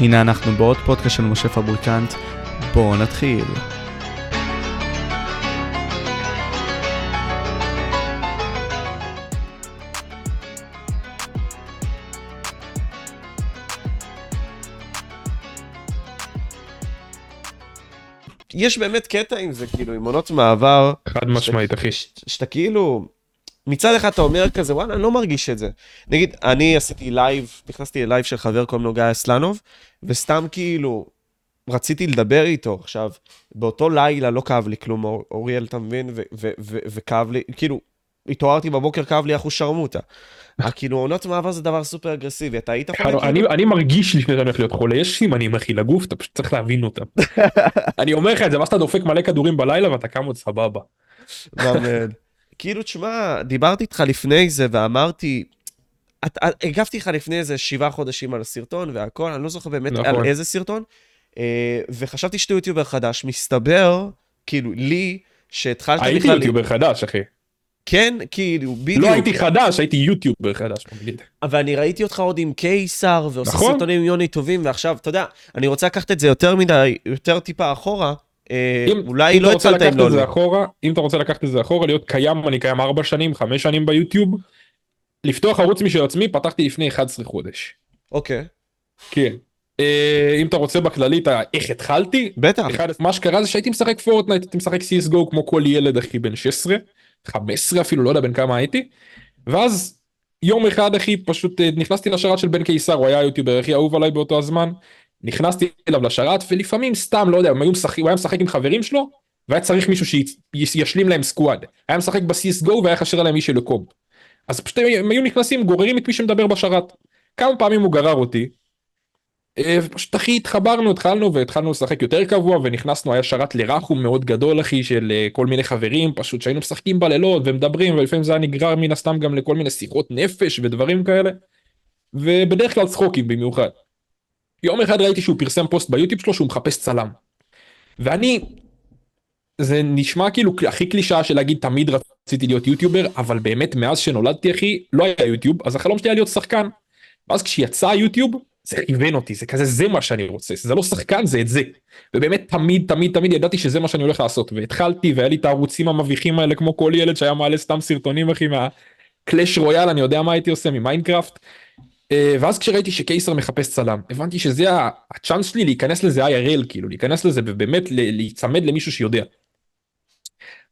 הנה אנחנו בעוד פודקאסט של משה פבריקנט, בואו נתחיל. יש באמת קטע עם זה, כאילו, עם עונות מעבר. חד משמעית, אחי. שאתה כאילו, מצד אחד אתה אומר כזה, וואלה, אני לא מרגיש את זה. נגיד, אני עשיתי לייב, נכנסתי ללייב של חבר קוראים לו גיא אסלנוב, וסתם כאילו, רציתי לדבר איתו עכשיו, באותו לילה לא כאב לי כלום, אוריאל, אתה מבין, וכאב לי, כאילו, התעוררתי בבוקר, כאב לי אחוז שרמוטה. כאילו, עונות מעבר זה דבר סופר אגרסיבי, אתה היית חולה? אני מרגיש לפני שאני הולך להיות חולה, יש סימנים הכי לגוף, אתה פשוט צריך להבין אותם. אני אומר לך את זה, ואז אתה דופק מלא כדורים בלילה, ואתה קם עוד סבבה. כאילו, תשמע, דיברתי איתך לפני זה, ואמרתי, הגבתי איתך לפני זה 7 חודשים על הסרטון והכל, אני לא זוכר באמת על איזה סרטון, וחשבתי שאתה יוטיובר חדש, מסתבר, כאילו, לי, שהתחלת... הייתי יוטיובר חדש, אחי. כן, כאילו, בדיוק. לא הייתי חדש, הייתי יוטיובר חדש. אבל אני ראיתי אותך עוד עם קיסר, ועושה סרטונים עם יוני טובים, ועכשיו, אתה יודע, אני רוצה לקחת את זה יותר מדי, יותר טיפה אחורה, אולי לא הצלת עם לונלי. אם אתה רוצה לקחת את זה אחורה, להיות קיים, אני קיים 4 שנים, 5 שנים ביוטיוב, לפתוח ערוץ משל עצמי, פתחתי לפני 11 חודש. אוקיי. כן. אם אתה רוצה בכללית, איך התחלתי? בטח. מה שקרה זה שהייתי משחק פורטנייט, הייתי משחק CS:GO כמו כל ילד אחי בן 16. 15 אפילו, לא יודע בין כמה הייתי, ואז יום אחד אחי פשוט נכנסתי לשרת של בן קיסר, הוא היה יוטיובר הכי אהוב עליי באותו הזמן, נכנסתי אליו לשרת, ולפעמים סתם, לא יודע, הוא היה משחק עם חברים שלו, והיה צריך מישהו שישלים להם סקואד, היה משחק ב-CSGO והיה חשר עליהם מישהו לקומב, אז פשוט הם היו נכנסים, גוררים את מי שמדבר בשרת, כמה פעמים הוא גרר אותי, פשוט אחי התחברנו, התחלנו לשחק יותר קבוע ונכנסנו, היה שרת לרחום מאוד גדול אחי של כל מיני חברים פשוט שהיינו משחקים בלילות ומדברים ולפעמים זה היה נגרר מן הסתם גם לכל מיני שיחות נפש ודברים כאלה ובדרך כלל צחוקים במיוחד. יום אחד ראיתי שהוא פרסם פוסט ביוטיוב שלו שהוא מחפש צלם ואני, זה נשמע כאילו הכי קלישה של להגיד תמיד רציתי להיות יוטיובר אבל באמת מאז שנולדתי אחי לא היה יוטיוב אז החלום שלי היה להיות שחקן ואז כשיצא יוטיוב זה כיוון אותי, זה כזה, זה מה שאני רוצה, זה לא שחקן, זה את זה. ובאמת תמיד ידעתי שזה מה שאני הולך לעשות, והתחלתי, והיה לי את הערוצים המביכים האלה, כמו כל ילד שהיה מעלה סתם סרטונים, אחי, מהקלאש רויאל, אני יודע מה הייתי עושה, ממיינקראפט. ואז כשראיתי שקיסר מחפש צלם, הבנתי שזה הצ'אנס שלי להיכנס לזה IRL, כאילו, להיכנס לזה ובאמת להיצמד למישהו שיודע.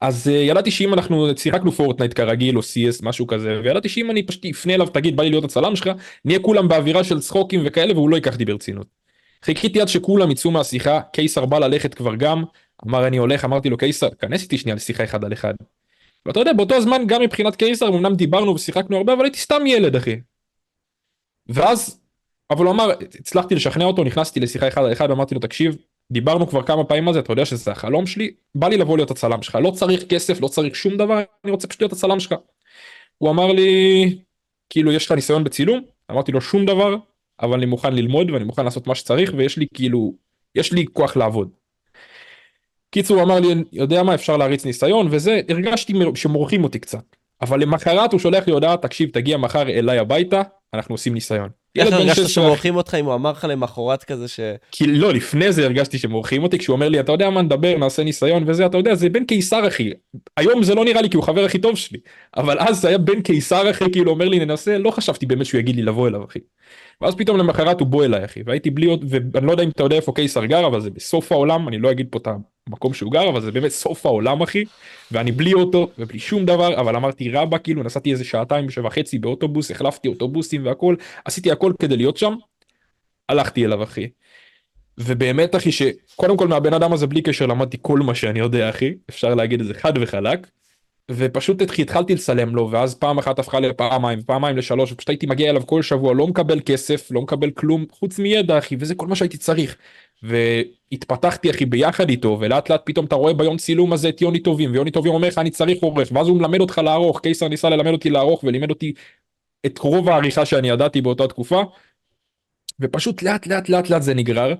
אז ידעתי שאם אנחנו שיחקנו פורטנייט כרגיל או CS משהו כזה וידעתי שאם אני פשוט אפנה אליו תגיד בא לי להיות הצלם שלך נהיה כולם באווירה של צחוקים וכאלה והוא לא ייקח לי ברצינות. חיכיתי עד שכולם יצאו מהשיחה, קיסר בא ללכת כבר גם, אמר אני הולך, אמרתי לו קיסר כנס איתי שנייה לשיחה 1 על 1. ואתה יודע באותו הזמן גם מבחינת קיסר אמנם דיברנו ושיחקנו הרבה אבל הייתי סתם ילד אחי. ואז אבל הוא אמר הצלחתי לשכנע אותו, נכנסתי לשיחה 1 על 1 ואמרתי לו תקשיב דיברנו כבר כמה פעמים על זה, אתה יודע שזה החלום שלי, בא לי לבוא להיות הצלם שלך, לא צריך כסף, לא צריך שום דבר, אני רוצה פשוט להיות הצלם שלך. הוא אמר לי, כאילו יש לך ניסיון בצילום, אמרתי לו שום דבר, אבל אני מוכן ללמוד ואני מוכן לעשות מה שצריך, ויש לי כאילו, יש לי כוח לעבוד. קיצור, הוא אמר לי, יודע מה, אפשר להריץ ניסיון, וזה, הרגשתי שמורחים אותי קצת. אבל למחרת הוא שולח לי הודעה, תקשיב, תגיע מחר אליי הביתה, אנחנו עושים ניסיון. איך הרגשת שמורחים אותך אם הוא אמר לך למחרת כזה ש... כי לא, לפני זה הרגשתי שמורחים אותי כשהוא אומר לי, אתה יודע מה נדבר, נעשה ניסיון וזה, אתה יודע, זה בן קיסר אחי. היום זה לא נראה לי כי הוא חבר הכי טוב שלי, אבל אז זה היה בן קיסר אחי, כאילו אומר לי ננסה, לא חשבתי באמת שהוא יגיד לי לבוא אליו אחי. ואז פתאום למחרת הוא בוא אליי אחי, והייתי בלי עוד, ואני לא יודע אם אתה יודע איפה קיסר גר, אבל זה בסוף העולם, אני לא אגיד פה את המקום שהוא גר, אבל זה באמת סוף העולם אחי, ואני בלי אוטו ובלי שום דבר, אבל אמרתי רבה, כאילו נסעתי איזה 2.5 שעות באוטובוס, החלפתי אוטובוסים והכל, עשיתי הכל כדי להיות שם, הלכתי אליו אחי, ובאמת אחי שקודם כל מהבן אדם הזה בלי קשר למדתי כל מה שאני יודע אחי, אפשר להגיד את זה חד וחלק, ופשוט התחלתי לצלם לו, ואז פעם אחת הפכה לפעמיים, פעמיים ל3, ופשוט הייתי מגיע אליו כל שבוע, לא מקבל כסף, לא מקבל כלום, חוץ מידע אחי, וזה כל מה שהייתי צריך. והתפתחתי אחי ביחד איתו, ולאט לאט פתאום אתה רואה ביום צילום הזה את יוני טובים, ויוני טובים אומר לך אני צריך עורך, ואז הוא מלמד אותך לערוך, קיסר ניסה ללמד אותי לערוך, ולימד אותי את רוב העריכה שאני ידעתי באותה תקופה, ופשוט לאט לאט לאט לאט זה נגרר,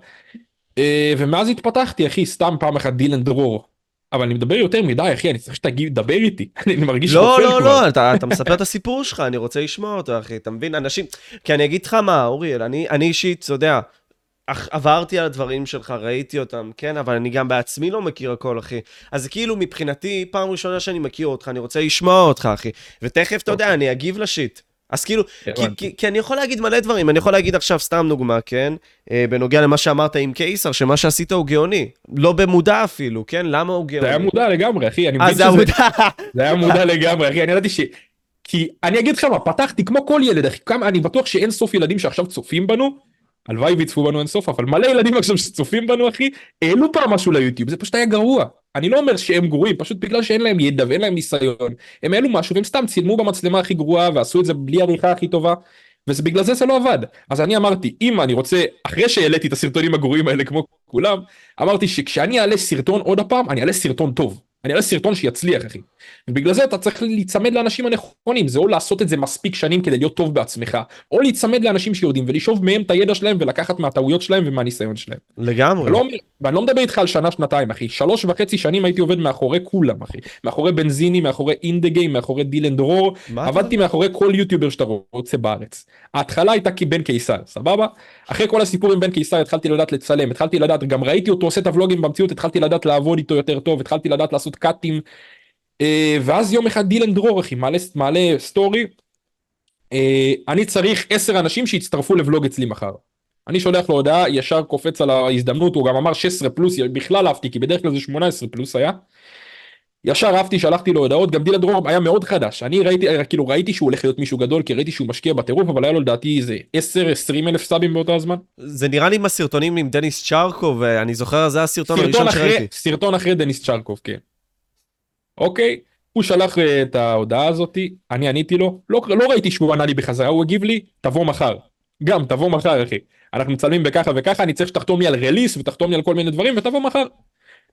ומאז התפתחתי אחי, סתם פעם אחת דילן דרור, אבל אני מדבר יותר מדי, אחי, אני צריך שתדבר איתי, אני מרגיש חופר כבר. לא, לא, לא, אתה מספר את הסיפור שלך, אני רוצה לשמוע אותו, אחי, אתה מבין? אנשים, כי אני אגיד לך מה, אוריאל, אני אישית, אתה יודע, עברתי על הדברים שלך, ראיתי אותם, כן, אבל אני גם בעצמי לא מכיר הכל, אחי. אז כאילו מבחינתי, פעם ראשונה שאני מכיר אותך, אני רוצה לשמוע אותך, אחי. ותכף, אתה יודע, אני אגיב לשיט. אז כאילו, כי אני יכול להגיד מלא דברים, אני יכול להגיד עכשיו סתם דוגמה, כן? בנוגע למה שאמרת עם קיסר, שמה שעשית הוא גאוני. לא במודע אפילו, כן? למה הוא גאוני? זה היה מודע לגמרי, אחי. זה היה מודע לגמרי, אחי. אני ידעתי ש... כי אני אגיד לך מה, פתחתי כמו כל ילד, אחי. אני בטוח שאין סוף ילדים שעכשיו צופים בנו, הלוואי ויצפו בנו אין סוף, אבל מלא ילדים עכשיו שצופים בנו, אחי, העלו פעם משהו ליוטיוב, זה פשוט היה גרוע. אני לא אומר שהם גרועים, פשוט בגלל שאין להם ידע ואין להם ניסיון. הם העלו משהו, והם סתם צילמו במצלמה הכי גרועה, ועשו את זה בלי עריכה הכי טובה, ובגלל זה זה לא עבד. אז אני אמרתי, אם אני רוצה, אחרי שהעליתי את הסרטונים הגרועים האלה כמו כולם, אמרתי שכשאני אעלה סרטון עוד הפעם, אני אעלה סרטון טוב. אני אעלה סרטון שיצליח, אחי. ובגלל זה אתה צריך להיצמד לאנשים הנכונים, זה או לעשות את זה מספיק שנים כדי להיות טוב בעצמך, או להיצמד לאנשים שיודעים ולשאוב מהם את הידע שלהם ולקחת מהטעויות שלהם ומהניסיון שלהם. לגמרי. ואני לא מדבר איתך על שנה, שנתיים, אחי. 3.5 שנים הייתי עובד מאחורי כולם, אחי. מאחורי בנזיני, מאחורי In the Game, מאחורי דילן דרור. עבדתי מאחורי כל יוטיובר שאתה רוצה בארץ. ההתחלה הייתה כבן קיסר, סבבה? אחרי כל הסיפור עם בן קיסר, התחלתי לדעת לצלם, התחלתי לדעת, גם ראיתי אותו עושה את הוולוגים במציאות, התחלתי לדעת לעבוד איתו יותר טוב, התחלתי לדעת לעשות קאטים, ואז יום אחד דילן דרור, אחי, מעלה סטורי, אני צריך 10 אנשים שיצטרפו לבלוג אצלי מחר. אני שולח לו הודעה, ישר קופץ על ההזדמנות, הוא גם אמר 16 פלוס, בכלל אהבתי, כי בדרך כלל זה 18 פלוס היה. ישר אהבתי, שלחתי לו הודעות, גם דילן דרור היה מאוד חדש. אני ראיתי שהוא הולך להיות מישהו גדול, כי ראיתי שהוא משקיע בטירוף, אבל היה לו לדעתי איזה 10-20 אלף סאבים באותו הזמן. זה נראה לי מהסרטונים עם דניס צ'רקוב, אני זוכר, זה הסרטון הראשון שראיתי. סרטון אחרי דניס צ'רקוב, כן. אוקיי, הוא שלח את ההודעה הזאת, אני עניתי לו, לא ראיתי שהוא ענה לי בחזרה, הוא הגיב לי, תבוא מחר. גם, תבוא מחר, אחי. אנחנו מצלמים בככה וככה, אני צריך שתחתום לי על רליס ותחתום לי על כל מיני דברים, ותבוא מחר.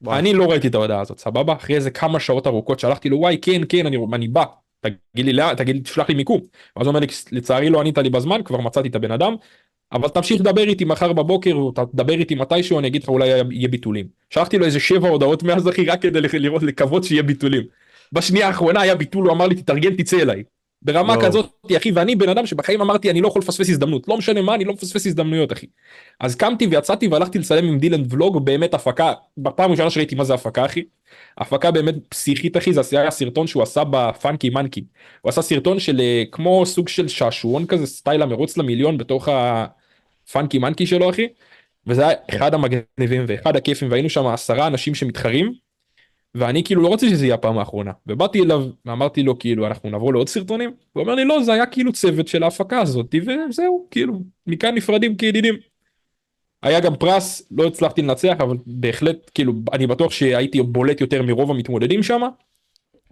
אני לא ראיתי את ההודעה הזאת, סבבה? אחרי איזה כמה שעות ארוכות, שלחתי לו, וואי, כן, כן, אני בא, תגיד לי, תשלח לי מיקום. ואז הוא אומר לי, לצערי לא ענית לי בזמן, כבר מצאתי את הבן אדם, אבל תמשיך לדבר איתי מחר בבוקר, תדבר איתי מתישהו, אני אגיד לך, אולי יהיה ביטולים. שלחתי לו איזה 7 הודעות מאז, אחי, רק כדי לראות, לקוות שיהיה ביטולים. בשנייה האחרונה היה ביטול, הוא אמר לי, תתארגן, תצא אליי. ברמה כזאת, אחי, ואני בן אדם שבחיים אמרתי, אני לא יכול לפספס הזדמנות. לא משנה מה, אני לא מפספס הזדמנויות, אחי. אז קמתי ויצאתי והלכתי לצלם עם דילן ולוג, באמת הפקה, בפעם ראשונה שראיתי מה זה הפקה, אחי. הפקה באמת פסיכית, אחי, זה היה סרטון שהוא עשה בפאנקי מנקי. הוא עשה סרטון של כמו סוג של שעשועון כזה, סטייל המרוץ למיליון בתוך הפאנקי מנקי שלו, אחי. וזה היה אחד המגניבים ואחד הכיפים, והיינו שם 10 אנשים שמתחרים. ואני כאילו לא רוצה שזה יהיה הפעם האחרונה, ובאתי אליו ואמרתי לו כאילו אנחנו נעבור לעוד סרטונים, הוא אומר לי לא, זה היה כאילו צוות של ההפקה הזאת, וזהו, כאילו, מכאן נפרדים כידידים. היה גם פרס, לא הצלחתי לנצח, אבל בהחלט, כאילו, אני בטוח שהייתי בולט יותר מרוב המתמודדים שם,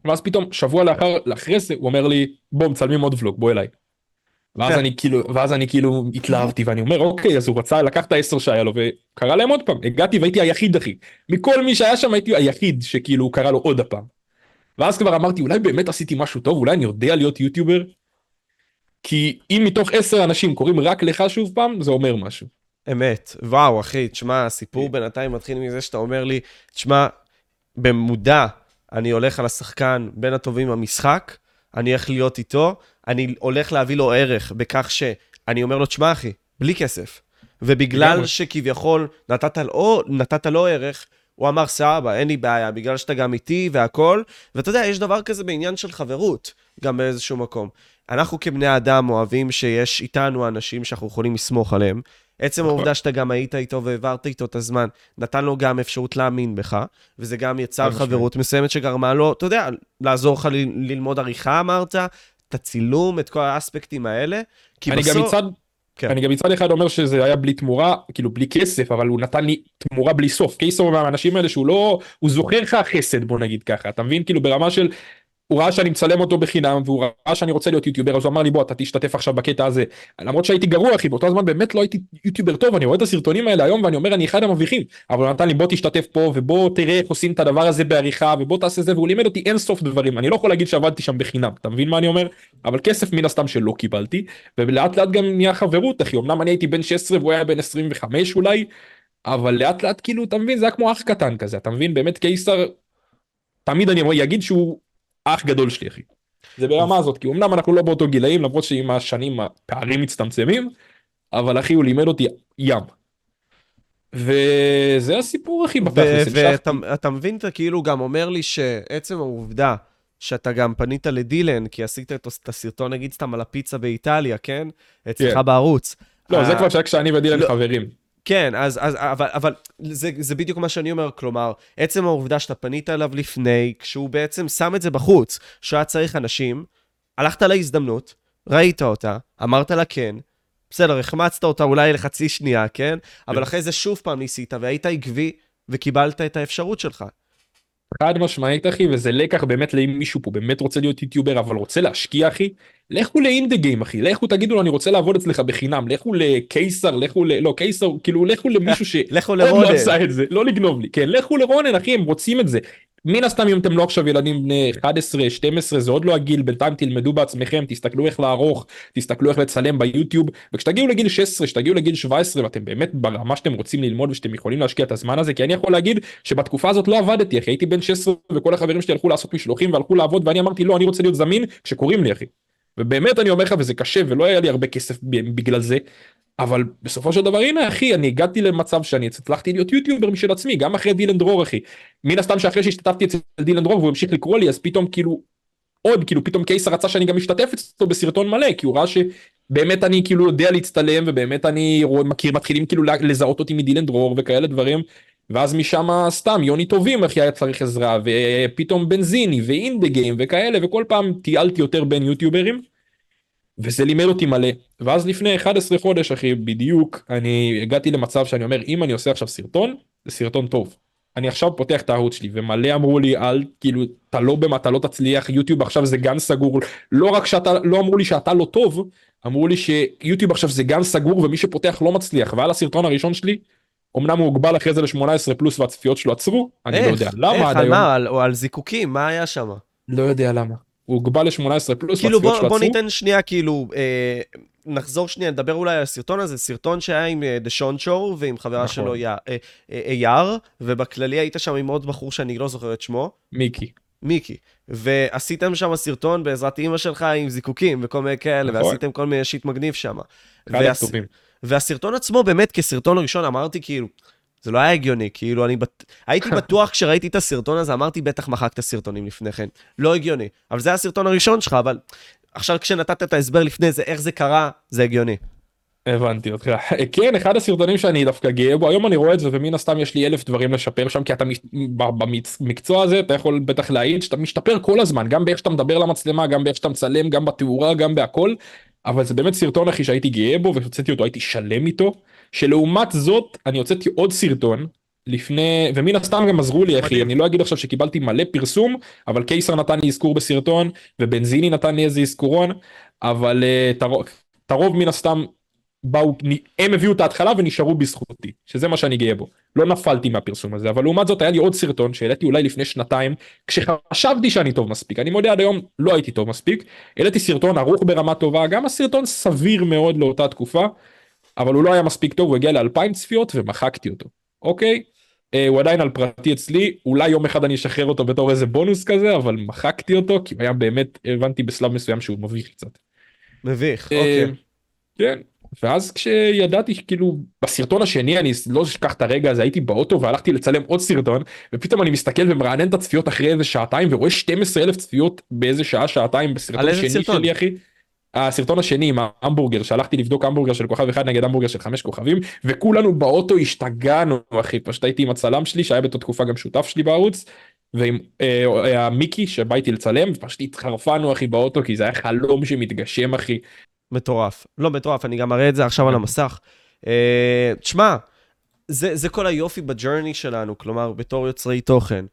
ואז פתאום, שבוע לאחרי זה, הוא אומר לי, בוא, מצלמים עוד ולוג, בוא אליי. ואז אני כאילו התלהבתי, ואני אומר, אוקיי, אז הוא רצה, לקח את 10 שהיה לו, וקרא להם עוד פעם. הגעתי והייתי היחיד, אחי. מכל מי שהיה שם הייתי היחיד שכאילו קרא לו עוד הפעם. ואז כבר אמרתי, אולי באמת עשיתי משהו טוב, אולי אני יודע להיות יוטיובר, כי אם מתוך 10 אנשים קוראים רק לך שוב פעם, זה אומר משהו. אמת. וואו, אחי, תשמע, הסיפור בינתיים מתחיל מזה שאתה אומר לי, תשמע, במודע אני הולך על השחקן בין הטובים במשחק, אני הולך להיות איתו, אני הולך להביא לו ערך בכך שאני אומר לו, תשמע אחי, בלי כסף. ובגלל שכביכול נתת לו ערך, הוא אמר, סבא, אין לי בעיה, בגלל שאתה גם איתי והכל, ואתה יודע, יש דבר כזה בעניין של חברות, גם באיזשהו מקום. אנחנו כבני אדם אוהבים שיש איתנו אנשים שאנחנו יכולים לסמוך עליהם, עצם העובדה שאתה גם היית איתו והעברת איתו את הזמן, נתן לו גם אפשרות להאמין בך, וזה גם יצר חברות מסוימת שגרמה לו, אתה יודע, לעזור לך ללמוד עריכה, אמרת, את הצילום, את כל האספקטים האלה. אני גם מצד אחד אומר שזה היה בלי תמורה, כאילו בלי כסף, אבל הוא נתן לי תמורה בלי סוף. קיסר מהאנשים האלה שהוא לא, הוא זוכר לך חסד, בוא נגיד ככה, אתה מבין? כאילו ברמה של... הוא ראה שאני מצלם אותו בחינם, והוא ראה שאני רוצה להיות יוטיובר, אז הוא אמר לי, בוא, אתה תשתתף עכשיו בקטע הזה. למרות שהייתי גרוע, אחי, באותו הזמן באמת לא הייתי יוטיובר טוב, אני רואה את הסרטונים האלה היום, ואני אומר, אני אחד המביכים, אבל הוא נתן לי, בוא תשתתף פה, ובוא תראה איך עושים את הדבר הזה בעריכה, ובוא תעשה זה, והוא לימד אותי אין סוף דברים. אני לא יכול להגיד שעבדתי שם בחינם, אתה מבין מה אני אומר? אבל כסף מן הסתם שלא קיבלתי, ולאט לאט גם נהיה חברות, אחי. אמנם אני הייתי בן 16, והוא היה בן 25 אולי, אבל לאט לאט, כאילו, אתה מבין, זה היה כמו אח קטן כזה, אתה מבין? באמת, קיסר, תמיד אני אגיד שהוא אח גדול שלי, אחי. זה ברמה הזאת, כי אמנם אנחנו לא באותו גילאים, למרות שעם השנים הפערים מצטמצמים, אבל אחי, הוא לימד אותי ים. וזה הסיפור הכי בפחס. ואתה מבין, אתה כאילו גם אומר לי שעצם העובדה שאתה גם פנית לדילן, כי עשית את הסרטון, נגיד סתם על הפיצה באיטליה, כן? אצלך בערוץ. לא, זה כבר שרק שאני ודילן חברים. כן, אבל זה בדיוק מה שאני אומר, כלומר, עצם העובדה שאתה פנית אליו לפני, כשהוא בעצם שם את זה בחוץ, שהיה צריך אנשים, הלכת להזדמנות, ראית אותה, אמרת לה כן, בסדר, החמצת אותה אולי לחצי שנייה, כן? אבל אחרי זה שוב פעם ניסית, והיית עקבי, וקיבלת את האפשרות שלך. חד משמעית, אחי, וזה לקח באמת לאם מישהו פה, באמת רוצה להיות יוטיובר, אבל רוצה להשקיע, אחי, לכו ל-In the Game, אחי, לכו, תגידו לו, אני רוצה לעבוד אצלך בחינם, לכו לקיסר, לכו לא, קיסר, כאילו, לכו למישהו ש... לכו לרונן. לא עשה את זה, לא לגנוב לי, כן, לכו לרונן, אחי, הם רוצים את זה. מן הסתם, אם אתם לא עכשיו ילדים בני 11, 12, זה עוד לא הגיל, בינתיים תלמדו בעצמכם, תסתכלו איך לערוך, תסתכלו איך לצלם ביוטיוב, וכשתגיעו לגיל 16, כשתגיעו לגיל 17, ואתם באמת ברמה שאתם רוצים ללמוד ושאתם יכולים להשקיע את הזמן הזה, כי אני יכול להגיד שבתקופה הזאת לא עבדתי, אחי, הייתי בן 16, וכל החברים שלי הלכו לעשות משלוחים והלכו לעבוד, ואני אמרתי, לא, אני רוצה להיות זמין כשקוראים לי, אחי. ובאמת אני אומר לך, וזה קשה, ולא היה לי הרבה כסף בגלל זה. אבל בסופו של דבר, הנה אחי, אני הגעתי למצב שאני הצלחתי להיות יוטיובר משל עצמי, גם אחרי דילן דרור אחי. מן הסתם שאחרי שהשתתפתי אצל דילן דרור והוא המשיך לקרוא לי, אז פתאום כאילו, פתאום קייסר רצה שאני גם משתתף אצלו בסרטון מלא, כי הוא ראה שבאמת אני כאילו יודע להצטלם, ובאמת אני מכיר, מתחילים כאילו לזהות אותי מדילן דרור וכאלה דברים, ואז משם סתם יוני טובים אחי היה צריך עזרה, ופתאום בנזיני ו-In the Game וכאלה, וכל פעם טיילתי יותר בין יוטיוברים. וזה לימד אותי מלא, ואז לפני 11 חודש אחי בדיוק אני הגעתי למצב שאני אומר אם אני עושה עכשיו סרטון, זה סרטון טוב, אני עכשיו פותח את הערוץ שלי ומלא אמרו לי אל כאילו אתה לא תצליח, יוטיוב עכשיו זה גן סגור, לא רק שאתה, לא אמרו לי שאתה לא טוב, אמרו לי שיוטיוב עכשיו זה גן סגור ומי שפותח לא מצליח, ועל הסרטון הראשון שלי, אמנם הוא הוגבל אחרי זה ל-18 פלוס והצפיות שלו עצרו, אני לא יודע למה עד היום. על זיקוקים, מה היה שם? לא יודע למה. הוא הוגבל ל-18 פלוס, כאילו בוא ניתן שנייה, כאילו, נחזור שנייה, נדבר אולי על הסרטון הזה, סרטון שהיה עם דה שונצ'ור, ועם חברה שלו אייר, ובכללי היית שם עם עוד בחור שאני לא זוכר את שמו. מיקי. ועשיתם שם סרטון בעזרת אמא שלך עם זיקוקים וכל מיני כאלה, ועשיתם כל מיני שיט מגניב שם. והסרטון עצמו באמת כסרטון הראשון אמרתי כאילו, זה לא היה הגיוני, כאילו אני הייתי בטוח כשראיתי את הסרטון הזה, אמרתי בטח מחק את הסרטונים לפני כן, לא הגיוני, אבל זה הסרטון הראשון שלך, אבל עכשיו כשנתת את ההסבר לפני זה, איך זה קרה, זה הגיוני. הבנתי אותך, כן, אחד הסרטונים שאני דווקא גאה בו, היום אני רואה את זה, ומן הסתם יש לי 1,000 דברים לשפר שם, כי אתה במקצוע הזה, אתה יכול בטח להעיד, שאתה משתפר כל הזמן, גם באיך שאתה מדבר למצלמה, גם באיך שאתה מצלם, גם בתאורה, גם בהכל, אבל זה באמת סרטון אחי שהייתי גאה בו, והוצאתי אותו, הייתי שלם איתו, שלעומת זאת, אני הוצאתי עוד סרטון, לפני, ומן הסתם גם עזרו לי אחי, אני לא אגיד עכשיו שקיבלתי מלא פרסום, אבל קיסר נתן לי אזכור בסרטון, ובנזיני נתן לי איזה אזכורון, אבל תרוב מן הסתם, הם הביאו את ההתחלה ונשארו בזכותי, שזה מה שאני גאה בו, לא נפלתי מהפרסום הזה, אבל לעומת זאת היה לי עוד סרטון שהעליתי אולי לפני שנתיים, כשחשבתי שאני טוב מספיק, אני מודה עד היום לא הייתי טוב מספיק, העליתי סרטון ערוך ברמה טובה, גם הסרטון סביר מאוד לאותה תקופה, אבל הוא לא היה מספיק טוב, הוא הגיע ל-2,000 צפיות ומחקתי אותו, אוקיי? הוא עדיין על פרטי אצלי, אולי יום אחד אני אשחרר אותו בתור איזה בונוס כזה, אבל מחקתי אותו, כי היה באמת, הבנתי בשלב מסוים שהוא מביך קצת. מביך, אוקיי. כן. ואז כשידעתי, כאילו, בסרטון השני, אני לא אשכח את הרגע הזה, הייתי באוטו והלכתי לצלם עוד סרטון, ופתאום אני מסתכל ומרענן את הצפיות אחרי איזה שעתיים, ורואה 12,000 צפיות באיזה שעה, שעתיים, בסרטון השני שלי, אחי. הסרטון השני עם ההמבורגר, שהלכתי לבדוק המבורגר של כוכב אחד נגד המבורגר של 5 כוכבים, וכולנו באוטו השתגענו, אחי, פשוט הייתי עם הצלם שלי, שהיה בתו תקופה גם שותף שלי בערוץ, ועם המיקי שבא איתי לצלם, ופשוט התחרפנו, אחי, באוטו, כי זה היה חלום שמתגשם, אחי. מטורף, לא מטורף, אני גם אראה את זה עכשיו על המסך. תשמע, זה כל היופי בג'רני שלנו, כלומר, בתור יוצרי תוכן.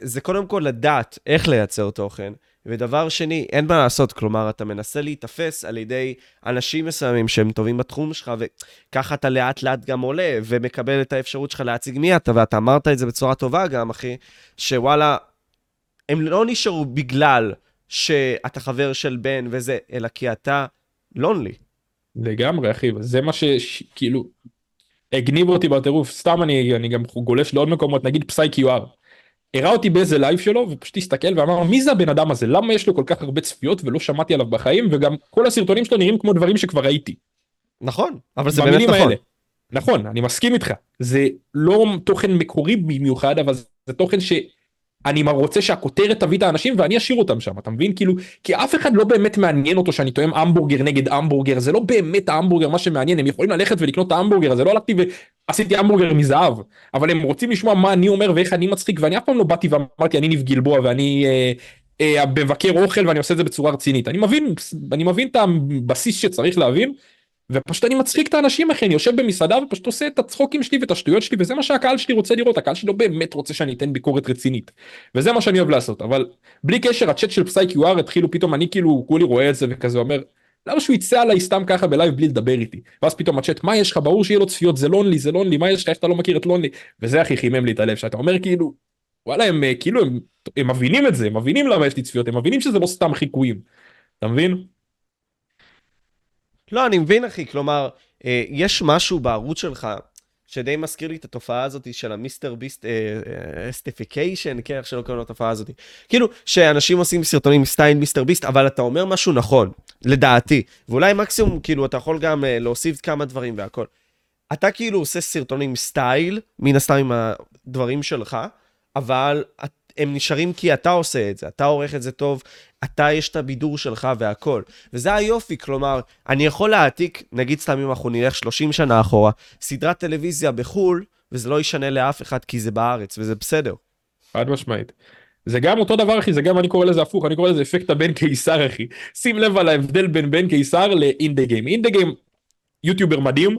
זה קודם כל לדעת איך לייצר תוכן, ודבר שני, אין מה לעשות, כלומר, אתה מנסה להתאפס על ידי אנשים מסוימים שהם טובים בתחום שלך, וככה אתה לאט לאט גם עולה, ומקבל את האפשרות שלך להציג מי אתה, ואתה אמרת את זה בצורה טובה גם, אחי, שוואלה, הם לא נשארו בגלל שאתה חבר של בן וזה, אלא כי אתה לונלי. לגמרי, אחי, זה מה שכאילו, הגניב אותי בטירוף, סתם אני גם גולש לעוד מקומות, נגיד פסי-QR. הראה אותי באיזה לייב שלו, ופשוט הסתכל ואמר, מי זה הבן אדם הזה? למה יש לו כל כך הרבה צפיות ולא שמעתי עליו בחיים? וגם כל הסרטונים שלו נראים כמו דברים שכבר ראיתי. נכון, אבל זה באמת נכון. נכון, אני מסכים איתך, זה לא תוכן מקורי במיוחד, אבל זה תוכן שאני רוצה שהכותרת תביא את האנשים ואני אשאיר אותם שם, אתה מבין? כאילו, כי אף אחד לא באמת מעניין אותו שאני טועם המבורגר נגד המבורגר, זה לא באמת ההמבורגר מה שמעניין, הם יכולים ללכת ולקנות את ההמבורגר, זה לא הלכתי ועשיתי המבורגר מזהב, אבל הם רוצים לשמוע מה אני אומר ואיך אני מצחיק, ואני אף פעם לא באתי ואמרתי אני ניב גלבוע ואני מבקר אוכל ואני עושה את זה בצורה רצינית, אני מבין את הבסיס שצריך להבין, ופשוט אני מצחיק את האנשים, אחי, אני יושב במסעדה ופשוט עושה את הצחוקים שלי ואת השטויות שלי, וזה מה שהקהל שלי רוצה לראות, הקהל שלי לא באמת רוצה שאני אתן ביקורת רצינית, וזה מה שאני אוהב לעשות, אבל בלי קשר, הצ'אט של פסי-QR התחילו פתאום, אני כאילו כולי רואה את זה וכזה אומר, למה שהוא יצא עליי סתם ככה בלייב בלי לדבר איתי, ואז פתאום הצ'אט, מה יש לך, ברור שיהיה לו צפיות, זה לונלי, זה לונלי, מה יש לך, איך אתה לא מכיר את לונלי, וזה הכי חימם לי את הלב, שאתה אומר כאילו, וואלה, הם כאילו, הם מבינים את זה, הם מבינים למה יש לי צפיות, הם מבינים שזה לא סתם חיקויים, אתה מבין? לא, אני מבין, אחי, כלומר, יש משהו בערוץ שלך שדי מזכיר לי את התופעה הזאת של המיסטר ביסט אסטיפיקיישן, כן, איך שלא קוראים לתופעה הזאת. כאילו, שאנשים עושים סרטונים סטייל מיסטר ביסט, אבל אתה אומר משהו נכון, לדעתי, ואולי מקסימום, כאילו, אתה יכול גם להוסיף כמה דברים והכל. אתה כאילו עושה סרטונים סטייל, מן הסתם עם הדברים שלך, אבל הם נשארים כי אתה עושה את זה, אתה עורך את זה טוב, אתה יש את הבידור שלך והכל. וזה היופי, כלומר, אני יכול להעתיק, נגיד סתם אם אנחנו נלך 30 שנה אחורה, סדרת טלוויזיה בחול, וזה לא ישנה לאף אחד כי זה בארץ, וזה בסדר. עד משמעית. זה גם אותו דבר, אחי, זה גם, אני קורא לזה הפוך, אני קורא לזה אפקט הבן קיסר, אחי. שים לב על ההבדל בין בן קיסר ל-In the Game. In the Game, יוטיובר מדהים,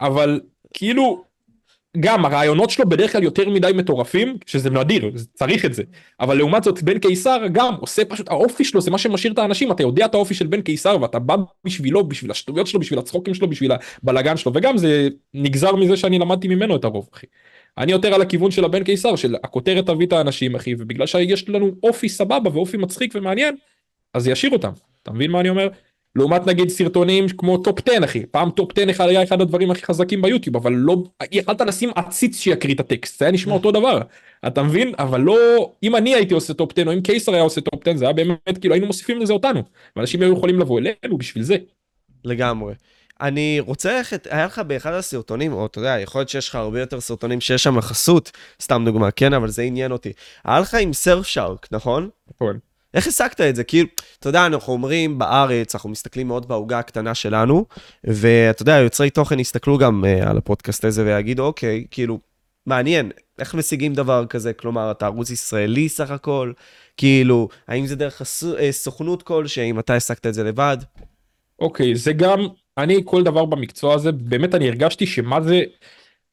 אבל כאילו... גם הרעיונות שלו בדרך כלל יותר מדי מטורפים, שזה נדיר, צריך את זה. אבל לעומת זאת, בן קיסר גם עושה פשוט, האופי שלו זה מה שמשאיר את האנשים, אתה יודע את האופי של בן קיסר, ואתה בא בשבילו, בשביל השטויות שלו, בשביל הצחוקים שלו, בשביל הבלגן שלו, וגם זה נגזר מזה שאני למדתי ממנו את הרוב, אחי. אני יותר על הכיוון של הבן קיסר, של הכותרת תביא את האנשים, אחי, ובגלל שיש לנו אופי סבבה, ואופי מצחיק ומעניין, אז ישאיר אותם. אתה מבין מה אני אומר? לעומת נגיד סרטונים כמו טופ-טן, אחי. פעם טופ-טן היה אחד הדברים הכי חזקים ביוטיוב, אבל לא, יכלת לשים עציץ שיקריא את הטקסט, זה היה נשמע אותו דבר, אתה מבין? אבל לא, אם אני הייתי עושה טופ-טן, או אם קיסר היה עושה טופ-טן, זה היה באמת, כאילו היינו מוסיפים לזה אותנו, ואנשים היו יכולים לבוא אלינו בשביל זה. לגמרי. אני רוצה, היה לך באחד הסרטונים, או אתה יודע, יכול להיות שיש לך הרבה יותר סרטונים שיש שם חסות, סתם דוגמה, כן, אבל זה עניין אותי. היה לך עם סרף שרק, נכון? נכון. איך הסקת את זה? כאילו, אתה יודע, אנחנו אומרים בארץ, אנחנו מסתכלים מאוד בהוגה הקטנה שלנו, ואתה יודע, יוצרי תוכן יסתכלו גם על הפודקאסט הזה ויגידו, אוקיי, כאילו, מעניין, איך משיגים דבר כזה? כלומר, אתה ערוץ ישראלי סך הכל, כאילו, האם זה דרך סוכנות כלשהי, אם אתה הסקת את זה לבד? אוקיי, זה גם, אני כל דבר במקצוע הזה, באמת אני הרגשתי שמה זה,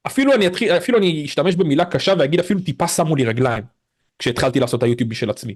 אפילו אני אשתמש במילה קשה ואגיד, אפילו טיפה שמו לי רגליים, כשהתחלתי לעשות היוטיוב בשביל עצמי.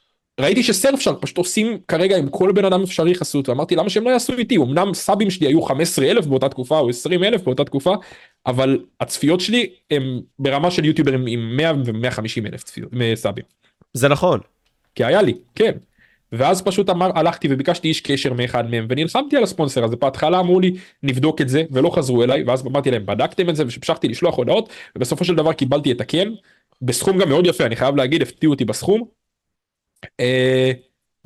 ראיתי שסרף שרק פשוט עושים כרגע עם כל בן אדם אפשרי חסות, ואמרתי למה שהם לא יעשו איתי, אמנם סאבים שלי היו 15,000 באותה תקופה או 20,000 באותה תקופה, אבל הצפיות שלי הם ברמה של יוטיוברים עם 100 ו-150,000 צפיות מסאבים. זה נכון. כי היה לי, כן. ואז פשוט הלכתי וביקשתי איש קשר מאחד מהם, ונלחמתי על הספונסר הזה, בהתחלה אמרו לי נבדוק את זה, ולא חזרו אליי, ואז אמרתי להם בדקתם את זה, ושמשכתי לשלוח הודעות, ובסופו של דבר קיבלתי את הכן, בסכום גם מאוד יפה, אני חייב להגיד, הפתיעו אותי בסכום.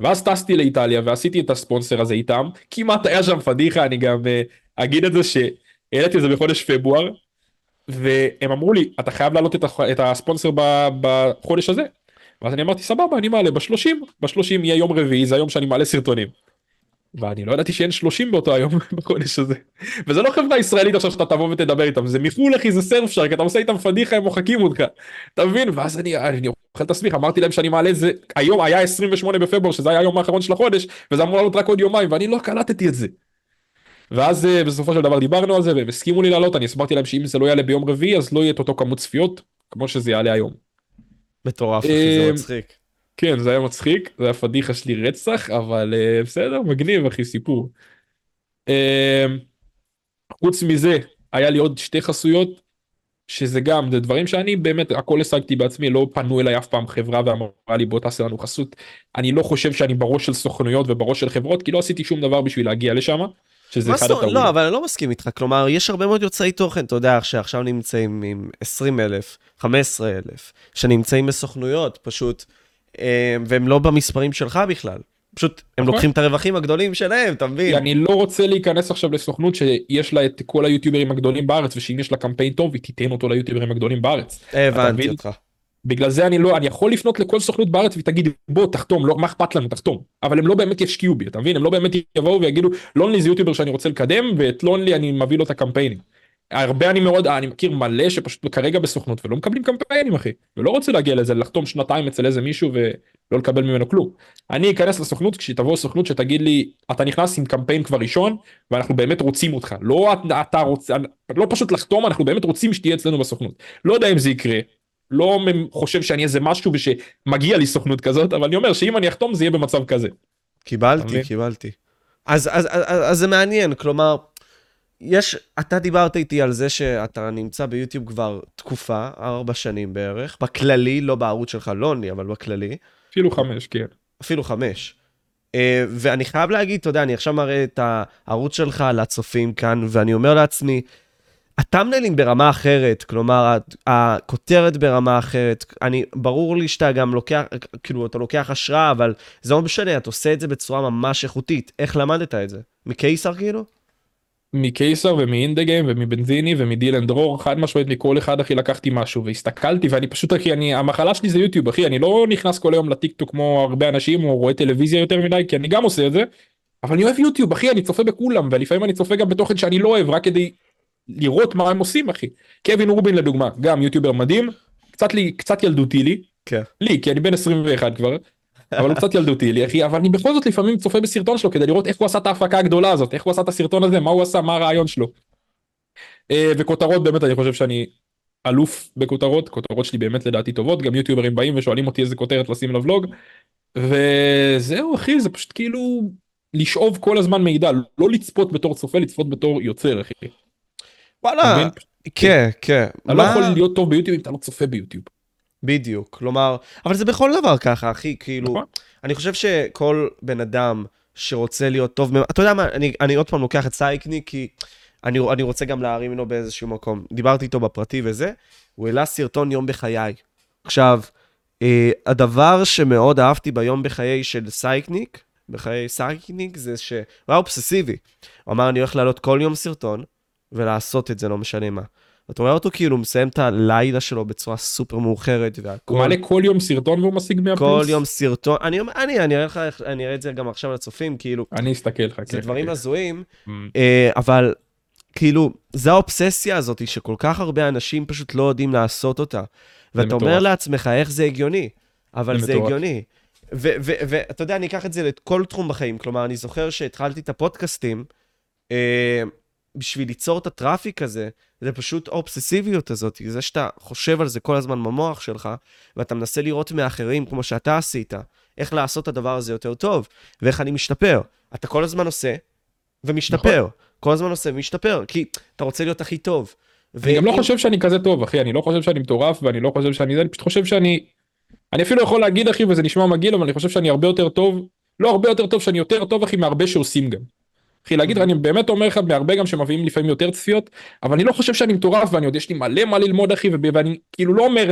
ואז טסתי לאיטליה ועשיתי את הספונסר הזה איתם, כמעט היה שם פדיחה, אני גם אגיד את זה שהעליתי את זה בחודש פברואר, והם אמרו לי אתה חייב לעלות את הספונסר בחודש הזה, ואז אני אמרתי סבבה אני מעלה ב-30 יהיה יום רביעי, זה היום שאני מעלה סרטונים, ואני לא ידעתי שאין 30 באותו היום בחודש הזה, וזה לא חברה ישראלית עכשיו שאתה תבוא ותדבר איתם, זה מחול אחי, זה סרף שרק, אתה עושה איתם פדיחה, הם מוחקים אותך, אתה מבין? ואז אני אוכל תסמיך, אמרתי להם שאני מעלה את זה, היום היה 28 בפברואר, שזה היה היום האחרון של החודש, וזה אמור לעלות רק עוד יומיים, ואני לא קלטתי את זה. ואז בסופו של דבר דיברנו על זה, והם הסכימו לי לעלות, אני הסברתי להם שאם זה לא יעלה ביום רביעי, אז לא יהיה את אותו כמות צפיות, כמו שזה יעלה היום. מטורף, אחי, זה מצחיק. כן, זה היה מצחיק, זה היה פדיחה שלי רצח, אבל בסדר, מגניב, אחי, סיפור. חוץ מזה, היה לי עוד שתי חסויות, שזה גם, זה דברים שאני באמת, הכל השגתי בעצמי, לא פנו אליי אף פעם חברה ואמרה לי, בוא תעשה לנו חסות. אני לא חושב שאני בראש של סוכנויות ובראש של חברות, כי לא עשיתי שום דבר בשביל להגיע לשם, שזה אחד הטעויות. לא, אבל אני לא מסכים איתך, כלומר, יש הרבה מאוד יוצאי תוכן, אתה יודע, שעכשיו נמצאים עם 20,000, 15,000, שנמצאים בסוכנויות, פשוט, והם לא במספרים שלך בכלל. פשוט הם לוקחים את הרווחים הגדולים שלהם, אתה מבין? אני לא רוצה להיכנס עכשיו לסוכנות שיש לה את כל היוטיוברים הגדולים בארץ, ושאם יש לה קמפיין טוב, היא תיתן אותו ליוטיוברים הגדולים בארץ. הבנתי אותך. בגלל זה אני לא, אני יכול לפנות לכל סוכנות בארץ ותגיד, בוא תחתום, לא, מה אכפת לנו, תחתום. אבל הם לא באמת ישקיעו בי, אתה מבין? הם לא באמת יבואו ויגידו, לונלי זה יוטיובר שאני רוצה לקדם, ואת לונלי אני מביא לו את הקמפיינים. הרבה אני מאוד, אני מכיר מלא שפשוט כרגע בסוכנות ולא מקבלים קמפיינים, אחי. ולא רוצה להגיע לזה, לחתום שנתיים אצל איזה מישהו ולא לקבל ממנו כלום. אני אכנס לסוכנות, כשתבוא סוכנות שתגיד לי, אתה נכנס עם קמפיין כבר ראשון, ואנחנו באמת רוצים אותך. לא, אתה רוצה, לא פשוט לחתום, אנחנו באמת רוצים שתהיה אצלנו בסוכנות. לא יודע אם זה יקרה. לא חושב שאני איזה משהו ושמגיע לי סוכנות כזאת, אבל אני אומר שאם אני אחתום, זה יהיה במצב כזה. קיבלתי. אז זה מעניין, כלומר יש, אתה דיברת איתי על זה שאתה נמצא ביוטיוב כבר תקופה, 4 שנים בערך, בכללי, לא בערוץ שלך, לא לי, אבל בכללי. אפילו 5, כן. אפילו 5. ואני חייב להגיד, אתה יודע, אני עכשיו מראה את הערוץ שלך לצופים כאן, ואני אומר לעצמי, התמנלים ברמה אחרת, כלומר, הכותרת ברמה אחרת, ברור לי שאתה גם לוקח, כאילו, אתה לוקח השראה, אבל זה לא משנה, אתה עושה את זה בצורה ממש איכותית. איך למדת את זה? מקיסר, כאילו? מקיסר ומאין דה גיים ומבנזיני ומדילן דרור, חד משמעית מכל אחד, אחי, לקחתי משהו והסתכלתי, ואני פשוט, אחי, המחלה שלי זה יוטיוב, אחי, אני לא נכנס כל היום לטיקטוק כמו הרבה אנשים, או רואה טלוויזיה יותר מדי, כי אני גם עושה את זה, אבל אני אוהב יוטיוב, אחי, אני צופה בכולם, ולפעמים אני צופה גם בתוכן שאני לא אוהב, רק כדי לראות מה הם עושים, אחי. קווין ורובין, לדוגמה, גם יוטיובר מדהים, קצת ילדותי לי, כי אני בן 21 כבר, אבל הוא קצת ילדותי לי, אחי, אבל אני בכל זאת לפעמים צופה בסרטון שלו, כדי לראות איך הוא עשה את ההפקה הגדולה הזאת, איך הוא עשה את הסרטון הזה, מה הוא עשה, מה הרעיון שלו. וכותרות, באמת אני חושב שאני אלוף בכותרות, כותרות שלי באמת לדעתי טובות, גם יוטיוברים באים ושואלים אותי איזה כותרת לשים לבלוג, וזהו, אחי, זה פשוט כאילו לשאוב כל הזמן מידע, לא לצפות בתור צופה, לצפות בתור יוצר, אחי. וואלה, כן. אתה לא יכול להיות טוב ביוטיוב אם אתה לא צופה ביוטיוב. בדיוק, כלומר, אבל זה בכל דבר ככה, אחי, כאילו, אני חושב שכל בן אדם שרוצה להיות טוב, אתה יודע מה, אני עוד פעם לוקח את סייקניק, כי אני רוצה גם להרים אינו באיזשהו מקום, דיברתי איתו בפרטי וזה, הוא העלה סרטון יום בחיי. עכשיו, הדבר שמאוד אהבתי ביום בחיי של סייקניק, בחיי סייקניק, זה שהוא היה אובססיבי, הוא אמר, אני הולך לעלות כל יום סרטון, ולעשות את זה לא משנה מה. אתה רואה אותו כאילו, הוא מסיים את הלילה שלו בצורה סופר מאוחרת, והכל... הוא מעלה כל יום סרטון והוא משיג 100 פלוס? כל יום סרטון, אני אראה לך, אני אראה את זה גם עכשיו לצופים, כאילו... אני אסתכל לך, זה דברים הזויים, אבל כאילו, זו האובססיה הזאת, שכל כך הרבה אנשים פשוט לא יודעים לעשות אותה, ואתה אומר לעצמך, איך זה הגיוני? אבל זה הגיוני. ואתה יודע, אני אקח את זה לכל תחום בחיים, כלומר, אני זוכר שהתחלתי את הפודקאסטים, בשביל ליצור את הטראפיק הזה, זה פשוט האובססיביות הזאת, זה שאתה חושב על זה כל הזמן במוח שלך, ואתה מנסה לראות מאחרים, כמו שאתה עשית, איך לעשות את הדבר הזה יותר טוב, ואיך אני משתפר. אתה כל הזמן עושה, ומשתפר. נכון. כל הזמן עושה ומשתפר, כי אתה רוצה להיות הכי טוב. אני גם לא חושב שאני כזה טוב, אחי, אני לא חושב שאני מטורף, ואני לא חושב שאני זה, אני פשוט חושב אני אפילו יכול להגיד, אחי, וזה נשמע מגעיל, אבל אני חושב שאני הרבה יותר טוב, לא הרבה יותר טוב, שאני יותר טוב, אחי, מהרבה שעושים גם. אחי, להגיד, אני באמת אומר לך, בהרבה גם שמביאים לפעמים יותר צפיות, אבל אני לא חושב שאני מטורף, ואני עוד יש לי מלא מה ללמוד, אחי, ואני כאילו לא אומר,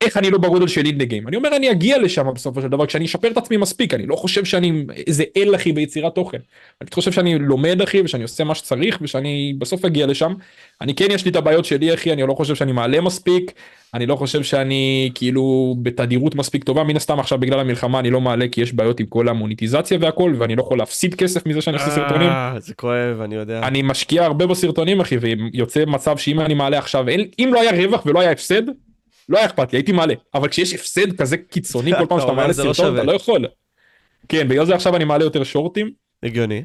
איך אני לא בגודל של In the Game. אני אומר, אני אגיע לשם בסופו של דבר, כשאני אשפר את עצמי מספיק, אני לא חושב שאני איזה אל, אחי, ביצירת תוכן. אני חושב שאני לומד, אחי, ושאני עושה מה שצריך, ושאני בסוף אגיע לשם. אני כן, יש לי את הבעיות שלי, אחי, אני לא חושב שאני מעלה מספיק, אני לא חושב שאני, כאילו, בתדירות מספיק טובה. מן הסתם, עכשיו, בגלל המלחמה, אני לא מעלה, כי יש בעיות עם כל המוניטיזציה והכל, ואני לא יכול להפסיד כסף מזה שאני עושה סרטונים. זה כואב, אני יודע. אני משקיע הרבה בסרטונים, אחי, ויוצא מצב שאם אני מעלה עכשיו, אם לא היה רווח ולא היה הפסד, לא היה אכפת לי, הייתי מעלה. אבל כשיש הפסד כזה קיצוני, כל פעם שאתה מעלה סרטון, אתה לא יכול. כן, בגלל זה עכשיו אני מעלה יותר שורטים. הגיוני.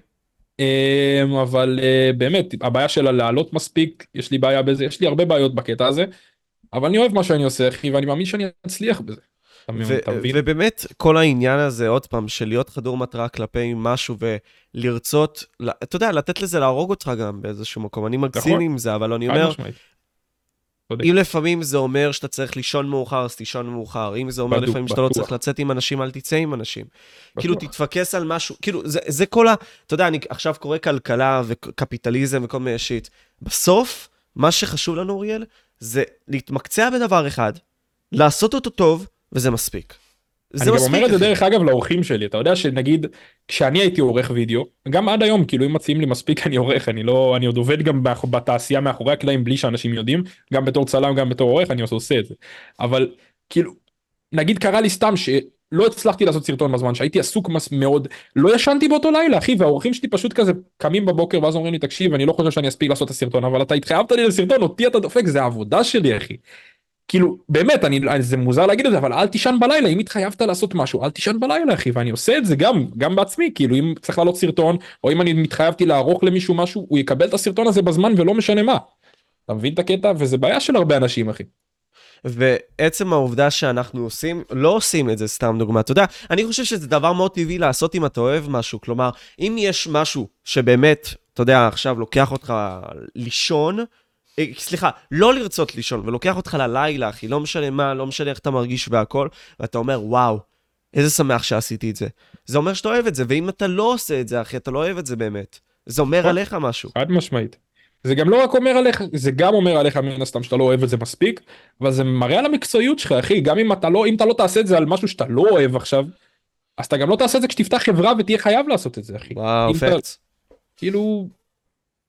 אבל באמת, הבעיה שלה לעלות מספיק, יש לי בעיה בזה, יש לי הרבה בעיות בקטע הזה, אבל אני אוהב מה שאני עושה, אחי, ואני מאמין שאני אצליח בזה. ובאמת כל העניין הזה, עוד פעם, של להיות חדור מטרה כלפי משהו ולרצות, אתה יודע, לתת לזה להרוג אותך גם באיזשהו מקום. אני מגזין עם זה, אבל אני אומר, אם לפעמים זה אומר שאתה צריך לישון מאוחר, אז תישון מאוחר. אם זה אומר לפעמים שאתה לא צריך לצאת עם אנשים, אל תצא עם אנשים. כאילו, תתפקס על משהו, כאילו, זה כל ה... אתה יודע, אני עכשיו קורא כלכלה וקפיטליזם וכל מיני שיט. בסוף, מה שחשוב לנו, אוריאל, זה להתמקצע בדבר אחד, לעשות אותו טוב, וזה מספיק. אני גם אומר את זה דרך אגב לאורחים שלי, אתה יודע שנגיד, כשאני הייתי עורך וידאו, גם עד היום, כאילו אם מציעים לי מספיק אני עורך, אני עוד עובד גם בתעשייה מאחורי הקלעים בלי שאנשים יודעים, גם בתור צלם, גם בתור עורך, אני עושה את זה. אבל כאילו, נגיד קרה לי סתם שלא הצלחתי לעשות סרטון בזמן, שהייתי עסוק מאוד, לא ישנתי באותו לילה, אחי, והאורחים שלי פשוט כזה קמים בבוקר ואז אומרים לי, תקשיב, אני לא חושב שאני אספיק לעשות את הסרטון, אבל אתה התחייבת לי לסרטון, אותי אתה דופק, זה העבודה שלי, אחי. כאילו, באמת, זה מוזר להגיד את זה, אבל אל תישן בלילה, אם התחייבת לעשות משהו, אל תישן בלילה, אחי, ואני עושה את זה גם בעצמי, כאילו, אם צריך לעלות סרטון, או אם אני מתחייבתי לערוך למישהו משהו, הוא יקבל את הסרטון הזה בזמן ולא משנה מה. אתה מבין את הקטע? וזה בעיה של הרבה אנשים, אחי. ועצם העובדה שאנחנו עושים, לא עושים את זה, סתם דוגמה, אתה יודע, אני חושב שזה דבר מאוד טבעי לעשות אם אתה אוהב משהו, כלומר, אם יש משהו שבאמת, אתה יודע, עכשיו לוקח אותך לישון, סליחה, לא לרצות לישון, ולוקח אותך ללילה, אחי, לא משנה מה, לא משנה איך אתה מרגיש והכל, ואתה אומר, וואו, איזה שמח שעשיתי את זה. זה אומר שאתה אוהב את זה, ואם אתה לא עושה את זה, אחי, אתה לא אוהב את זה באמת. זה אומר עליך משהו. עד משמעית. זה גם לא רק אומר עליך, זה גם אומר עליך מן הסתם שאתה לא אוהב את זה מספיק, אבל זה מראה על המקצועיות שלך, אחי, גם אם אתה לא תעשה את זה על משהו שאתה לא אוהב עכשיו, אז אתה גם לא תעשה את זה כשתפתח חברה ותהיה חייב לעשות את זה, אחי. וואו, פץ. כאילו...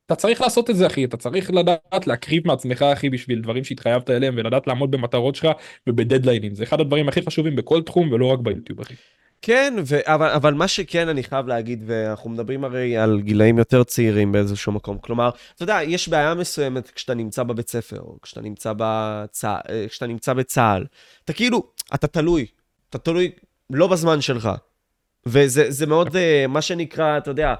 אתה צריך לעשות את זה, אחי, אתה צריך לדעת להקריב מעצמך, אחי, בשביל דברים שהתחייבת אליהם, ולדעת לעמוד במטרות שלך ובדדליינים. זה אחד הדברים הכי חשובים בכל תחום, ולא רק ביוטיוב, אחי. כן, אבל מה שכן אני חייב להגיד, ואנחנו מדברים הרי על גילאים יותר צעירים באיזשהו מקום, כלומר, אתה יודע, יש בעיה מסוימת כשאתה נמצא בבית ספר, או כשאתה נמצא בצהל. אתה כאילו, אתה תלוי לא בזמן שלך. וזה מאוד, מה שנקרא, אתה יודע,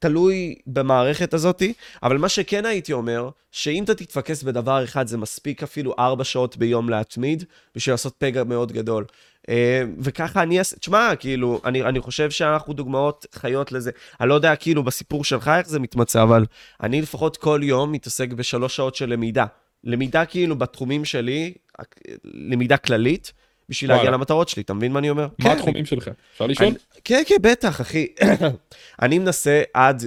תלוי במערכת הזאת, אבל מה שכן הייתי אומר, שאם אתה תתפקס בדבר אחד, זה מספיק אפילו 4 שעות ביום להתמיד, בשביל לעשות פגע מאוד גדול. וככה אני אעשה, תשמע, כאילו, אני חושב שאנחנו דוגמאות חיות לזה. אני לא יודע, כאילו, בסיפור שלך איך זה מתמצא, אבל אני לפחות כל יום מתעסק ב3 שעות של למידה. למידה כאילו בתחומים שלי, למידה כללית, בשביל להגיע למטרות שלי, אתה מבין מה אני אומר? מה התחומים שלך? אפשר לשאול? כן, כן, בטח, אחי. אני מנסה עד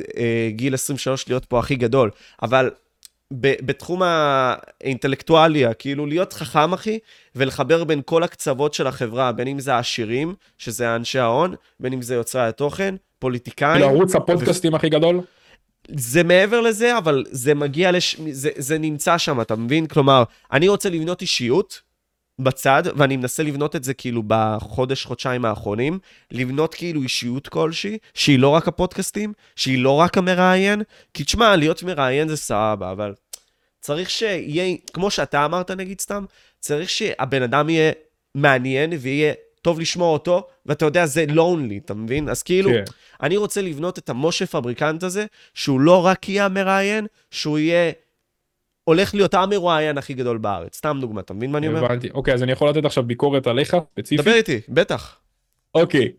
גיל 23 להיות פה הכי גדול, אבל בתחום האינטלקטואליה, כאילו להיות חכם, אחי, ולחבר בין כל הקצוות של החברה, בין אם זה העשירים, שזה אנשי ההון, בין אם זה יוצרי התוכן, פוליטיקאים. לערוץ הפודקאסטים הכי גדול? זה מעבר לזה, אבל זה מגיע, זה נמצא שם, אתה מבין? כלומר, אני רוצה לבנות אישיות, בצד, ואני מנסה לבנות את זה כאילו בחודש, חודשיים האחרונים, לבנות כאילו אישיות כלשהי, שהיא לא רק הפודקאסטים, שהיא לא רק המראיין, כי תשמע, להיות מראיין זה סבבה, אבל צריך שיהיה, כמו שאתה אמרת נגיד סתם, צריך שהבן אדם יהיה מעניין ויהיה טוב לשמוע אותו, ואתה יודע, זה לונלי, אתה מבין? אז כאילו, אני רוצה לבנות את המשה פבריקנט הזה, שהוא לא רק יהיה המראיין, שהוא יהיה הולך להיות המרואיין הכי גדול בארץ. סתם דוגמא, אתה מבין מה אני אומר? הבנתי. אוקיי, אז אני יכול לתת עכשיו ביקורת עליך, ספציפית? דבר איתי, בטח. אוקיי.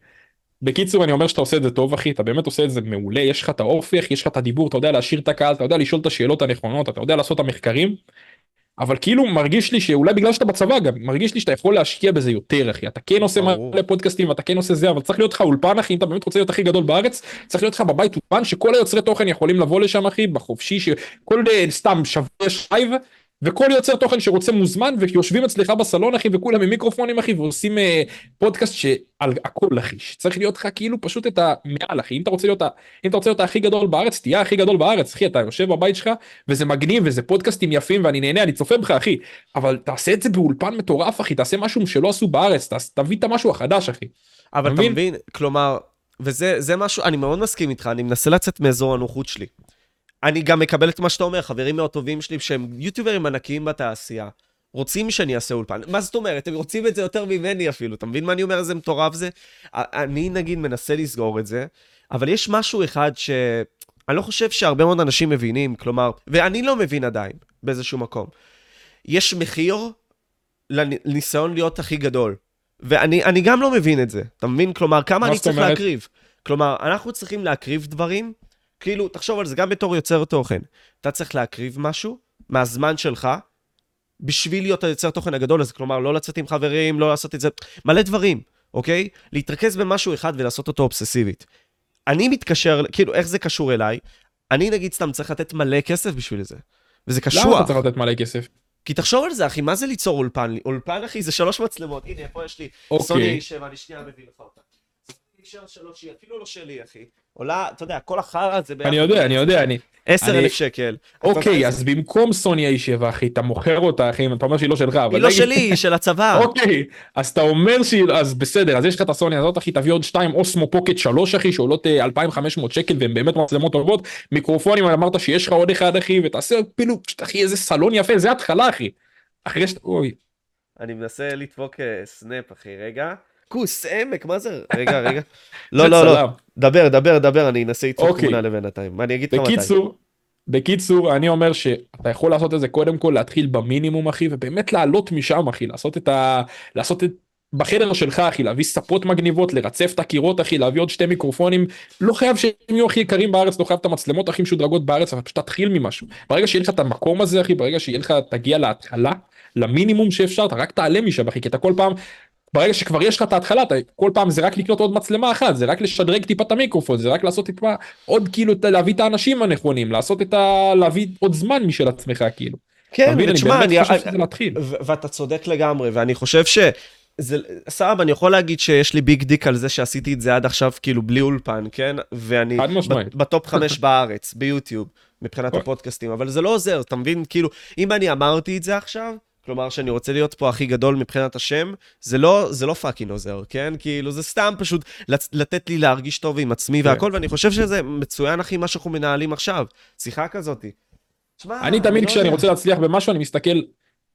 בקיצור, אני אומר שאתה עושה את זה טוב, אחי. אתה באמת עושה את זה מעולה. יש לך את ההופך, יש לך את הדיבור, אתה יודע להשאיר את הקהל, אתה יודע לשאול את השאלות הנכונות, אתה יודע לעשות את המחקרים. אבל כאילו מרגיש לי שאולי בגלל שאתה בצבא גם, מרגיש לי שאתה יכול להשקיע בזה יותר, אחי. אתה כן עושה מלא פודקאסטים, אתה כן עושה זה, אבל צריך להיות לך אולפן, אחי, אם אתה באמת רוצה להיות הכי גדול בארץ, צריך להיות לך בבית אולפן, שכל היוצרי תוכן יכולים לבוא לשם, אחי, בחופשי, שכל סתם שווה שייב, וכל יוצר תוכן שרוצה מוזמן, ויושבים אצלך בסלון, אחי, וכולם עם מיקרופונים, אחי, ועושים פודקאסט שעל הכל, אחי, שצריך להיות לך כאילו פשוט את המעל, אחי. אם אתה רוצה להיות הכי גדול בארץ, תהיה הכי גדול בארץ, אחי. אתה יושב בבית שלך, וזה מגניב, וזה פודקאסטים יפים, ואני נהנה, אני צופה בך, אחי. אבל תעשה את זה באולפן מטורף, אחי. תעשה משהו שלא עשו בארץ, תביא את המשהו החדש, אחי. אבל אתה מבין? כלומר, וזה משהו, אני מאוד מסכים איתך, אני מנסה לצאת מאזור הנוחות שלי. אני גם מקבל את מה שאתה אומר, חברים מאוד טובים שלי, שהם יוטיוברים ענקיים בתעשייה, רוצים שאני אעשה אולפן. מה זאת אומרת? הם רוצים את זה יותר ממני אפילו, אתה מבין מה אני אומר? איזה מטורף זה? אני נגיד מנסה לסגור את זה, אבל יש משהו אחד שאני לא חושב שהרבה מאוד אנשים מבינים, כלומר, ואני לא מבין עדיין באיזשהו מקום. יש מחיר לניסיון להיות הכי גדול, ואני גם לא מבין את זה. אתה מבין? כלומר, כמה אני צריך להקריב? כלומר, אנחנו צריכים להקריב דברים, כאילו, תחשוב על זה, גם בתור יוצר תוכן. אתה צריך להקריב משהו מהזמן שלך, בשביל להיות היוצר תוכן הגדול הזה. כלומר, לא לצאת עם חברים, לא לעשות את זה, מלא דברים, אוקיי? להתרכז במשהו אחד ולעשות אותו אובססיבית. אני מתקשר, כאילו, איך זה קשור אליי? אני, נגיד, סתם צריך לתת מלא כסף בשביל זה. וזה קשור. למה אתה צריך לתת מלא כסף? כי תחשוב על זה, אחי, מה זה ליצור אולפן? אולפן, אחי, זה 3 מצלמות. הנה, פה יש לי סוני A7, אני שנייה מביא לך אותה. נשאר 3, אפילו לא שלי, אחי. עולה, אתה יודע, כל אחר זה... אני יודע. 10,000 שקל. אוקיי, אז במקום סוני A7, אחי, אתה מוכר אותה, אחי, אתה אומר שהיא לא שלך, אבל... היא לא שלי, היא של הצבא. אוקיי, אז אתה אומר שהיא... אז בסדר, אז יש לך את הסוני הזאת, אחי, תביא עוד 2 אוסמו פוקט 3, אחי, שעולות 2,500 שקל, והן באמת מצלמות טובות. מיקרופונים, אמרת שיש לך עוד אחד, אחי, ותעשה פילוג, אחי, איזה סלון יפה, זה התחלה, אחי. אחרי שאתה... אוי. אני מנסה לדפוק סנאפ, אחי, רגע. כוס, עמק, מה זה? רגע. לא. דבר, אני אנסה איתו תמונה לבינתיים. אני אגיד לך מתי. בקיצור, אני אומר שאתה יכול לעשות את זה קודם כל, להתחיל במינימום, אחי, ובאמת לעלות משם, אחי, לעשות את בחדר שלך, אחי, להביא ספות מגניבות, לרצף את הקירות, אחי, להביא עוד 2 מיקרופונים, לא חייב שהם יהיו הכי יקרים בארץ, לא חייב את המצלמות הכי משודרגות בארץ, אבל פשוט תתחיל ממשהו. ברגע שיהיה לך את המקום הזה, אחי, ברגע שיהיה לך, תגיע להתחלה, למינימום שאפשר, אתה רק תעלה משם, אחי, כי אתה כל פעם ברגע שכבר יש לך את ההתחלה, כל פעם זה רק לקנות עוד מצלמה אחת, זה רק לשדרג טיפה את המיקרופון, זה רק לעשות טיפה עוד כאילו, להביא את האנשים הנכונים, להביא עוד זמן משל עצמך כאילו. כן, ותשמע, אני חושב שזה להתחיל. ואתה צודק לגמרי, ואני חושב סבב, אני יכול להגיד שיש לי ביג דיק על זה שעשיתי את זה עד עכשיו כאילו בלי אולפן, כן? ואני בטופ 5 בארץ, ביוטיוב, מבחינת הפודקאסטים, אבל זה לא עוזר, אתה מבין? כאילו, אם אני אמרתי את זה עכשיו, כלומר, שאני רוצה להיות פה הכי גדול מבחינת השם, זה לא פאקינג עוזר, כן? כאילו, זה סתם פשוט לתת לי להרגיש טוב עם עצמי והכל, ואני חושב שזה מצוין, אחי, מה שאנחנו מנהלים עכשיו. שיחה כזאת. אני תמיד, כשאני רוצה להצליח במשהו, אני מסתכל,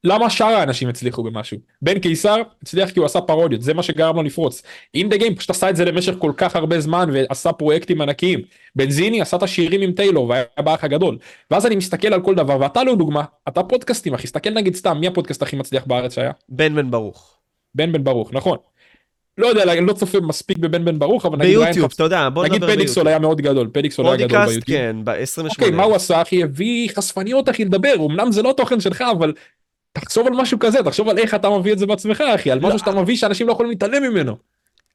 למה שאר האנשים הצליחו במשהו? בן קיסר הצליח כי הוא עשה פרודיות, זה מה שגרם לו לפרוץ. In the Game פשוט עשה את זה למשך כל כך הרבה זמן, ועשה פרויקטים ענקיים. בנזיני עשה את השירים עם טיילור, והיה באח הגדול. ואז אני מסתכל על כל דבר, ואתה לא דוגמה, אתה פודקאסטים, אחי, סתכל נגיד סתם, מי הפודקאסט הכי מצליח בארץ שהיה? בן ברוך, נכון. לא יודע, לא צופה מספיק בבן ברוך, אבל ביוטיוב, תודה, בוא נגיד פדיקסול היה מאוד גדול, פדיקסול היה גדול ביוטיוב. כן, ב-28. אוקיי, מה הוא עשה, אחי? הביא חשפניות, אחי, לדבר. אומנם זה לא תוכן שלך, אבל תחשוב על משהו כזה, תחשוב על איך אתה מביא את זה בעצמך, אחי, על משהו שאתה מביא שאנשים לא יכולים להתעלם ממנו.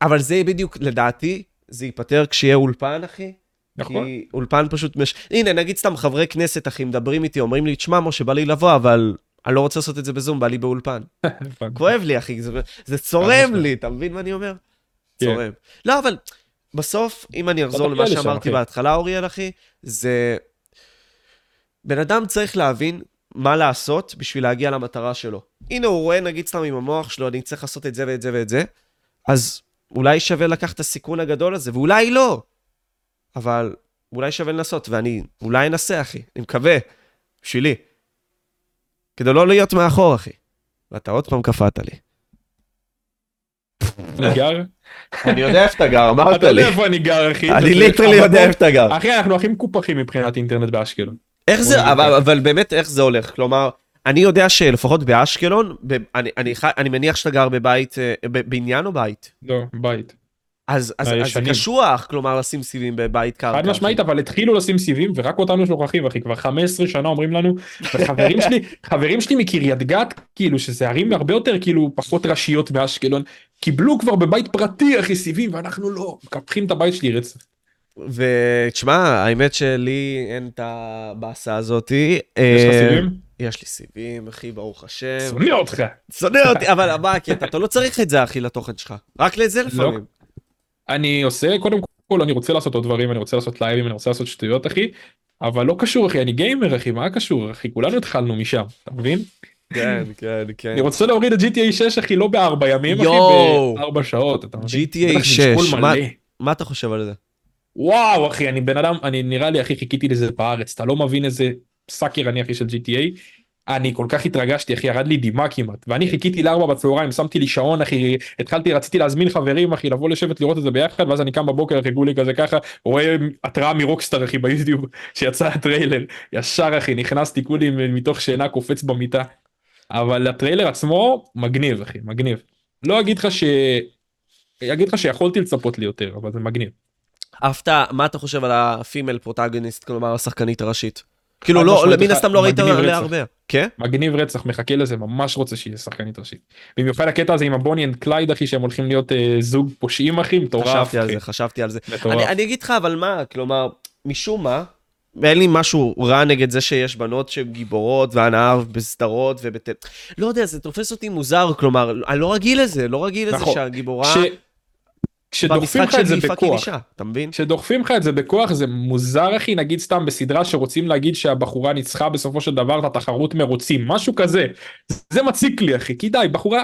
אבל זה בדיוק, לדעתי, זה ייפטר כשיהיה אולפן, אחי. נכון. כי אולפן פשוט הנה, נגיד סתם חברי כנסת, אחי, מדברים איתי, אומרים לי, תשמע, משה, בא לי לבוא, אבל אני לא רוצה לעשות את זה בזום, בא לי באולפן. כואב לי, אחי, זה צורם לי, אתה מבין מה אני אומר? צורם. לא, אבל בסוף, אם אני אחזור למה שאמרתי בהתחלה, אוריאל, אחי, זה בן אדם צריך להבין מה לעשות בשביל להגיע למטרה שלו. הנה הוא רואה, נגיד סתם עם המוח שלו, אני צריך לעשות את זה ואת זה ואת זה, אז אולי שווה לקחת את הסיכון הגדול הזה, ואולי לא, אבל אולי שווה לנסות, ואני אולי אנסה, אחי, אני מקווה, בשבילי, כדי לא להיות מאחור, אחי. ואתה עוד פעם קפאת לי. אני גר? אני יודע איפה אתה גר, אמרת לי. אתה יודע איפה אני גר, אחי. אני ליטרלי יודע איפה אתה גר. אחי, אנחנו הכי מקופחים מבחינת אינטרנט באשקלון. איך זה, אבל באמת איך זה הולך, כלומר, אני יודע שלפחות באשקלון, אני מניח שאתה גר בבית, בעניין או בית? לא, בית. אז זה קשוח, כלומר, לשים סיבים בבית קרקע. חד משמעית, אבל התחילו לשים סיבים, ורק אותנו שלוחכים, אחי, כבר 15 שנה אומרים לנו, וחברים שלי מקריית גת, כאילו, שזה ערים הרבה יותר, כאילו, פחות ראשיות באשקלון, קיבלו כבר בבית פרטי, אחי, סיבים, ואנחנו לא, מקפחים את הבית שלי רצף. ותשמע, האמת שלי אין את הבאסה הזאתי. יש לך סיבים? יש לי סיבים, אחי, ברוך השם. שונא אותך. שונא אותי, אבל מה הקטע? אתה לא צריך את זה, אחי, לתוכן שלך. רק לזה לפעמים. אני עושה, קודם כל, אני רוצה לעשות עוד דברים, אני רוצה לעשות לייבים, אני רוצה לעשות שטויות, אחי, אבל לא קשור, אחי, אני גיימר, אחי, מה קשור, אחי? כולנו התחלנו משם, אתה מבין? כן. אני רוצה להוריד את GTA 6, אחי, לא ב4 ימים, אחי, ב4 שעות. GTA 6, מה אתה חושב על זה? וואו, אחי, אני בן אדם, אני נראה לי, אחי, חיכיתי לזה בארץ, אתה לא מבין איזה סאקר אני, אחי, של GTA, אני כל כך התרגשתי, אחי, ירד לי דימה כמעט, ואני חיכיתי ל4 בצהריים, שמתי לי שעון, אחי, רציתי להזמין חברים, אחי, לבוא לשבת לראות את זה ביחד, ואז אני קם בבוקר, אחי, גולי כזה ככה, רואה התראה מרוקסטאר, אחי, ביוטיוב, שיצא הטריילר, ישר, אחי, נכנסתי כולי מתוך שינה, קופץ במיטה, אבל הטריילר עצמו, מגניב, אחי, מגניב. לא אגיד לך שיכולתי לצפות לי יותר, אבל זה מגניב. אהבת, מה אתה חושב על הפימל פרוטגוניסט, כלומר השחקנית הראשית? כאילו לא, מן הסתם לא ראית עליה הרבה. כן? מגניב רצח, מחכה לזה, ממש רוצה שיהיה שחקנית ראשית. במיוחד הקטע הזה עם הבוני אנד קלייד, אחי, שהם הולכים להיות זוג פושעים, אחי, מטורף. חשבתי על זה. אני אגיד לך, אבל מה, כלומר, משום מה, אין לי משהו רע נגד זה שיש בנות שהן גיבורות והנאה בסדרות ובטלפון. לא יודע, זה תופס אותי מוזר, כלומר, אני לא רגיל לזה, שהגיבורה... כשדוחפים לך את זה בכוח, זה מוזר, אחי. נגיד סתם בסדרה שרוצים להגיד שהבחורה ניצחה בסופו של דבר את התחרות מרוצים, משהו כזה, זה מציק לי, אחי, כי די, בחורה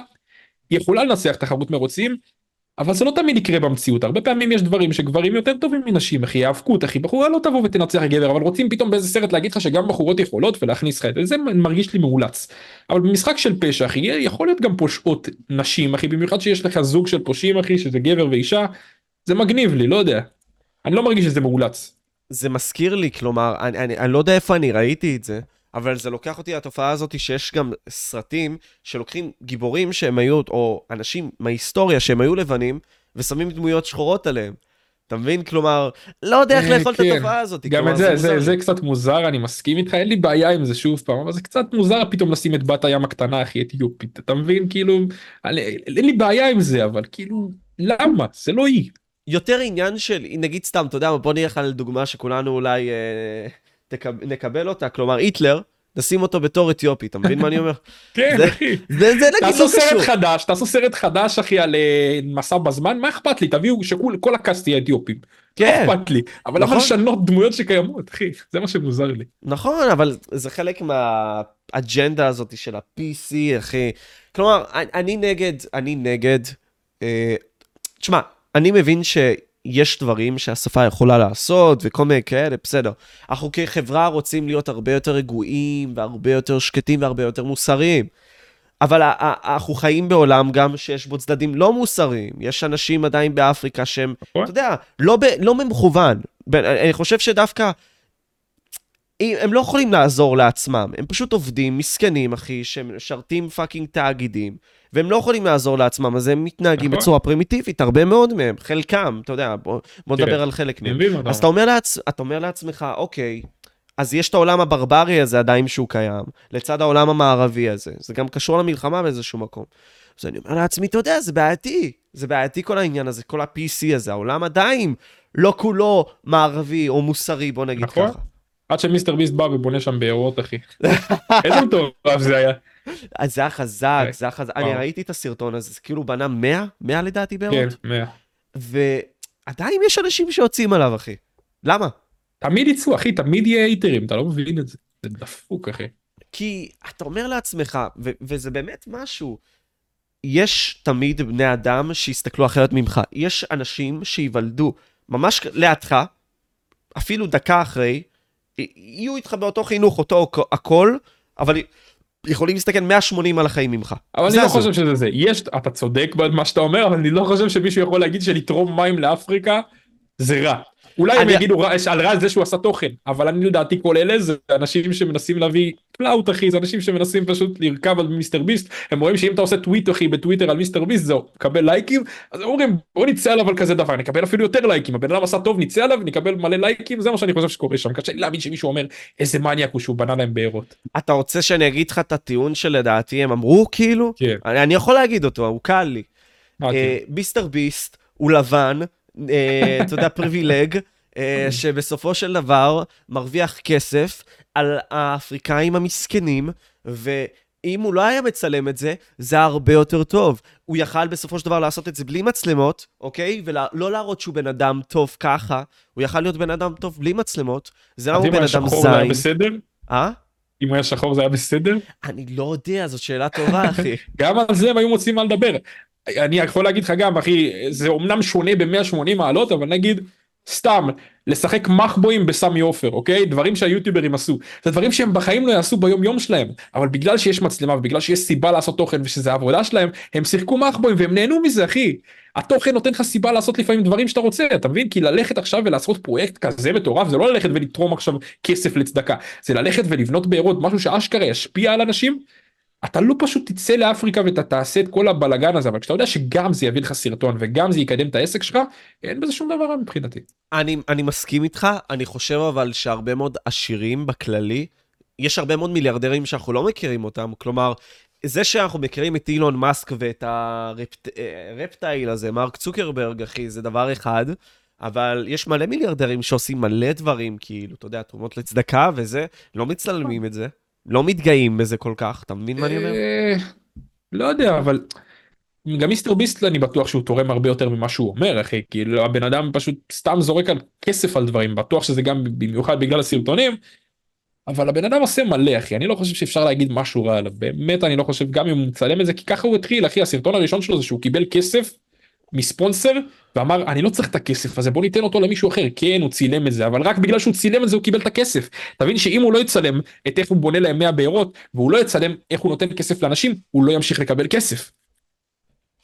יכולה לנצח תחרות מרוצים, אבל זה לא תמיד יקרה במציאות, הרבה פעמים יש דברים שגברים יותר טובים מנשים, אחי, יאבקות, אחי, בחורה לא תבוא ותנצח גבר, אבל רוצים פתאום באיזה סרט להגיד לך שגם בחורות יכולות ולהכניס לך, זה מרגיש לי מאולץ. אבל במשחק של פשע, אחי, יכול להיות גם פושעות נשים, אחי, במיוחד שיש לך זוג של פושעים, אחי, שזה גבר ואישה, זה מגניב לי, לא יודע, אני לא מרגיש שזה מאולץ. זה מזכיר לי, כלומר, אני לא יודע איפה אני ראיתי את זה, אבל זה לוקח אותי לתופעה הזאת שיש גם סרטים שלוקחים גיבורים שהם היו, או אנשים מההיסטוריה שהם היו לבנים, ושמים דמויות שחורות עליהם. אתה מבין? כלומר, לא יודע איך לאכול את התופעה הזאת. גם את זה קצת מוזר, אני מסכים איתך, אין לי בעיה עם זה שוב פעם, אבל זה קצת מוזר פתאום לשים את בת הים הקטנה, אחי, את יופית. אתה מבין? כאילו, אין לי בעיה עם זה, אבל כאילו, למה? זה לא היא. יותר עניין של, נגיד סתם, אתה יודע, בוא נלך על דוגמה שכולנו אולי... נקבל אותה, כלומר היטלר, נשים אותו בתור אתיופי, אתה מבין מה אני אומר? כן, אחי. תעשו סרט חדש, אחי, על מסע בזמן, מה אכפת לי? תביאו שכל הקאסט יהיה אתיופים. כן. אכפת לי, אבל למה לשנות דמויות שקיימות, אחי? זה מה שמוזר לי. נכון, אבל זה חלק מהאג'נדה הזאת של ה-PC, אחי. כלומר, אני נגד, תשמע, אני מבין ש... יש דברים שהשפה יכולה לעשות, וכל מיני כאלה, בסדר. החוקי חברה רוצים להיות הרבה יותר רגועים, והרבה יותר שקטים, והרבה יותר מוסריים. אבל אנחנו חיים בעולם גם שיש בו צדדים לא מוסריים. יש אנשים עדיין באפריקה שהם, אתה יודע, לא ממכוון. אני חושב שדווקא, הם לא יכולים לעזור לעצמם. הם פשוט עובדים, מסכנים, אחי, שהם שרתים פאקינג תאגידים. והם לא יכולים לעזור לעצמם, אז הם מתנהגים בצורה פרימיטיבית, הרבה מאוד מהם, חלקם, אתה יודע, בוא נדבר על חלק מהם. אז אתה אומר לעצמך, אוקיי, אז יש את העולם הברברי הזה עדיין שהוא קיים, לצד העולם המערבי הזה, זה גם קשור למלחמה באיזשהו מקום. אז אני אומר לעצמי, אתה יודע, זה בעייתי, כל העניין הזה, כל ה-PC הזה, העולם עדיין לא כולו מערבי או מוסרי, בוא נגיד ככה. עד שמיסטר ביסט בא ובונה שם בארות, אחי. איזה מטורף זה היה. אז זה היה חזק, אני ראיתי את הסרטון הזה, זה כאילו בנה 100 לדעתי בארות. כן, 100. ועדיין יש אנשים שיוצאים עליו, אחי. למה? תמיד יצאו, אחי, תמיד יהיה היטרים, אתה לא מבין את זה. זה דפוק, אחי. כי אתה אומר לעצמך, וזה באמת משהו, יש תמיד בני אדם שיסתכלו אחרת ממך. יש אנשים שיוולדו ממש לידך, אפילו דקה אחרי, יהיו איתך באותו חינוך, אותו הכל, אבל יכולים להסתכל 180 על החיים ממך. אבל אני לא חושב שזה זה. אתה צודק במה שאתה אומר, אבל אני לא חושב שמישהו יכול להגיד שלתרום מים לאפריקה זה רע. אולי הם יגידו על רע זה שהוא עשה תוכן, אבל אני לדעתי כל אלה זה אנשים שמנסים להביא פלאוט, אחי, זה אנשים שמנסים פשוט לרכב על מיסטר ביסט, הם רואים שאם אתה עושה טוויט, אחי, בטוויטר על מיסטר ביסט, זהו, קבל לייקים, אז אומרים, בוא נצא עליו על כזה דבר, נקבל אפילו יותר לייקים, הבן אדם עשה טוב, נצא עליו, נקבל מלא לייקים, זה מה שאני חושב שקורה שם, קשה לי להאמין שמישהו אומר, איזה מניאק הוא שהוא בנה להם בעירות. אתה רוצה שאני אגיד לך את הטיעון שלדעתי הם אמרו כאילו? אני יכול להגיד אותו, הוא קל לי. מיסטר ביסט הוא לבן, אתה יודע, פריבילג, שבסופו של דבר מרוויח כסף על האפריקאים המסכנים, ואם הוא לא היה מצלם את זה, זה הרבה יותר טוב. הוא יכל בסופו של דבר לעשות את זה בלי מצלמות, אוקיי? ולא להראות שהוא בן אדם טוב ככה, הוא יכל להיות בן אדם טוב בלי מצלמות, זה למה הוא בן אדם זין. אם הוא היה שחור זה היה בסדר? אני לא יודע, זאת שאלה טובה, אחי. גם על זה הם היו מוצאים מה לדבר. אני יכול להגיד לך גם, אחי, זה אומנם שונה ב-180 מעלות, אבל נגיד, סתם, לשחק מחבואים בסמי אופר, אוקיי? דברים שהיוטיוברים עשו. זה דברים שהם בחיים לא יעשו ביום-יום שלהם, אבל בגלל שיש מצלמה ובגלל שיש סיבה לעשות תוכן ושזה העבודה שלהם, הם שיחקו מחבואים והם נהנו מזה, אחי. התוכן נותן לך סיבה לעשות לפעמים דברים שאתה רוצה, אתה מבין? כי ללכת עכשיו ולעשות פרויקט כזה מטורף, זה לא ללכת ולתרום עכשיו כסף לצדקה, זה ללכת ולבנות בעירות, משהו שאשכרה ישפיע על אנשים, אתה לא פשוט תצא לאפריקה ואתה תעשה את כל הבלגן הזה, אבל כשאתה יודע שגם זה יביא לך סרטון וגם זה יקדם את העסק שלך, אין בזה שום דבר מבחינתי. אני מסכים איתך, אני חושב אבל שהרבה מאוד עשירים בכללי, יש הרבה מאוד מיליארדרים שאנחנו לא מכירים אותם, כלומר, זה שאנחנו מכירים את אילון מאסק ואת הרפטייל הזה, מרק צוקרברג, אחי, זה דבר אחד, אבל יש מלא מיליארדרים שעושים מלא דברים, כאילו, אתה יודע, תרומות לצדקה וזה, לא מצלמים את זה. לא מתגאים בזה כל כך, אתה מבין מה אני אומר? לא יודע, אבל גם מיסטר ביסט, אני בטוח שהוא תורם הרבה יותר ממה שהוא אומר, אחי, כי הבן אדם פשוט סתם זורק על כסף על דברים, בטוח שזה גם במיוחד בגלל הסרטונים, אבל הבן אדם עושה מלא, אחי, אני לא חושב שאפשר להגיד משהו רע עליו, באמת אני לא חושב, גם אם הוא מצלם את זה, כי ככה הוא התחיל, אחי, הסרטון הראשון שלו זה שהוא קיבל כסף מספונסר, ואמר, אני לא צריך את הכסף הזה, בוא ניתן אותו למישהו אחר. כן, הוא צילם את זה, אבל רק בגלל שהוא צילם את זה, הוא קיבל את הכסף. תבין שאם הוא לא יצלם את איך הוא בונה להם 100 בעירות, והוא לא יצלם איך הוא נותן כסף לאנשים, הוא לא ימשיך לקבל כסף.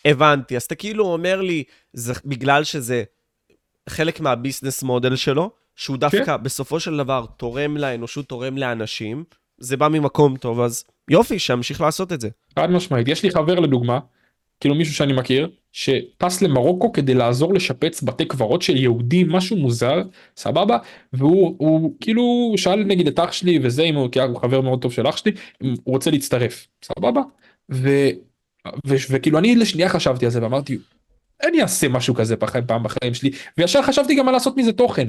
הבנתי, אז אתה כאילו אומר לי, זה בגלל שזה חלק מהביסנס מודל שלו, שהוא דווקא בסופו של דבר תורם לאנושות, תורם לאנשים, זה בא ממקום טוב, אז יופי, שימשיך לעשות את זה. חד משמעית, יש לי חבר לדוגמה, כאילו מישהו שאני מכיר, שטס למרוקו כדי לעזור לשפץ בתי קברות של יהודים, משהו מוזר, סבבה, והוא כאילו שאל נגיד את אח שלי וזה, אם הוא חבר מאוד טוב של אח שלי, הוא רוצה להצטרף, סבבה, וכאילו אני לשנייה חשבתי על זה ואמרתי, אני אעשה משהו כזה פעם בחיים שלי, וישר חשבתי גם על לעשות מזה תוכן,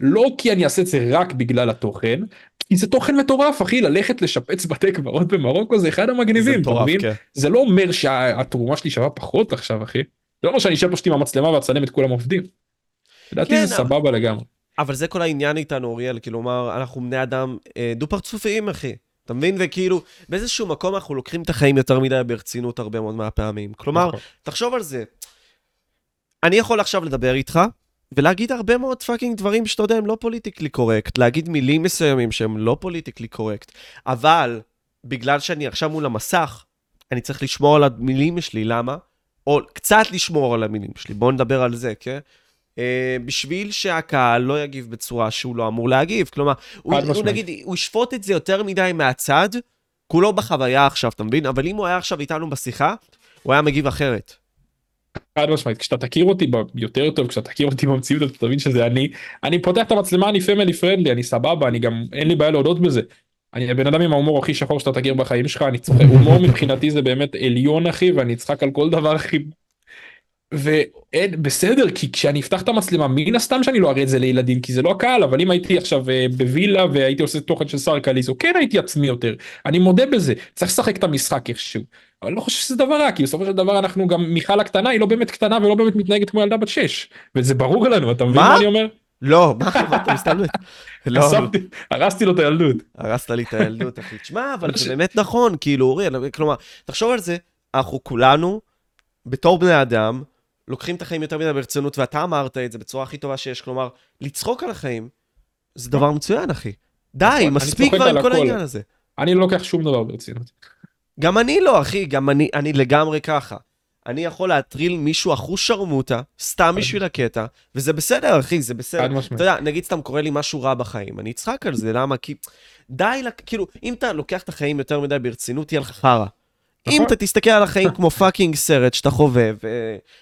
לא כי אני אעשה את זה רק בגלל התוכן, כי זה תוכן מטורף, אחי, ללכת לשפץ בתי קברות במרוקו, זה אחד המגניבים, זה לא אומר שהתרומה שלי שווה פחות עכשיו, אחי, זה אומר שאני אשב פשוט עם המצלמה ואצלם את כולם עובדים, לדעתי זה סבבה לגמרי. אבל זה כל העניין איתנו, אוריאל, כלומר, אנחנו בני אדם דו-פרצופיים, אחי, אתה מבין? וכאילו, באיזשהו מקום אנחנו לוקחים את החיים יותר מדי ברצינות הרבה מאוד מהפעמים, כלומר, תחשוב על זה, אני יכול עכשיו לדבר איתך, ולהגיד הרבה מאוד פאקינג דברים שאתה יודע הם לא פוליטיקלי קורקט, להגיד מילים מסוימים שהם לא פוליטיקלי קורקט, אבל בגלל שאני עכשיו מול המסך, אני צריך לשמור על המילים שלי, למה? או קצת לשמור על המילים שלי, בואו נדבר על זה, כן? בשביל שהקהל לא יגיב בצורה שהוא לא אמור להגיב, כלומר, הוא ישפוט את זה יותר מדי מהצד, כולו בחוויה עכשיו, אתה מבין? אבל אם הוא היה עכשיו איתנו בשיחה, הוא היה מגיב אחרת. חד משמעית, כשאתה תכיר אותי יותר טוב, כשאתה תכיר אותי במציאות, אתה תבין שזה אני פותח את המצלמה, אני פמילי פרנדלי, אני סבבה, אני גם, אין לי בעיה להודות בזה. אני הבן אדם עם ההומור הכי שחור שאתה תכיר בחיים שלך, אני צוחק, הומור מבחינתי זה באמת עליון אחי, ואני אצחק על כל דבר אחי. ובסדר, כי כשאני אפתח את המצלמה, מן הסתם שאני לא אראה את זה לילדים, כי זה לא הקהל, אבל אם הייתי עכשיו בווילה, והייתי עושה תוכן של סרקליזם, כן הייתי עצמי יותר, אני מודה בזה, צריך לשחק את המשחק איכשהו, אבל לא חושב שזה דבר רע, כי בסופו של דבר אנחנו גם, מיכל הקטנה היא לא באמת קטנה, ולא באמת מתנהגת כמו ילדה בת 6, וזה ברור לנו, אתה מבין מה אני אומר? לא, מה חבר'ה, אתה מסתלמת? הרסתי לו את הילדות. הרסת לי את הילדות, אחי, תשמע, אבל זה באמת נכון, כאילו, אוריאל, כלומר, תחשוב על זה, אנחנו כולנו, בתור בני אדם, לוקחים את החיים יותר מדי ברצינות, ואתה אמרת את זה בצורה הכי טובה שיש, כלומר, לצחוק על החיים, זה דבר מצוין, אחי. די, מספיק כבר עם כל העניין הזה. אני לא לוקח שום דבר ברצינות. גם אני לא, אחי, גם אני לגמרי ככה. אני יכול להטריל מישהו אחוז שרמוטה, סתם בשביל הקטע, וזה בסדר, אחי, זה בסדר. אתה יודע, נגיד סתם קורא לי משהו רע בחיים, אני אצחק על זה, למה? כי די, כאילו, אם אתה לוקח את החיים יותר מדי ברצינות, יהיה לך חרא. אם אתה תסתכל על החיים כמו פאקינג סרט שאתה חובב,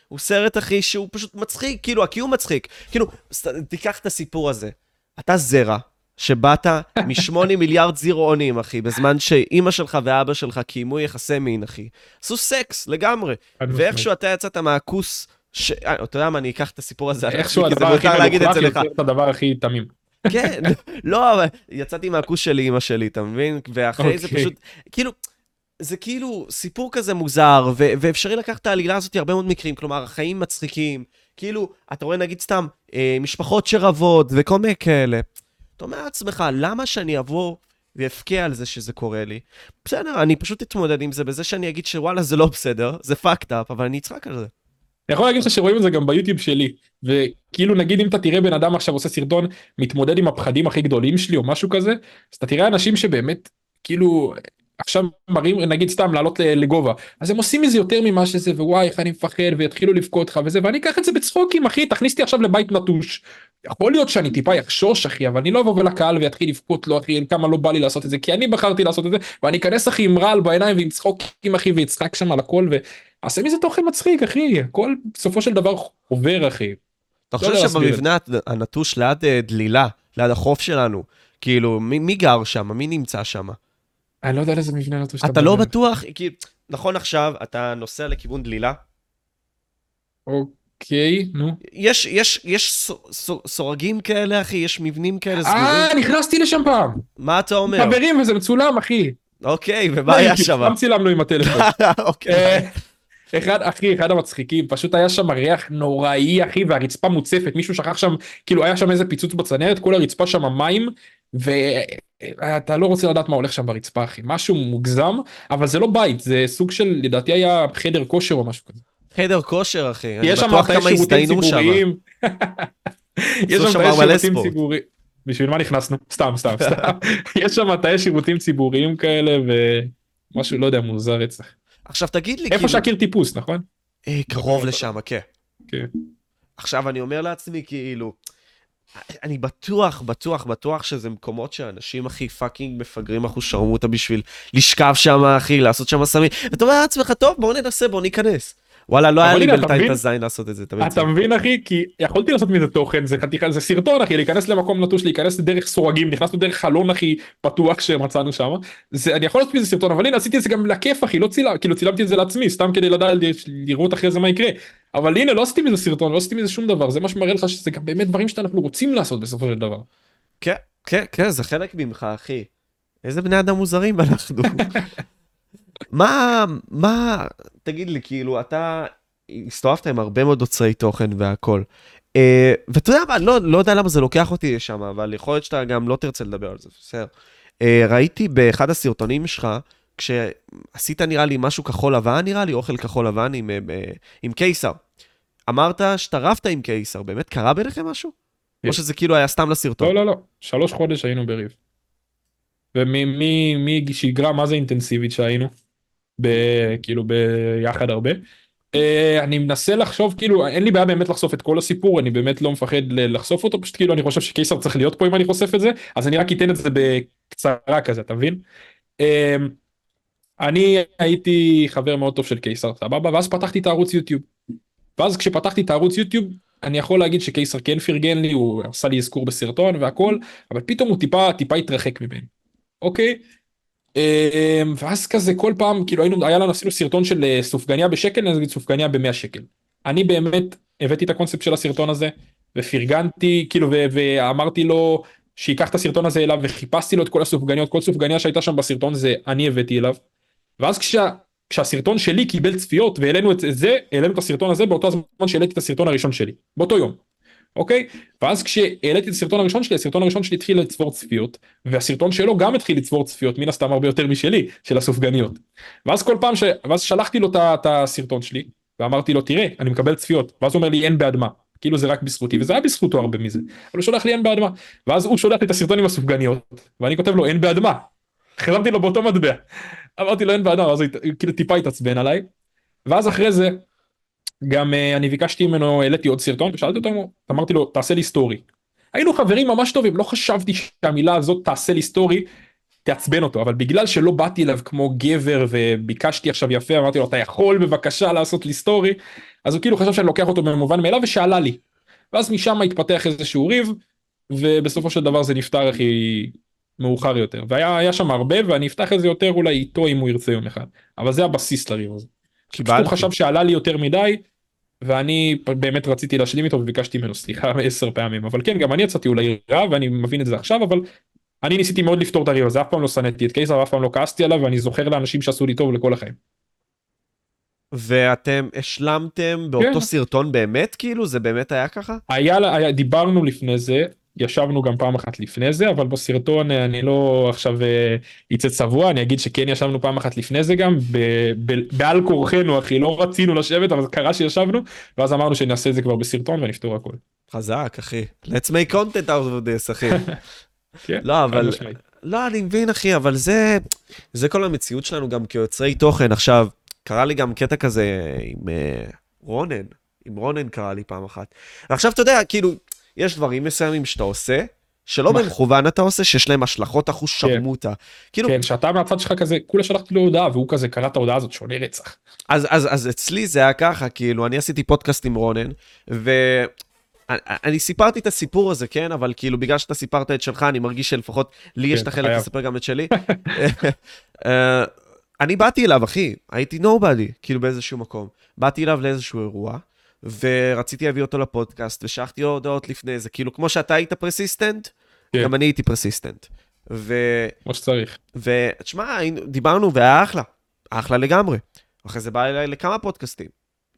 הוא סרט אחי שהוא פשוט מצחיק, כאילו הקיום מצחיק, כאילו תיקח את הסיפור הזה, אתה זרע שבאת מ8 מיליארד זירעונים אחי, בזמן שאימא שלך ואבא שלך קיימו יחסי מין אחי, עשו סקס לגמרי, ואיכשהו אתה יצאת מהכוס, אתה יודע מה אני אקח את הסיפור הזה, איכשהו הדבר הכי מלוכלך יוצר את הדבר הכי תמים. כן, לא, אבל יצאתי מהכוס של אימא שלי, אתה מבין? ואחרי זה פשוט, כאילו, זה כאילו סיפור כזה מוזר, ואפשרי לקחת את העלילה הזאת הרבה מאוד מקרים, כלומר, החיים מצחיקים, כאילו, אתה רואה נגיד סתם, משפחות שרבות וכל מיני כאלה. אתה אומר לעצמך, למה שאני אבוא ואפקע על זה שזה קורה לי? בסדר, אני פשוט אתמודד עם זה, בזה שאני אגיד שוואלה זה לא בסדר, זה fucked up, אבל אני אצחק על זה. אני יכול להגיד לך שרואים את זה גם ביוטיוב שלי, וכאילו נגיד אם אתה תראה בן אדם עכשיו עושה סרטון, מתמודד עם הפחדים הכי גדולים שלי או משהו כזה, אז אתה תראה אנשים שבאמת, כאילו עכשיו מראים, נגיד סתם, לעלות לגובה, אז הם עושים מזה יותר ממה שזה, ווואי, איך אני מפחד, ויתחילו לבכות לך וזה, ואני אקח את זה בצחוקים, אחי, תכניסתי עכשיו לבית נטוש, יכול להיות שאני טיפה יחשוש, אחי, אבל אני לא אבוא לקהל ויתחיל לבכות לו, אחי, כמה לא בא לי לעשות את זה, כי אני בחרתי לעשות את זה, ואני אכנס, אחי, עם רעל בעיניים, ועם צחוקים, אחי, ויצחק שם על הכל, ועשה מזה תוכן מצחיק, אחי, הכל בסופו של דבר עובר, אחי. אתה חושב שבמבנה הנטוש ליד דלילה, ליד החוף שלנו, כאילו, מי גר שם, מי נמצא שם? אני לא יודע איזה מבנה נטוש. אתה לא בטוח, כי נכון עכשיו, אתה נוסע לכיוון דלילה. אוקיי, נו. יש סורגים כאלה, אחי, יש מבנים כאלה סגורים. נכנסתי לשם פעם. מה אתה אומר? חברים, וזה מצולם, אחי. אוקיי, ומה היה שם? פעם צילמנו עם הטלפון. אוקיי. אחד המצחיקים, פשוט היה שם ריח נוראי, אחי, והרצפה מוצפת, מישהו שכח שם, כאילו היה שם איזה פיצוץ בצנרת, כל הרצפה שם המים, ואתה לא רוצה לדעת מה הולך שם ברצפה, אחי, משהו מוגזם, אבל זה לא בית, זה סוג של, לדעתי היה חדר כושר או משהו כזה. חדר כושר, אחי, אני בטוח כמה הסתיינו שם. יש שם מלא ספורט. בשביל מה נכנסנו? סתם. יש שם מתי שירותים ציבוריים כאלה, ומשהו, לא יודע, מוזר רצח. עכשיו תגיד לי... איפה שהכיר טיפוס, נכון? קרוב לשם, כן. כן. עכשיו אני אומר לעצמי כאילו, אני בטוח שזה מקומות שאנשים הכי פאקינג מפגרים אחו שרמותה בשביל לשכב שם, אחי, לעשות שם סמים. ואתה אומר לעצמך, טוב, בואו ננסה, בואו ניכנס. וואלה, לא היה לי בלתיים את הזין לעשות את זה. אתה מבין, אחי? כי יכולתי לעשות מזה תוכן, זה סרטון, אחי, להיכנס למקום נטוש, להיכנס דרך סורגים, נכנסנו דרך חלון, אחי, פתוח שמצאנו שם. אני יכול לעשות מזה סרטון, אבל הנה, עשיתי את זה גם לכיף, אחי, לא צילמתי את זה לעצמי, סתם כדי לדעת, לראות אחרי זה מה יקרה. אבל הנה, לא עשיתי מזה סרטון, לא עשיתי מזה שום דבר, זה מה שמראה לך שזה גם באמת דברים שאנחנו רוצים לעשות בסופו של דבר. כן, כן, כן, זה חלק ממך, אחי. איזה בני אדם מוזרים אנחנו. מה, תגיד לי, כאילו, אתה הסתובבת עם הרבה מאוד עוצרי תוכן והכל, ואתה יודע מה, לא יודע למה זה לוקח אותי לשם, אבל יכול להיות שאתה גם לא תרצה לדבר על זה, בסדר. ראיתי באחד הסרטונים שלך, כשעשית נראה לי משהו כחול לבן, נראה לי אוכל כחול לבן עם קיסר. אמרת שטרפת עם קיסר, באמת קרה ביניכם משהו? או שזה כאילו היה סתם לסרטון? לא, 3 חודש היינו בריב. ומי שיגרה, מה זה אינטנסיבית שהיינו? כאילו ביחד הרבה. אני מנסה לחשוב, כאילו, אין לי בעיה באמת לחשוף את כל הסיפור, אני באמת לא מפחד לחשוף אותו, פשוט כאילו אני חושב שקיסר צריך להיות פה אם אני חושף את זה, אז אני רק אתן את זה בקצרה כזה, אתה מבין? אני הייתי חבר מאוד טוב של קיסר, סבבה, ואז פתחתי את הערוץ יוטיוב. ואז כשפתחתי את הערוץ יוטיוב, אני יכול להגיד שקיסר כן פרגן לי, הוא עשה לי אזכור בסרטון והכל, אבל פתאום הוא טיפה התרחק ממני. אוקיי, ואז כזה כל פעם, כאילו היה לנו, עשינו סרטון של סופגניה בשקל, נגיד סופגניה ב100 שקל. אני באמת הבאתי את הקונספט של הסרטון הזה, ופרגנתי, כאילו, ואמרתי לו שיקח את הסרטון הזה אליו, וחיפשתי לו את כל הסופגניות, כל סופגניה שהייתה שם בסרטון זה, אני הבאתי אליו. ואז כשהסרטון שלי קיבל צפיות, והעלינו את זה, העלינו את הסרטון הזה, באותו הזמן שהעליתי את הסרטון הראשון שלי, באותו יום. אוקיי? ואז כשהעליתי את הסרטון הראשון שלי, הסרטון הראשון שלי התחיל לצבור צפיות, והסרטון שלו גם התחיל לצבור צפיות, מן הסתם הרבה יותר משלי, של הסופגניות. ואז כל פעם ואז שלחתי לו את הסרטון שלי, ואמרתי לו, תראה, אני מקבל צפיות. ואז הוא אומר לי, אין בעד מה. כאילו זה רק בזכותי, וזה היה בזכותו הרבה מזה. אבל הוא שולח לי, אין בעד מה. ואז הוא שולח לי את הסרטון עם הסופגניות, ואני כותב לו, אין בעד מה. חזרתי לו באותו מטבע. אמרתי לו, אין בעד מה, אז כאילו טיפה התעצבן עליי. ואז אחרי זה, גם אני ביקשתי ממנו, העליתי עוד סרטון, ושאלתי אותו, אמרתי לו, תעשה לי סטורי. היינו חברים ממש טובים, לא חשבתי שהמילה הזאת, תעשה לי סטורי, תעצבן אותו, אבל בגלל שלא באתי אליו כמו גבר, וביקשתי עכשיו יפה, אמרתי לו, אתה יכול בבקשה לעשות לי סטורי, אז הוא כאילו חשב שאני לוקח אותו במובן מאליו, ושאלה לי. ואז משם התפתח איזשהו ריב, ובסופו של דבר זה נפטר הכי מאוחר יותר. והיה שם הרבה, ואני אפתח את זה יותר אולי איתו אם הוא ירצה יום אחד. אבל זה הבסיס לריב הזה. הוא חשב שעלה לי יותר מדי, ואני באמת רציתי להשלים איתו וביקשתי ממנו סליחה 10 פעמים, אבל כן, גם אני יצאתי אולי רע, ואני מבין את זה עכשיו, אבל אני ניסיתי מאוד לפתור את הריב, אז אף פעם לא שנאתי את קיסר, אף פעם לא כעסתי עליו, ואני זוכר לאנשים שעשו לי טוב לכל החיים. ואתם השלמתם באותו סרטון באמת, כאילו? זה באמת היה ככה? דיברנו לפני זה, ישבנו גם פעם אחת לפני זה, אבל בסרטון אני לא עכשיו יצא צבוע, אני אגיד שכן ישבנו פעם אחת לפני זה גם, בעל כורחנו אחי, לא רצינו לשבת, אבל קרה שישבנו, ואז אמרנו שנעשה את זה כבר בסרטון ונפתור הכל. חזק אחי, let's make content out of this אחי. לא, אבל לא, אני מבין, אחי, אבל זה כל המציאות שלנו גם כיוצרי תוכן. עכשיו, קרה לי גם קטע כזה עם רונן. עם רונן קרה לי פעם אחת. ועכשיו, אתה יודע, כאילו, יש דברים מסוימים שאתה עושה, שלא במכוון אתה עושה, שיש להם השלכות אחוז שרמותה. כן, שאתה מהצד שלך כזה, כולה שלחתי לו הודעה, והוא כזה קרא את ההודעה הזאת, שונה רצח. אז אצלי זה היה ככה, כאילו, אני עשיתי פודקאסט עם רונן, אני סיפרתי את הסיפור הזה, כן, אבל כאילו, בגלל שאתה סיפרת את שלך, אני מרגיש שלפחות לי יש את החלק לספר גם את שלי. אני באתי אליו, אחי, הייתי nobody, כאילו באיזשהו מקום. באתי אליו לאיזשהו אירוע, ורציתי להביא אותו לפודקאסט, ושלחתי הודעות לפני זה, כאילו, כמו שאתה היית פרסיסטנט, גם אני הייתי פרסיסטנט. כמו שצריך. ותשמע, דיברנו, והיה אחלה, אחלה לגמרי. אחרי זה בא אליי לכמה פודקאסטים,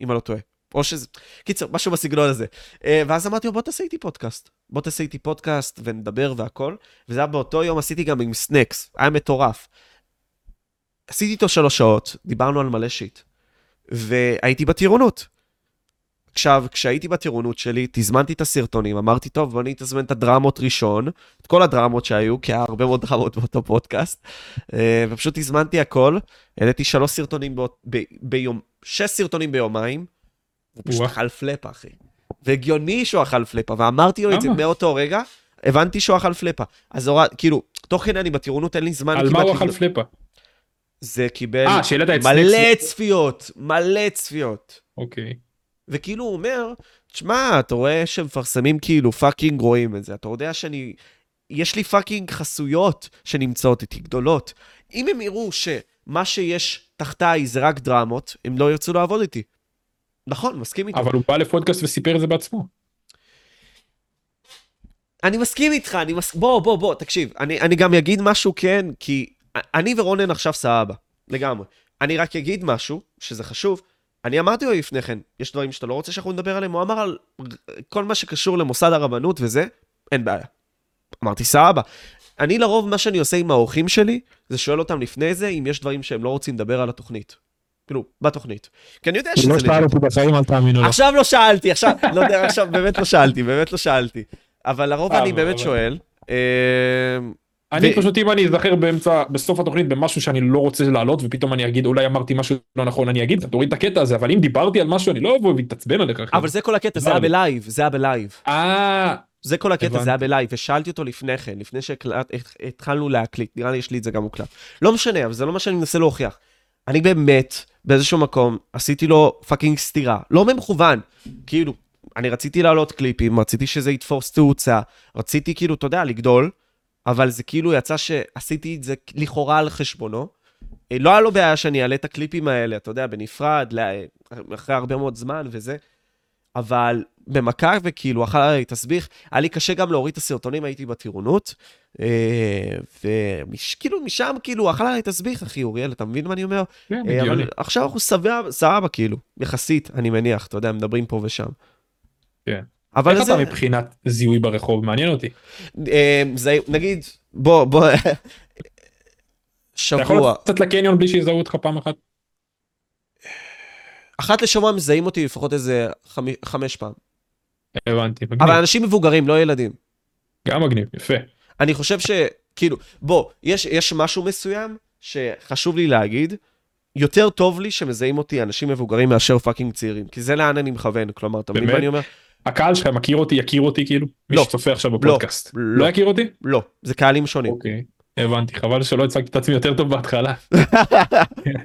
אם אני לא טועה. או שזה, קיצר, משהו בסגנון הזה. ואז אמרתי לו, בוא תעשה איתי פודקאסט, ונדבר והכל. וזה היה באותו יום, עשיתי גם עם סנקס, היה מטורף. עשיתי איתו 3 שעות, דיברנו על מלא שיט, והייתי בטירונות. עכשיו, כשהייתי בטירונות שלי, תזמנתי את הסרטונים, אמרתי, טוב, בוא אני תזמן את הדרמות ראשון, את כל הדרמות שהיו, כי היה הרבה מאוד דרמות באותו פודקאסט, ופשוט תזמנתי הכל, העליתי 3 סרטונים ביום, 6 סרטונים ביומיים, הוא פשוט אכל פלפה, אחי. והגיוני שהוא אכל פלפה, ואמרתי לו את זה מאותו רגע, הבנתי שהוא אכל פלפה. אז כאילו, תוך כדי אני בטירונות, אין לי זמן. על מה הוא אכל פלפה? זה קיבל מלא צפיות, מלא צפיות. אוקיי. וכאילו הוא אומר, תשמע, אתה רואה שמפרסמים כאילו, פאקינג רואים את זה, אתה יודע שאני, יש לי פאקינג חסויות שנמצאות איתי גדולות. אם הם יראו שמה שיש תחתיי זה רק דרמות, הם לא ירצו לעבוד איתי. נכון, מסכים איתך. אבל הוא בא לפודקאסט וסיפר את זה בעצמו. אני מסכים איתך, בוא, תקשיב, אני גם אגיד משהו כן, כי אני ורונן עכשיו סבבה, לגמרי. אני רק אגיד משהו, שזה חשוב, אני אמרתי לו לפני כן, יש דברים שאתה לא רוצה שאנחנו נדבר עליהם, הוא אמר על כל מה שקשור למוסד הרבנות וזה, אין בעיה. אמרתי סבבה. אני לרוב מה שאני עושה עם האורחים שלי, זה שואל אותם לפני זה, אם יש דברים שהם לא רוצים לדבר על התוכנית. כאילו, בתוכנית. כי אני יודע שזה... לא שאל אותי בחיים, אל תאמינו לו. עכשיו לא שאלתי, באמת לא שאלתי. אבל לרוב אני באמת שואל. אני פשוט, אם אני אזכר בסוף התוכנית במשהו שאני לא רוצה לעלות, ופתאום אני אגיד, אולי אמרתי משהו לא נכון, אני אגיד, תוריד את הקטע הזה, אבל אם דיברתי על משהו, אני לא אבוא ותתעצבן עליך. אבל זה כל הקטע, זה היה בלייב. זה כל הקטע, זה היה בלייב, ושאלתי אותו לפני כן, לפני שהתחלנו להקליט, נראה לי יש לי את זה גם מוקלט. לא משנה, אבל זה לא מה שאני מנסה להוכיח. אני באמת, באיזשהו מקום, עשיתי לו פאקינג סתירה. לא ממכוון. כאילו, אני רציתי לעלות קליפים, רציתי שזה יתפוס תאוצה, רציתי כאילו, אתה יודע, לגדול, אבל זה כאילו יצא שעשיתי את זה לכאורה על חשבונו. לא היה לו בעיה שאני אעלה את הקליפים האלה, אתה יודע, בנפרד, אחרי הרבה מאוד זמן וזה, אבל במכה וכאילו, אחרי תסביך, היה לי קשה גם להוריד את הסרטונים, הייתי בטירונות, וכאילו משם, כאילו, אחרי תסביך, אחי אוריאל, אתה מבין מה אני אומר? כן, בדיוק. עכשיו אנחנו סבבה, כאילו, יחסית, אני מניח, אתה יודע, מדברים פה ושם. כן. איך אתה מבחינת זיהוי ברחוב? מעניין אותי. נגיד, בוא, שבוע. אתה יכול לצאת לקניון בלי שיזהו אותך פעם אחת? אחת לשבוע מזהים אותי לפחות איזה 5 פעם. הבנתי, מגניב. אבל אנשים מבוגרים, לא ילדים. גם מגניב, יפה. אני חושב שכאילו, בוא, יש משהו מסוים שחשוב לי להגיד, יותר טוב לי שמזהים אותי אנשים מבוגרים מאשר פאקינג צעירים, כי זה לאן אני מכוון, כלומר, אתה מבין מה אני אומר? הקהל שלך יכיר אותי כאילו? מי שצופה עכשיו בפודקאסט. לא יכיר אותי? לא, זה קהלים שונים. אוקיי. הבנתי, חבל שלא הצגתי את עצמי יותר טוב בהתחלה.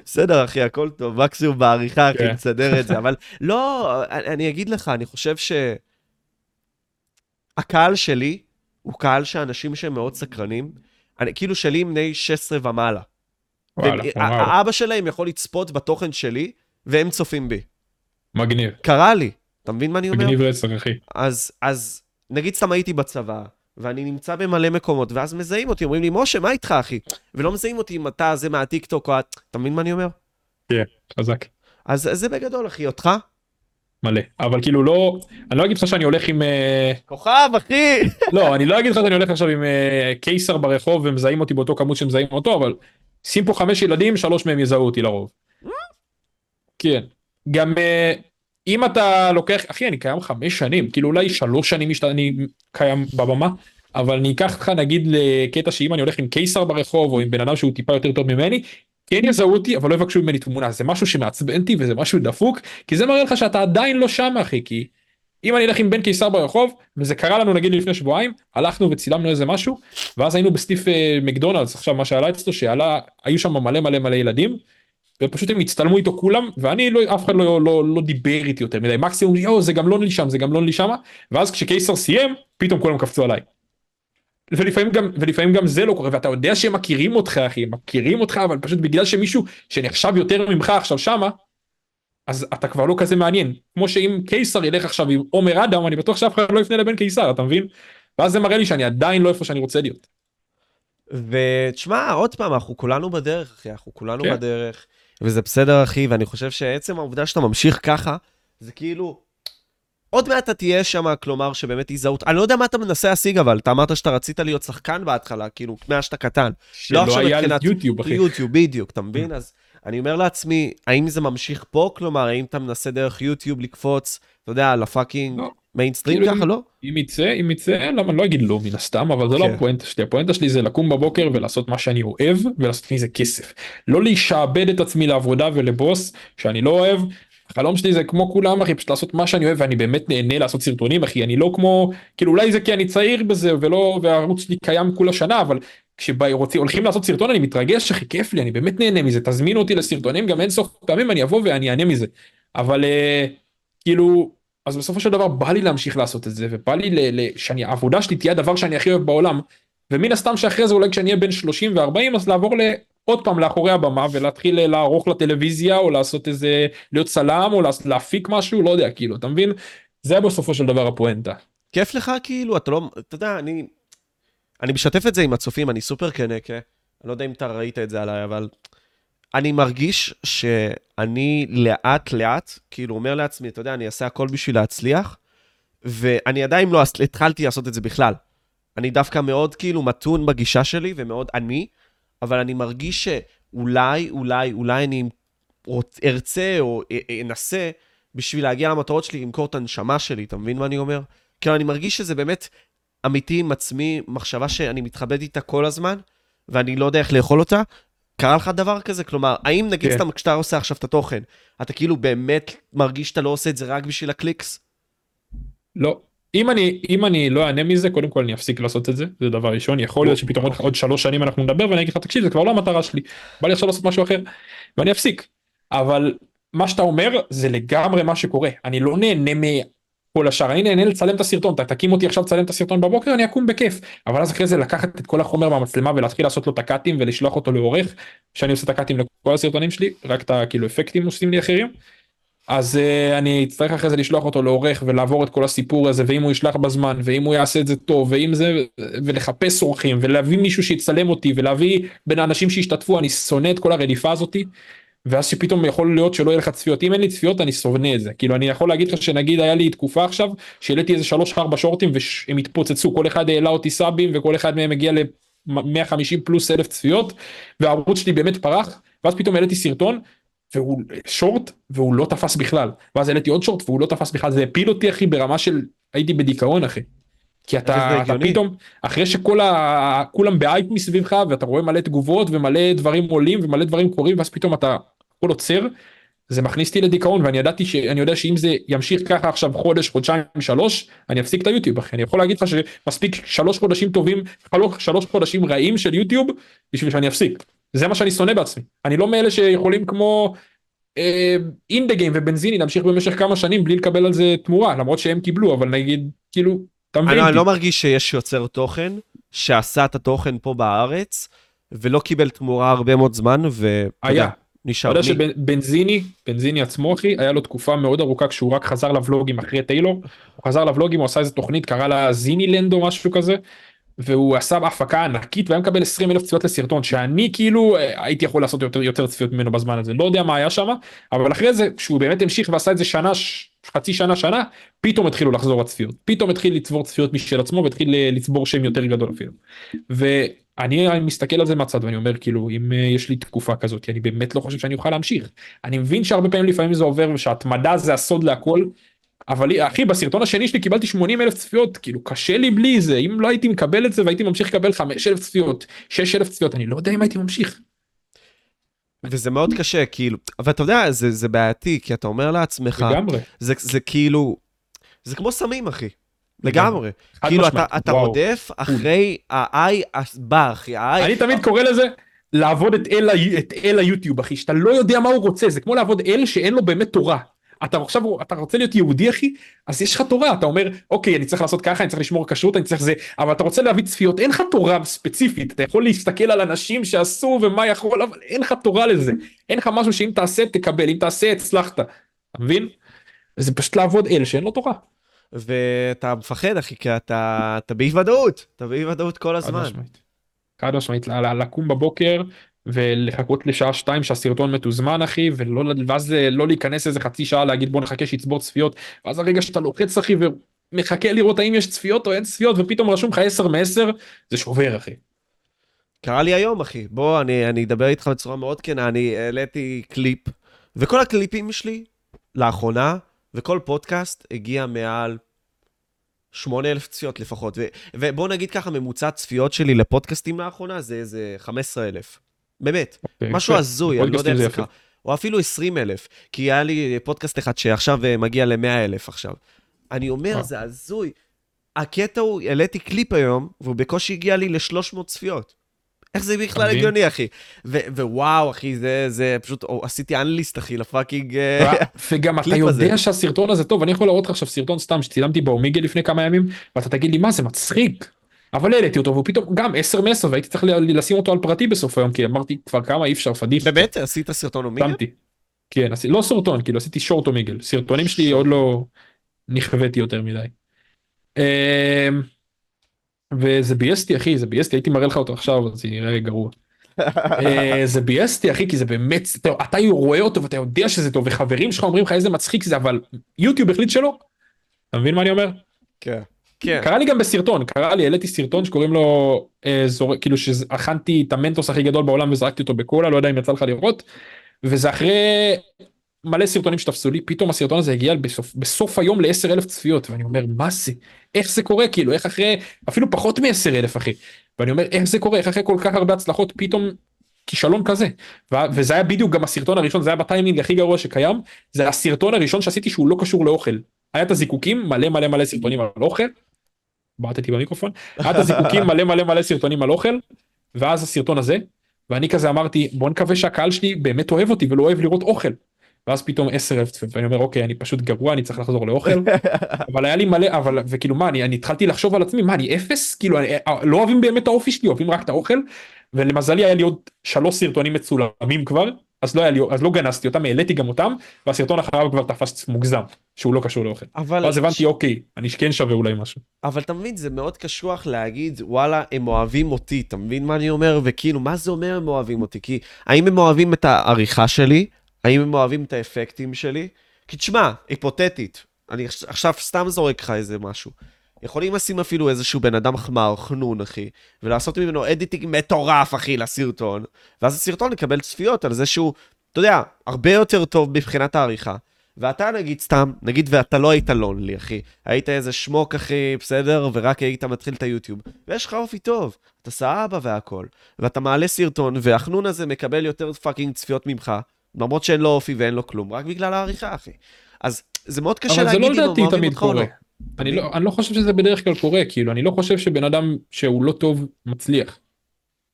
בסדר אחי, הכל טוב, מקסימום בעריכה, כי נסדר את זה, אבל לא, אני אגיד לך, אני חושב שהקהל שלי הוא קהל שאנשים שהם מאוד סקרנים, כאילו שלי בני 16 ומעלה. האבא שלהם יכול לצפות בתוכן שלי, והם צופים בי. מגניב. קרה לי, אתה מבין מה אני אומר? מגניב רצר, אחי. אז נגיד סתם הייתי בצבא, ואני נמצא במלא מקומות, ואז מזהים אותי, אומרים לי, משה, מה איתך, אחי? ולא מזהים אותי אם אתה זה מהטיקטוק, או אתה מבין מה אני אומר? כן, חזק. אז זה בגדול, אחי, אותך? מלא, אבל כאילו לא, אני לא אגיד לך שאני הולך עם... כוכב, אחי! לא, אני לא אגיד לך שאני הולך עכשיו עם קיסר ברחוב, ומזהים אותי באותו כמות שמזהים אותו, אבל שים פה 5 ילדים, 3 מהם יזהו אותי לרוב. כן, גם... אם אתה לוקח, אחי, אני קיים 5 שנים, כאילו אולי 3 שנים אני קיים בבמה, אבל אני אקח אותך נגיד לקטע שאם אני הולך עם קיסר ברחוב, או עם בן אדם שהוא טיפה יותר טוב ממני, כן יזהו אותי, אבל לא יבקשו ממני תמונה. זה משהו שמעצבנתי וזה משהו דפוק, כי זה מראה לך שאתה עדיין לא שם, אחי, כי אם אני אלך עם בן קיסר ברחוב, וזה קרה לנו נגיד לפני שבועיים, הלכנו וצילמנו איזה משהו, ואז היינו בסניף מקדונלדס, עכשיו מה שעלה אצלו, היו שם מלא מלא מלא ילדים, ופשוט הם הצטלמו איתו כולם, ואני אף אחד לא דיבר איתי יותר מדי, מקסימום, יו, זה גם לונלי שם, זה גם לונלי שמה, ואז כשקיסר סיים, פתאום כולם קפצו עליי. ולפעמים גם זה לא קורה, ואתה יודע שהם מכירים אותך, אחי, הם מכירים אותך, אבל פשוט בגלל שמישהו שנחשב יותר ממך עכשיו שמה, אז אתה כבר לא כזה מעניין. כמו שאם קיסר ילך עכשיו עם עומר אדם, אני בטוח שאף אחד לא יפנה לבן קיסר, אתה מבין? ואז זה מראה לי שאני עדיין לא איפה שאני רוצה להיות. ותשמע, עוד פעם, אנחנו כולנו בדרך, אחי, אנחנו כולנו בדרך, וזה בסדר, אחי, ואני חושב שעצם העובדה שאתה ממשיך ככה, זה כאילו, עוד מעט אתה תהיה שם, כלומר, שבאמת הזהות, אני לא יודע מה אתה מנסה להשיג, אבל אתה אמרת שאתה רצית להיות שחקן בהתחלה, כאילו, מהשתה קטן. שלא היה יוטיוב, אחי. יוטיוב, בדיוק, אתה מבין? אז אני אומר לעצמי, האם זה ממשיך פה? כלומר, האם אתה מנסה דרך יוטיוב לקפוץ, אתה יודע, לפאקינג מיינסטרים ככה, לא? אם יצא, למה, אני לא אגיד לא מן הסתם, אבל זה לא הפואנטה שלי. הפואנטה שלי זה לקום בבוקר ולעשות מה שאני אוהב, ולעשות מזה כסף. לא להישעבד את עצמי לעבודה ולבוס שאני לא אוהב. החלום שלי זה כמו כולם, אחי, פשוט לעשות מה שאני אוהב, ואני באמת נהנה לעשות סרטונים, אחי. אני לא כמו, כאילו, אולי זה כי אני צעיר בזה, ולא, והערוץ שלי קיים כל השנה, אבל כשהולכים לעשות סרטון, אני מתרגש, אחי, כיף לי, אני באמת נהנה מזה. תזמינו אותי לסרטונים, גם אין סוף פעמים, אני אבוא ואני אענה מזה. אבל, כאילו, אז בסופו של דבר, בא לי להמשיך לעשות את זה, ובא לי שהעבודה שלי תהיה הדבר שאני הכי אוהב בעולם. ומן הסתם שאחרי זה, אולי כשאני אהיה בין 30 ו-40, אז לעבור עוד פעם לאחורי הבמה, ולהתחיל לערוך לטלוויזיה, או לעשות איזה, להיות צלם, או להפיק משהו, לא יודע, כאילו, אתה מבין? זה בסופו של דבר הפואנטה. כיף לך, כאילו, אתה לא, אתה יודע, אני משתף את זה עם הצופים, אני סופר כנקה, אני לא יודע אם אתה ראית את זה עליי, אבל אני מרגיש שאני לאט לאט, כאילו, אומר לעצמי, אתה יודע, אני אעשה הכל בשביל להצליח, ואני עדיין לא התחלתי לעשות את זה בכלל. אני דווקא מאוד, כאילו, מתון בגישה שלי, ומאוד עני, אבל אני מרגיש שאולי, אולי אני ארצה או אנסה בשביל להגיע למטרות שלי, למכור את הנשמה שלי, אתה מבין מה אני אומר? כאילו, אני מרגיש שזה באמת אמיתי עם עצמי, מחשבה שאני מתחבד איתה כל הזמן, ואני לא יודע איך לאכול אותה. קרה לך דבר כזה? כלומר, האם נגיד סתם כשאתה עושה עכשיו את התוכן, אתה כאילו באמת מרגיש שאתה לא עושה את זה רק בשביל הקליקס? לא. אם אני לא אענה מזה, קודם כל אני אפסיק לעשות את זה, זה דבר ראשון. יכול להיות שפתאום עוד 3 שנים אנחנו נדבר, ואני אגיד לך, תקשיב, זה כבר לא המטרה שלי, בא לי עכשיו לעשות משהו אחר, ואני אפסיק. אבל מה שאתה אומר, זה לגמרי מה שקורה. אני לא נהנה מכל השאר, אני נהנה לצלם את הסרטון, תקים אותי עכשיו לצלם את הסרטון בבוקר, אני אקום בכיף. אבל אז אחרי זה לקחת את כל החומר מהמצלמה, ולהתחיל לעשות לו תקאטים, ולשלוח אותו לעורך, שאני עושה תקאטים לכל הסרטונים שלי, רק את כאילו אפקטים עושים לי אחרים. אז אני אצטרך אחרי זה לשלוח אותו לעורך ולעבור את כל הסיפור הזה, ואם הוא ישלח בזמן, ואם הוא יעשה את זה טוב, ואם זה, ולחפש עורכים, ולהביא מישהו שיצלם אותי, ולהביא בין האנשים שהשתתפו, אני שונא את כל הרדיפה הזאת, ואז שפתאום יכול להיות שלא יהיה לך צפיות. אם אין לי צפיות, אני שונא את זה. כאילו, אני יכול להגיד לך שנגיד היה לי תקופה עכשיו, שהעליתי איזה 3-4 שורטים, והם התפוצצו, כל אחד העלה אותי סאבים, וכל אחד מהם הגיע ל-150 פלוס 1,000 צפיות, והערוץ שלי באמת פרח, ואז פתאום העליתי סרטון, והוא שורט, והוא לא תפס בכלל. ואז העליתי עוד שורט, והוא לא תפס בכלל. זה הפיל אותי, אחי, ברמה של הייתי בדיכאון, אחי. כי אתה פתאום, אחרי שכולם באייפ מסביבך, ואתה רואה מלא תגובות, ומלא דברים עולים, ומלא דברים קורים, ואז פתאום אתה כל עוצר, זה מכניס אותי לדיכאון, ואני ידעתי שאני יודע שאם זה ימשיך ככה עכשיו 1-3 חודשים, אני אפסיק את היוטיוב, אחי. אני יכול להגיד לך שמספיק 3 חודשים טובים, 3 חודשים רעים של יוטיוב, בשביל שאני אפסיק. זה מה שאני שונא בעצמי. אני לא מאלה שיכולים כמו In the Game ובנזיני להמשיך במשך כמה שנים בלי לקבל על זה תמורה, למרות שהם קיבלו, אבל נגיד, כאילו, תמבינתי. אני לא מרגיש שיש יוצר תוכן, שעשה את התוכן פה בארץ, ולא קיבל תמורה הרבה מאוד זמן, ותודה, נשאר לי. אתה יודע שבנזיני עצמו, אחי, היה לו תקופה מאוד ארוכה, כשהוא רק חזר לבלוגים אחרי טיילור, הוא חזר לבלוגים, הוא עשה איזו תוכנית, קרא לה זיני לנדו, משהו כזה, והוא עשה הפקה ענקית, והם מקבל 20,000 צפיות לסרטון, שאני כאילו הייתי יכול לעשות יותר צפיות ממנו בזמן הזה, לא יודע מה היה שם, אבל אחרי זה, כשהוא באמת המשיך ועשה את זה חצי שנה, פתאום התחילו לחזור הצפיות, פתאום התחיל לצבור צפיות משל עצמו, והתחיל לצבור שם יותר גדול אפילו, ואני מסתכל על זה מהצד, ואני אומר כאילו, אם יש לי תקופה כזאת, אני באמת לא חושב שאני אוכל להמשיך, אני מבין שהרבה פעמים לפעמים זה עובר, ושההתמדה זה הסוד להכל, אבל אחי, בסרטון השני שלי קיבלתי 80,000 צפיות, כאילו קשה לי בלי זה, אם לא הייתי מקבל את זה והייתי ממשיך לקבל 5,000 צפיות, 6,000 צפיות, אני לא יודע אם הייתי ממשיך. וזה מאוד קשה, כאילו, ואתה יודע, זה בעייתי, כי אתה אומר לעצמך, זה כאילו, זה כמו סמים, אחי. לגמרי. כאילו, אתה עודף אחרי האי הבא, אחי. אני תמיד קורא לזה, לעבוד את אל היוטיוב, אחי, שאתה לא יודע מה הוא רוצה, זה כמו לעבוד אל שאין לו באמת תורה. אתה עכשיו, אתה רוצה להיות יהודי, אחי, אז יש לך תורה, אתה אומר, אוקיי, אני צריך לעשות ככה, אני צריך לשמור כשרות, אני צריך זה, אבל אתה רוצה להביא צפיות, אין לך תורה ספציפית, אתה יכול להסתכל על אנשים שעשו ומה יכול, אבל אין לך תורה לזה, אין לך משהו שאם תעשה תקבל, אם תעשה הצלחת, אתה מבין? זה פשוט לעבוד אל שאין לו תורה. ואתה מפחד, אחי, כי אתה באי-וודאות, אתה באי-וודאות כל הזמן. קד משמעית, לקום בבוקר, ולחכות לשעה 2 שהסרטון מתוזמן, אחי, ואז לא להיכנס איזה חצי שעה להגיד בוא נחכה שיצבור צפיות, ואז הרגע שאתה לוחץ, אחי, ומחכה לראות האם יש צפיות או אין צפיות, ופתאום רשום לך 10/10, זה שובר, אחי. קרה לי היום, אחי. בוא, אני אדבר איתך בצורה מאוד כנה, אני העליתי קליפ, וכל הקליפים שלי, לאחרונה, וכל פודקאסט הגיע מעל 8,000 צפיות לפחות, ובוא נגיד ככה, ממוצע צפיות שלי לפודקאסטים לאחרונה, זה 15,000. באמת, משהו הזוי, אני לא יודע לך, או אפילו 20,000, כי היה לי פודקאסט אחד שעכשיו מגיע ל100,000 עכשיו. אני אומר, זה הזוי. הקטע הוא, העליתי קליפ היום, והוא בקושי הגיע לי ל300 צפיות. איך זה בכלל הגיוני, אחי? ווואו, אחי, זה פשוט, עשיתי אנליסט, אחי, לפאקינג... וגם אתה יודע שהסרטון הזה טוב, אני יכול להראות לך עכשיו סרטון סתם שצילמתי באומיגה לפני כמה ימים, ואתה תגיד לי, מה זה מצחיק? אבל העליתי אותו, והוא פתאום גם 10/10, והייתי צריך לשים אותו על פרטי בסוף היום, כי אמרתי כבר כמה אי אפשר פדיח. באמת? עשית סרטון אומיגל? שמתי. כן, לא סרטון, כאילו עשיתי שורט אומיגל. סרטונים שלי עוד לא נכוויתי יותר מדי. וזה בייסתי, אחי, זה בייסתי, הייתי מראה לך אותו עכשיו, אז זה נראה גרוע. זה בייסתי, אחי, כי זה באמת, אתה רואה אותו ואתה יודע שזה טוב, וחברים שלך אומרים לך איזה מצחיק זה, אבל יוטיוב החליט שלא. אתה מבין מה אני אומר? כן. קרה לי גם בסרטון, העליתי סרטון שקוראים לו, כאילו שהכנתי את המנטוס הכי גדול בעולם וזרקתי אותו בקולה, לא יודע אם יצא לך לראות, וזה אחרי מלא סרטונים שתפסו לי, פתאום הסרטון הזה הגיע בסוף היום ל10,000 צפיות, ואני אומר, מה זה? איך זה קורה? כאילו, איך אחרי, אפילו פחות מ10,000 אחי, ואני אומר, איך זה קורה? איך אחרי כל כך הרבה הצלחות, פתאום כישלון כזה, וזה היה בדיוק גם הסרטון הראשון, זה היה בטיימינג הכי גרוע שקיים, זה הסרטון הראשון שעשיתי שהוא לא קשור לאוכל. היה את הזיקוקים, מלא סרטונים על אוכל, בעטתי במיקרופון, היה את הזיקוקים, מלא סרטונים על אוכל, ואז הסרטון הזה, ואני כזה אמרתי, בוא נקווה שהקהל שלי באמת אוהב אותי, ולא אוהב לראות אוכל, ואז פתאום 10,000 צפיות, ואני אומר, אוקיי, אני פשוט גרוע, אני צריך לחזור לאוכל, אבל היה לי מלא, אבל, וכאילו מה, אני התחלתי לחשוב על עצמי, מה, אני אפס? כאילו, לא אוהבים באמת את האופי שלי, אוהבים רק את האוכל, ולמזלי היה לי עוד 3 סרטונים מצולמים כבר, אז לא גנסתי אותם, העליתי גם אותם, והסרטון אחריו כבר תפס מוגזם, שהוא לא קשור לאוכל. אז הבנתי, אוקיי, אני כן שווה אולי משהו. אבל אתה מבין, זה מאוד קשוח להגיד, וואלה, הם אוהבים אותי, אתה מבין מה אני אומר? וכאילו, מה זה אומר הם אוהבים אותי? כי האם הם אוהבים את העריכה שלי? האם הם אוהבים את האפקטים שלי? כי תשמע, היפותטית, אני עכשיו סתם זורק לך איזה משהו. יכולים לשים אפילו איזשהו בן אדם חמר, חנון, אחי, ולעשות ממנו אדיטינג מטורף, אחי, לסרטון, ואז הסרטון יקבל צפיות על זה שהוא, אתה יודע, הרבה יותר טוב מבחינת העריכה, ואתה נגיד סתם, ואתה לא היית לונלי, אחי, היית איזה שמוק, אחי, בסדר, ורק היית מתחיל את היוטיוב, ויש לך אופי טוב, אתה סבבה והכל, ואתה מעלה סרטון, והחנון הזה מקבל יותר פאקינג צפיות ממך, למרות שאין לו אופי ואין לו כלום, רק בגלל העריכה, אחי. אז זה מאוד קשה להגיד אם הוא מבין אותך או לא. אני לא חושב שזה בדרך כלל קורה, כאילו, אני לא חושב שבן אדם שהוא לא טוב מצליח.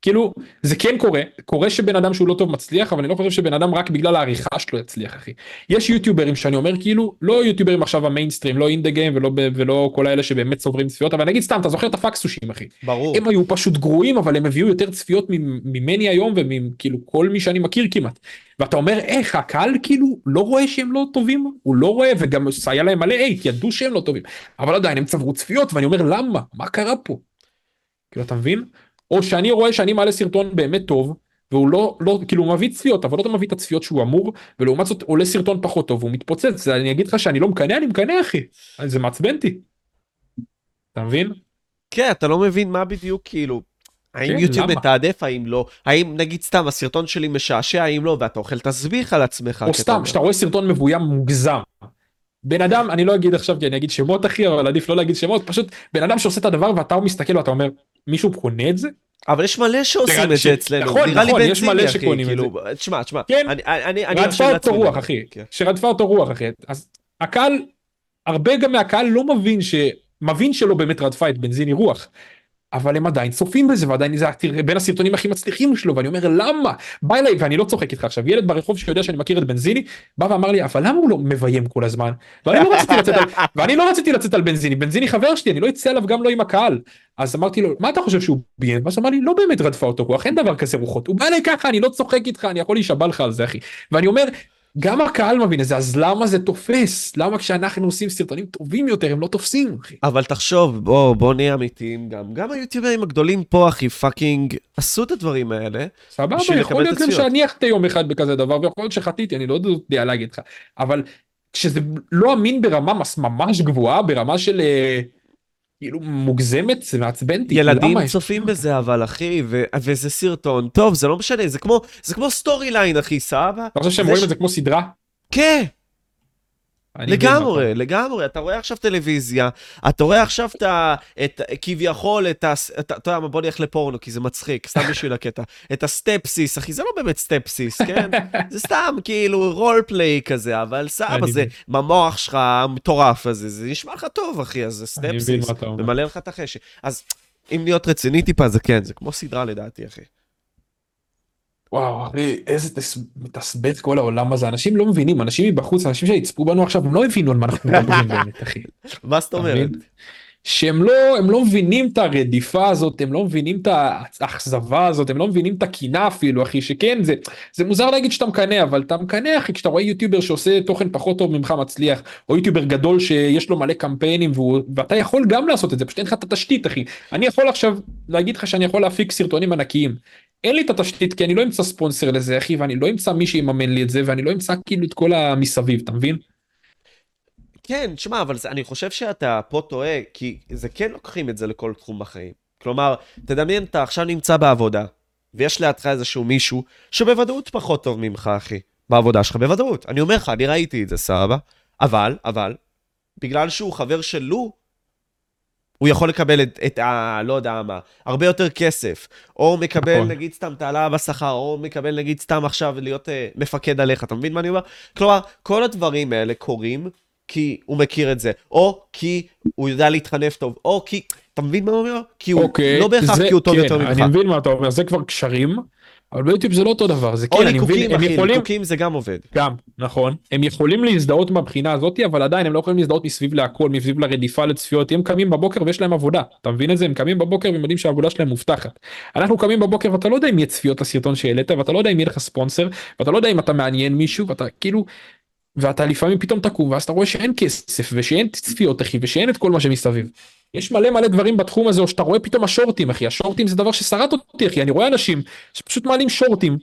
כאילו, זה כן קורה, קורה שבן אדם שהוא לא טוב מצליח, אבל אני לא חושב שבן אדם רק בגלל העריכה שלו יצליח, אחי. יש יוטיוברים שאני אומר, כאילו, לא יוטיוברים עכשיו המיינסטרים, לא In the Game ולא כל האלה שבאמת צוברים צפיות, אבל נגיד סתם, אתה זוכר את הפקסושים, אחי. ברור. הם היו פשוט גרועים, אבל הם הביאו יותר צפיות ממני היום וכאילו כל מי שאני מכיר כמעט. ואתה אומר, איך, הקהל כאילו לא רואה שהם לא טובים, הוא לא רואה, וגם היה להם מלא אייט, ידעו שהם לא טובים. אבל עדיין, הם צברו צפיות, ואני אומר, למה? מה קרה פה? כאילו, אתה מבין? או שאני רואה שאני מעלה סרטון באמת טוב, והוא לא, כאילו הוא מביא צפיות, אבל לא מביא את הצפיות שהוא אמור, ולעומת זאת עולה סרטון פחות טוב, והוא מתפוצץ, אני אגיד לך שאני לא מקנה, אני מקנה, אחי. זה מעצבנתי. אתה מבין? כן, אתה לא מבין מה בדיוק, כאילו, האם יוטיוב מתעדף, האם לא, האם נגיד סתם, הסרטון שלי משעשע, האם לא, ואתה אוכל תסביך על עצמך. או סתם, שאתה רואה סרטון מבוים מוגזם, בן אדם, אני לא אגיד עכשיו כי אני אגיד שמות אחי, אבל עדיף לא להגיד שמות, פשוט בן אדם שעושה את הדבר ואתה מסתכל ואתה אומר, מישהו קונה את זה? אבל יש מלא שעושים את זה אצלנו, נראה לי בנזיני אחי, כאילו, תשמע, רדפה אותו רוח אחי, שרדפה אותו רוח אחי, אז הקהל, הרבה גם מהקהל לא מבין שלא באמת רדפה את בנזיני רוח, אבל הם עדיין צופים בזה, ועדיין זה בין הסרטונים הכי מצליחים שלו, ואני אומר, למה? בא אליי, ואני לא צוחק איתך עכשיו, ילד ברחוב שיודע שאני מכיר את בנזיני, בא ואמר לי, אבל למה הוא לא מביים כל הזמן? ואני לא רציתי לצאת על בנזיני, בנזיני חבר שלי, אני לא יצא עליו גם לא עם הקהל, אז אמרתי לו, מה אתה חושב שהוא ביים? ואז אמר לי, לא באמת רדפה אותו רוח, אין דבר כזה רוחות, הוא בא אליי ככה, אני לא צוחק איתך, אני יכול להישבע לך על זה, אחי. ואני אומר, גם הקהל מבין את זה, אז למה זה תופס? למה כשאנחנו עושים סרטונים טובים יותר, הם לא תופסים, אחי? אבל תחשוב, בוא נהיה אמיתיים גם. גם היוטיוברים הגדולים פה, אחי, פאקינג, עשו את הדברים האלה. סבבה, יכול להיות גם שאני אחטא יום אחד בכזה דבר, ויכול להיות שחטיתי, אני לא יודע להגיד לך. אבל כשזה לא אמין ברמה ממש גבוהה, ברמה של... כאילו מוגזמת, זה מעצבן אותי. ילדים צופים בזה, אבל אחי, וזה סרטון, טוב, זה לא משנה, זה כמו סטורי ליין, אחי, סבא. אתה חושב שהם רואים את זה כמו סדרה? כן. לגמרי, אתה רואה עכשיו טלוויזיה, אתה רואה עכשיו כביכול, אתה יודע מה, בוא נלך לפורנו, כי זה מצחיק, סתם בשביל הקטע, את הסטפסיס, אחי, זה לא באמת סטפסיס, כן? זה סתם כאילו רול פליי כזה, אבל סבא, זה במוח שלך המטורף הזה, זה נשמע לך טוב, אחי, אז זה סטפסיס, ומלא לך את החשי. אז אם להיות רציני טיפה, זה כן, זה כמו סדרה לדעתי, אחי. וואו, אחי, איזה מתסבט כל העולם הזה, אנשים לא מבינים, אנשים מבחוץ, אנשים שיצפו בנו עכשיו, הם לא הבינו על מה אנחנו מדברים באמת, אחי. מה זאת אומרת? שהם לא מבינים את הרדיפה הזאת, הם לא מבינים את האכזבה הזאת, הם לא מבינים את הקינה אפילו, אחי, שכן, זה מוזר להגיד שאתה מקנה, אבל אתה מקנה, אחי, כשאתה רואה יוטיובר שעושה תוכן פחות טוב ממך מצליח, או יוטיובר גדול שיש לו מלא קמפיינים, ואתה יכול גם לעשות את זה, פשוט אין לך את התשתית, אחי. אני יכול עכשיו להגיד לך שאני יכול להפיק סרטונים ענקיים. אין לי את התשתית, כי אני לא אמצא ספונסר לזה, אחי, ואני לא אמצא מי שיממן לי את זה, ואני לא אמצא כאילו את כל המסביב, אתה מבין? כן, תשמע, אבל אני חושב שאתה פה טועה, כי זה כן לוקחים את זה לכל תחום בחיים. כלומר, תדמיין, אתה עכשיו נמצא בעבודה, ויש לידך איזשהו מישהו שבוודאות פחות טוב ממך, אחי, בעבודה שלך, בוודאות. אני אומר לך, אני ראיתי את זה, סבבה, אבל, בגלל שהוא חבר שלו, הוא יכול לקבל את לא יודע מה, הרבה יותר כסף, או מקבל נגיד סתם תעלה בשכר, או מקבל נגיד סתם עכשיו להיות מפקד עליך, אתה מבין מה אני אומר? כלומר, כל הדברים האלה קורים כי הוא מכיר את זה, או כי הוא יודע להתחנף טוב, או כי, אתה מבין מה אני אומר? כי הוא לא בהכרח כי הוא טוב יותר ממך. אני מבין מה אתה אומר, זה כבר קשרים, אבל ביוטיוב זה לא אותו דבר, זה כן, אני מבין, הם יכולים... ליקוקים זה גם עובד. גם, נכון. הם יכולים להזדהות מהבחינה הזאת, אבל עדיין הם לא יכולים להזדהות מסביב להכל, מסביב לרדיפה, לצפיות, הם קמים בבוקר ויש להם עבודה. אתה מבין את זה? הם קמים בבוקר והם יודעים שהעבודה שלהם מובטחת. אנחנו קמים בבוקר ואתה לא יודע אם יהיה צפיות לסרטון שהעלית, ואתה לא יודע אם יהיה לך ספונסר, ואתה לא יודע אם אתה מעניין מישהו, ואתה כאילו... ואתה לפעמים פתאום תקום, ואז אתה רואה שאין כסף, ושאין צפיות, אחי, ושאין את כל מה שמסביב. יש מלא דברים בתחום הזה, או שאתה רואה פתאום השורטים, אחי. השורטים זה דבר ששרט אותי, אחי. אני רואה אנשים שפשוט מעלים שורטים,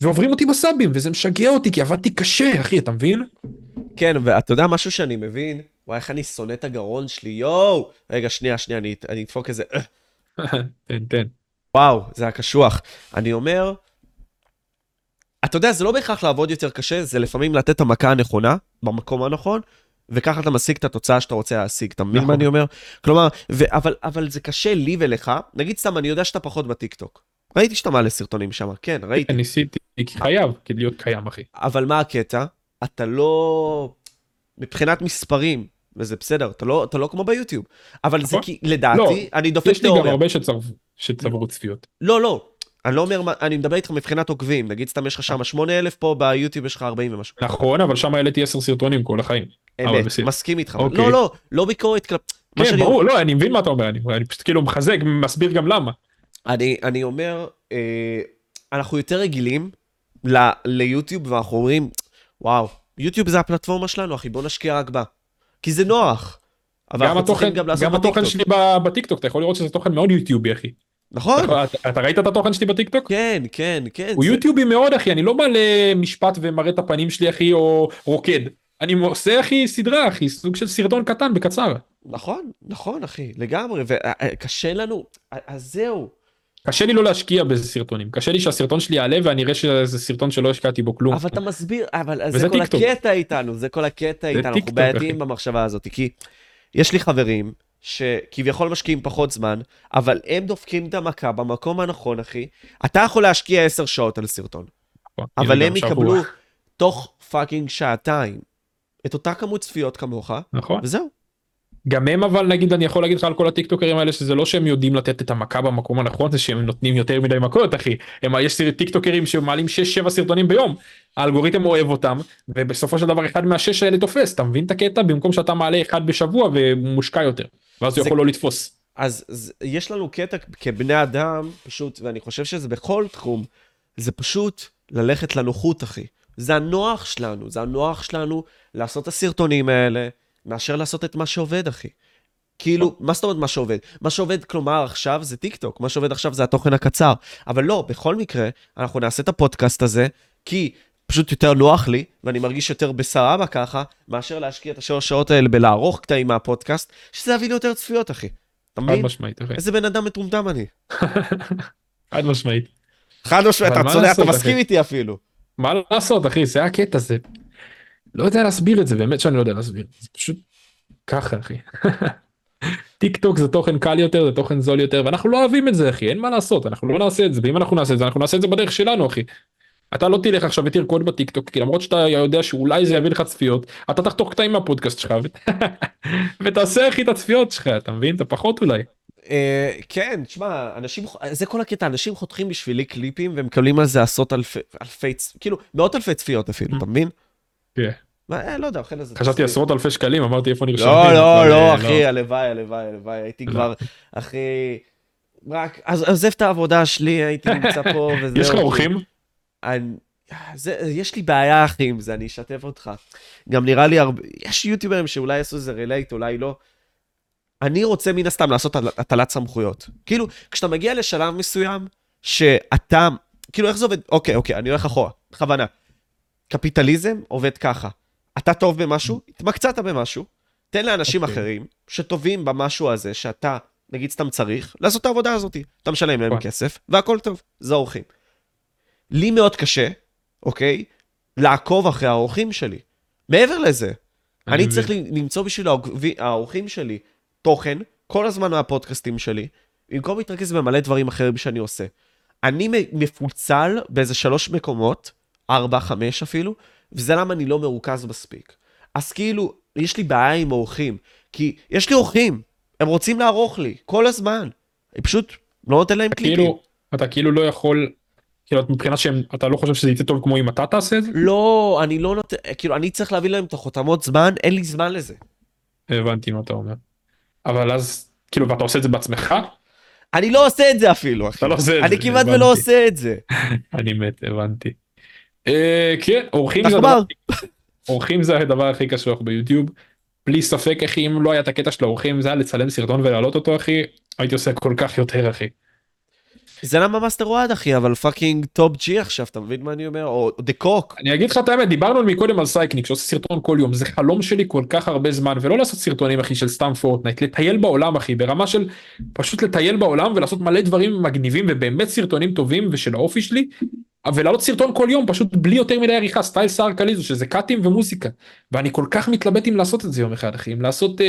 ועוברים אותי בסאבים, וזה משגע אותי, כי עבדתי קשה, אחי, אתה מבין? כן, ואתה יודע משהו שאני מבין? וואי, איך אני שונא את הגרון שלי, יואו! רגע, שנייה, אני אדפוק איזה... תן. וואו, זה הקשוח. אני אומר... אתה יודע, זה לא בהכרח לעבוד יותר קשה, זה לפעמים לתת את המכה הנכונה, במקום הנכון, וככה אתה משיג את התוצאה שאתה רוצה להשיג, אתה מבין מה אני אומר? כלומר, אבל זה קשה לי ולך, נגיד סתם, אני יודע שאתה פחות בטיקטוק. ראיתי שאתה מעלה סרטונים שם, כן, ראיתי. ניסיתי, כי חייב, כדי להיות קיים, אחי. אבל מה הקטע? אתה לא... מבחינת מספרים, וזה בסדר, אתה לא כמו ביוטיוב. אבל זה כי, לדעתי, אני דופק תיאוריה. יש לי גם הרבה שצברו צפיות. לא. אני לא אומר, אני מדבר איתך מבחינת עוקבים, נגיד סתם יש לך שם 8,000 פה ביוטיוב יש לך 40 ומשהו. נכון, אבל שם העליתי 10 סרטונים כל החיים. אמת, מסכים איתך. לא ביקורת כלפי... כן, ברור, לא, אני מבין מה אתה אומר, אני פשוט כאילו מחזק, מסביר גם למה. אני אומר, אנחנו יותר רגילים ליוטיוב ואנחנו אומרים, וואו, יוטיוב זה הפלטפורמה שלנו, אחי, בוא נשקיע רק בה. כי זה נוח. גם התוכן שלי בטיקטוק, אתה יכול לראות שזה תוכן מאוד יוטיובי, אחי. נכון. אתה ראית את התוכן שלי בטיקטוק? כן. הוא יוטיובי מאוד, אחי, אני לא בא למשפט ומראה את הפנים שלי, אחי, או רוקד. אני עושה, אחי, סדרה, אחי, סוג של סרטון קטן, בקצר. נכון, אחי, לגמרי, וקשה לנו, אז זהו. קשה לי לא להשקיע בסרטונים, קשה לי שהסרטון שלי יעלה ואני אראה שזה סרטון שלא השקעתי בו כלום. אבל אתה מסביר, אבל זה כל הקטע איתנו, זה כל הקטע איתנו, אנחנו בעייתיים במחשבה הזאת, כי יש לי חברים שכביכול משקיעים פחות זמן, אבל הם דופקים את המכה במקום הנכון, אחי. אתה יכול להשקיע 10 שעות על סרטון, אבל הם יקבלו תוך פאקינג שעתיים את אותה כמות צפיות כמוך, וזהו. גם הם, אבל נגיד, אני יכול להגיד לך על כל הטיקטוקרים האלה, שזה לא שהם יודעים לתת את המכה במקום הנכון, זה שהם נותנים יותר מדי מכות, אחי. יש טיקטוקרים שמעלים 6-7 סרטונים ביום, האלגוריתם אוהב אותם, ובסופו של דבר אחד מה-6 האלה תופס, אתה מבין את הקטע? במקום שאתה מעלה אחד בשבוע ומושקע יותר, ואז הוא יכול לא לתפוס. אז יש לנו קטע כבני אדם, פשוט, ואני חושב שזה בכל תחום, זה פשוט ללכת לנוחות, אחי. זה הנוח שלנו, זה הנוח שלנו לעשות את הסרטונים האלה, מאשר לעשות את מה שעובד, אחי. כאילו, מה זאת אומרת מה שעובד? מה שעובד, כלומר, עכשיו זה טיקטוק, מה שעובד עכשיו זה התוכן הקצר. אבל לא, בכל מקרה, אנחנו נעשה את הפודקאסט הזה, כי פשוט יותר נוח לי, ואני מרגיש יותר בסבבה ככה, מאשר להשקיע את השעות האלה בלערוך קטעים מהפודקאסט, שזה יביא לי יותר צפיות, אחי. תמיד? איזה בן אדם מטומטם אני. חד משמעית. חד משמעית, אתה צודק, אתה מסכים איתי אפילו. מה לעשות, אחי? זה הקטע הזה. לא יודע להסביר את זה, באמת שאני לא יודע להסביר. זה פשוט ככה, אחי. טיק טוק זה תוכן קל יותר, זה תוכן זול יותר, ואנחנו לא אוהבים את זה, אחי. אין מה לעשות, אנחנו לא נעשה את זה. ואם אנחנו נעשה את זה, אנחנו נעשה את זה בדרך שלנו, אחי. אתה לא תלך עכשיו ותרקוד בטיק טוק, כי למרות שאתה יודע שאולי זה יביא לך צפיות, אתה תחתוך קטעים מהפודקאסט שלך, ותעשה, אחי, את הצפיות שלך, אתה מבין? אתה פחות אולי. כן, תשמע, אנשים, זה כל הקטע, אנשים חותכים בשבילי קליפים, והם מקבלים על זה עשרות אלפי, כאילו, מאות אלפי צפיות אפילו, אתה מבין? לא יודע, חשבתי עשרות אלפי שקלים, אמרתי איפה נרשמים. לא, אחי, הלוואי, הייתי כבר, אחי, רק, עוזב את העבודה שלי, הייתי נמצא פה, וזהו. יש לך אורחים? יש לי בעיה, אחי, עם זה, אני אשתף אותך. גם נראה לי הרבה, יש יוטיוברים שאולי יעשו איזה רילייט, אולי לא. אני רוצה מן הסתם לעשות הטלת סמכויות. כאילו, כשאתה מגיע לשלב מסוים, שאתה, כאילו, איך זה עובד? אוקיי, אני הולך אחורה, בכוונה. קפיטליזם עובד ככה. אתה טוב במשהו, התמקצעת במשהו, תן לאנשים אחרים שטובים במשהו הזה, שאתה, נגיד סתם צריך, לעשות את העבודה הזאת. אתה משלם להם כסף, והכל טוב. זה האורחים. לי מאוד קשה, אוקיי, לעקוב אחרי האורחים שלי. מעבר לזה, אני צריך למצוא בשביל האורחים שלי תוכן, כל הזמן מהפודקאסטים שלי, במקום להתרכז במלא דברים אחרים שאני עושה. אני מפוצל באיזה 3 מקומות, 4-5 אפילו, וזה למה אני לא מרוכז מספיק. אז כאילו, יש לי בעיה עם אורחים, כי יש לי אורחים, הם רוצים לערוך לי, כל הזמן. אני פשוט לא נותן להם קליפים. אתה כאילו לא יכול, כאילו, מבחינת שאתה לא חושב שזה יצא טוב כמו אם אתה תעשה את זה? לא, אני לא נותן, כאילו, אני צריך להביא להם את החותמות זמן, אין לי זמן לזה. הבנתי מה אתה אומר. אבל אז, כאילו, ואתה עושה את זה בעצמך? אני לא עושה את זה אפילו, אחי. אני כמעט ולא עושה את זה. אני מת, הבנתי. כן, אורחים זה הדבר הכי קשוח ביוטיוב, בלי ספק, אחי. אם לא היה את הקטע של האורחים, זה היה לצלם סרטון ולהעלות אותו, אחי, הייתי עושה כל כך יותר, אחי. זה למה מאסטר אוהד, אחי, אבל פאקינג טופ ג'י עכשיו, אתה מבין מה אני אומר? או דה קוק. אני אגיד לך את האמת, דיברנו מקודם על סייקניק, שעושה סרטון כל יום, זה חלום שלי כל כך הרבה זמן, ולא לעשות סרטונים, אחי, של סתם פורטנייט, לטייל בעולם, אחי, ברמה של פשוט לטייל בעולם, ולעשות מלא דברים מגניבים, ובאמת סרטונים טובים, ושל האופי שלי, ולעלות סרטון כל יום, פשוט בלי יותר מדי עריכה, סטייל סער קליזו, שזה קאטים ומוזיקה. ואני כל כך מתלבט אם לעשות את זה יום אחד, אחי. אם לעשות,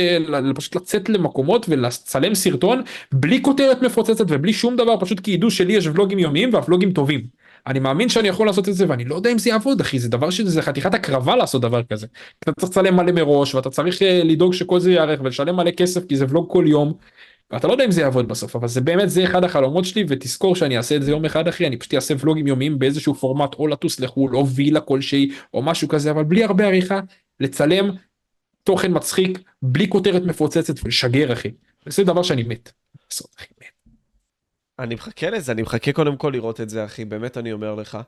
פשוט לצאת למקומות ולצלם סרטון, בלי כותרת מפוצצת ובלי שום דבר, פשוט כי ידעו שלי יש ולוגים יומיים והוולוגים טובים. אני מאמין שאני יכול לעשות את זה, ואני לא יודע אם זה יעבוד, אחי. זה דבר שזה חתיכת הקרבה לעשות דבר כזה. אתה צריך לצלם מלא מראש, ואתה צריך לדאוג שכל זה יערך, ולשלם מלא כסף, כי זה ולוג כל יום. ואתה לא יודע אם זה יעבוד בסוף, אבל זה באמת, זה אחד החלומות שלי, ותזכור שאני אעשה את זה יום אחד, אחי. אני פשוט אעשה ולוגים יומיים באיזשהו פורמט, או לטוס לחול, או וילה כלשהי, או משהו כזה, אבל בלי הרבה עריכה, לצלם תוכן מצחיק, בלי כותרת מפוצצת, ולשגר, אחי. זה דבר שאני מת. אני מחכה לזה, אני מחכה קודם כל לראות את זה, אחי, באמת אני אומר לך,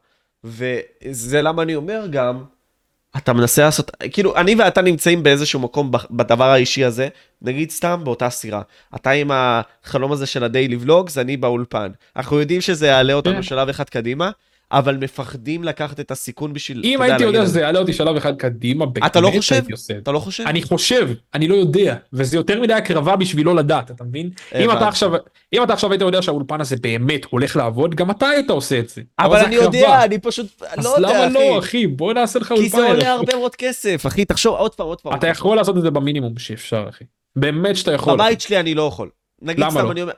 וזה למה אני אומר גם, אתה מנסה לעשות, כאילו, אני ואתה נמצאים באיזשהו מקום בדבר האישי הזה, נגיד סתם באותה סירה. אתה עם החלום הזה של הדיילי ולוגס, אני באולפן. אנחנו יודעים שזה יעלה אותנו שלב אחד קדימה, אבל מפחדים לקחת את הסיכון בשביל... אם הייתי יודע שזה יעלה אותי שלב אחד קדימה, אתה לא חושב? אתה לא חושב? אני חושב, אני לא יודע, וזה יותר מדי הקרבה בשביל לא לדעת, אתה מבין? אם אתה עכשיו היית יודע שהאולפן הזה באמת הולך לעבוד, גם אתה היית עושה את זה. אבל אני יודע, אני פשוט... אז למה לא, אחי? בוא נעשה לך אולפן. כי זה עולה הרבה מאוד כסף, אחי, תחשוב עוד פעם, עוד פעם. אתה יכול לעשות את זה במינימום שאפשר, אחי. באמת שאתה יכול. בבית שלי אני לא יכול. נגיד סתם, אני אומר...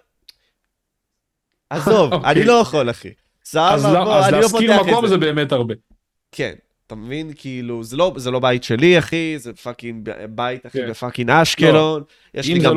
עזוב, אני לא יכול, אחי. אז להזכיר מקום זה באמת הרבה. כן, אתה מבין? כאילו, זה לא בית שלי, אחי, זה פאקינג בית, אחי, בפאקינג אשקלון. יש לי גם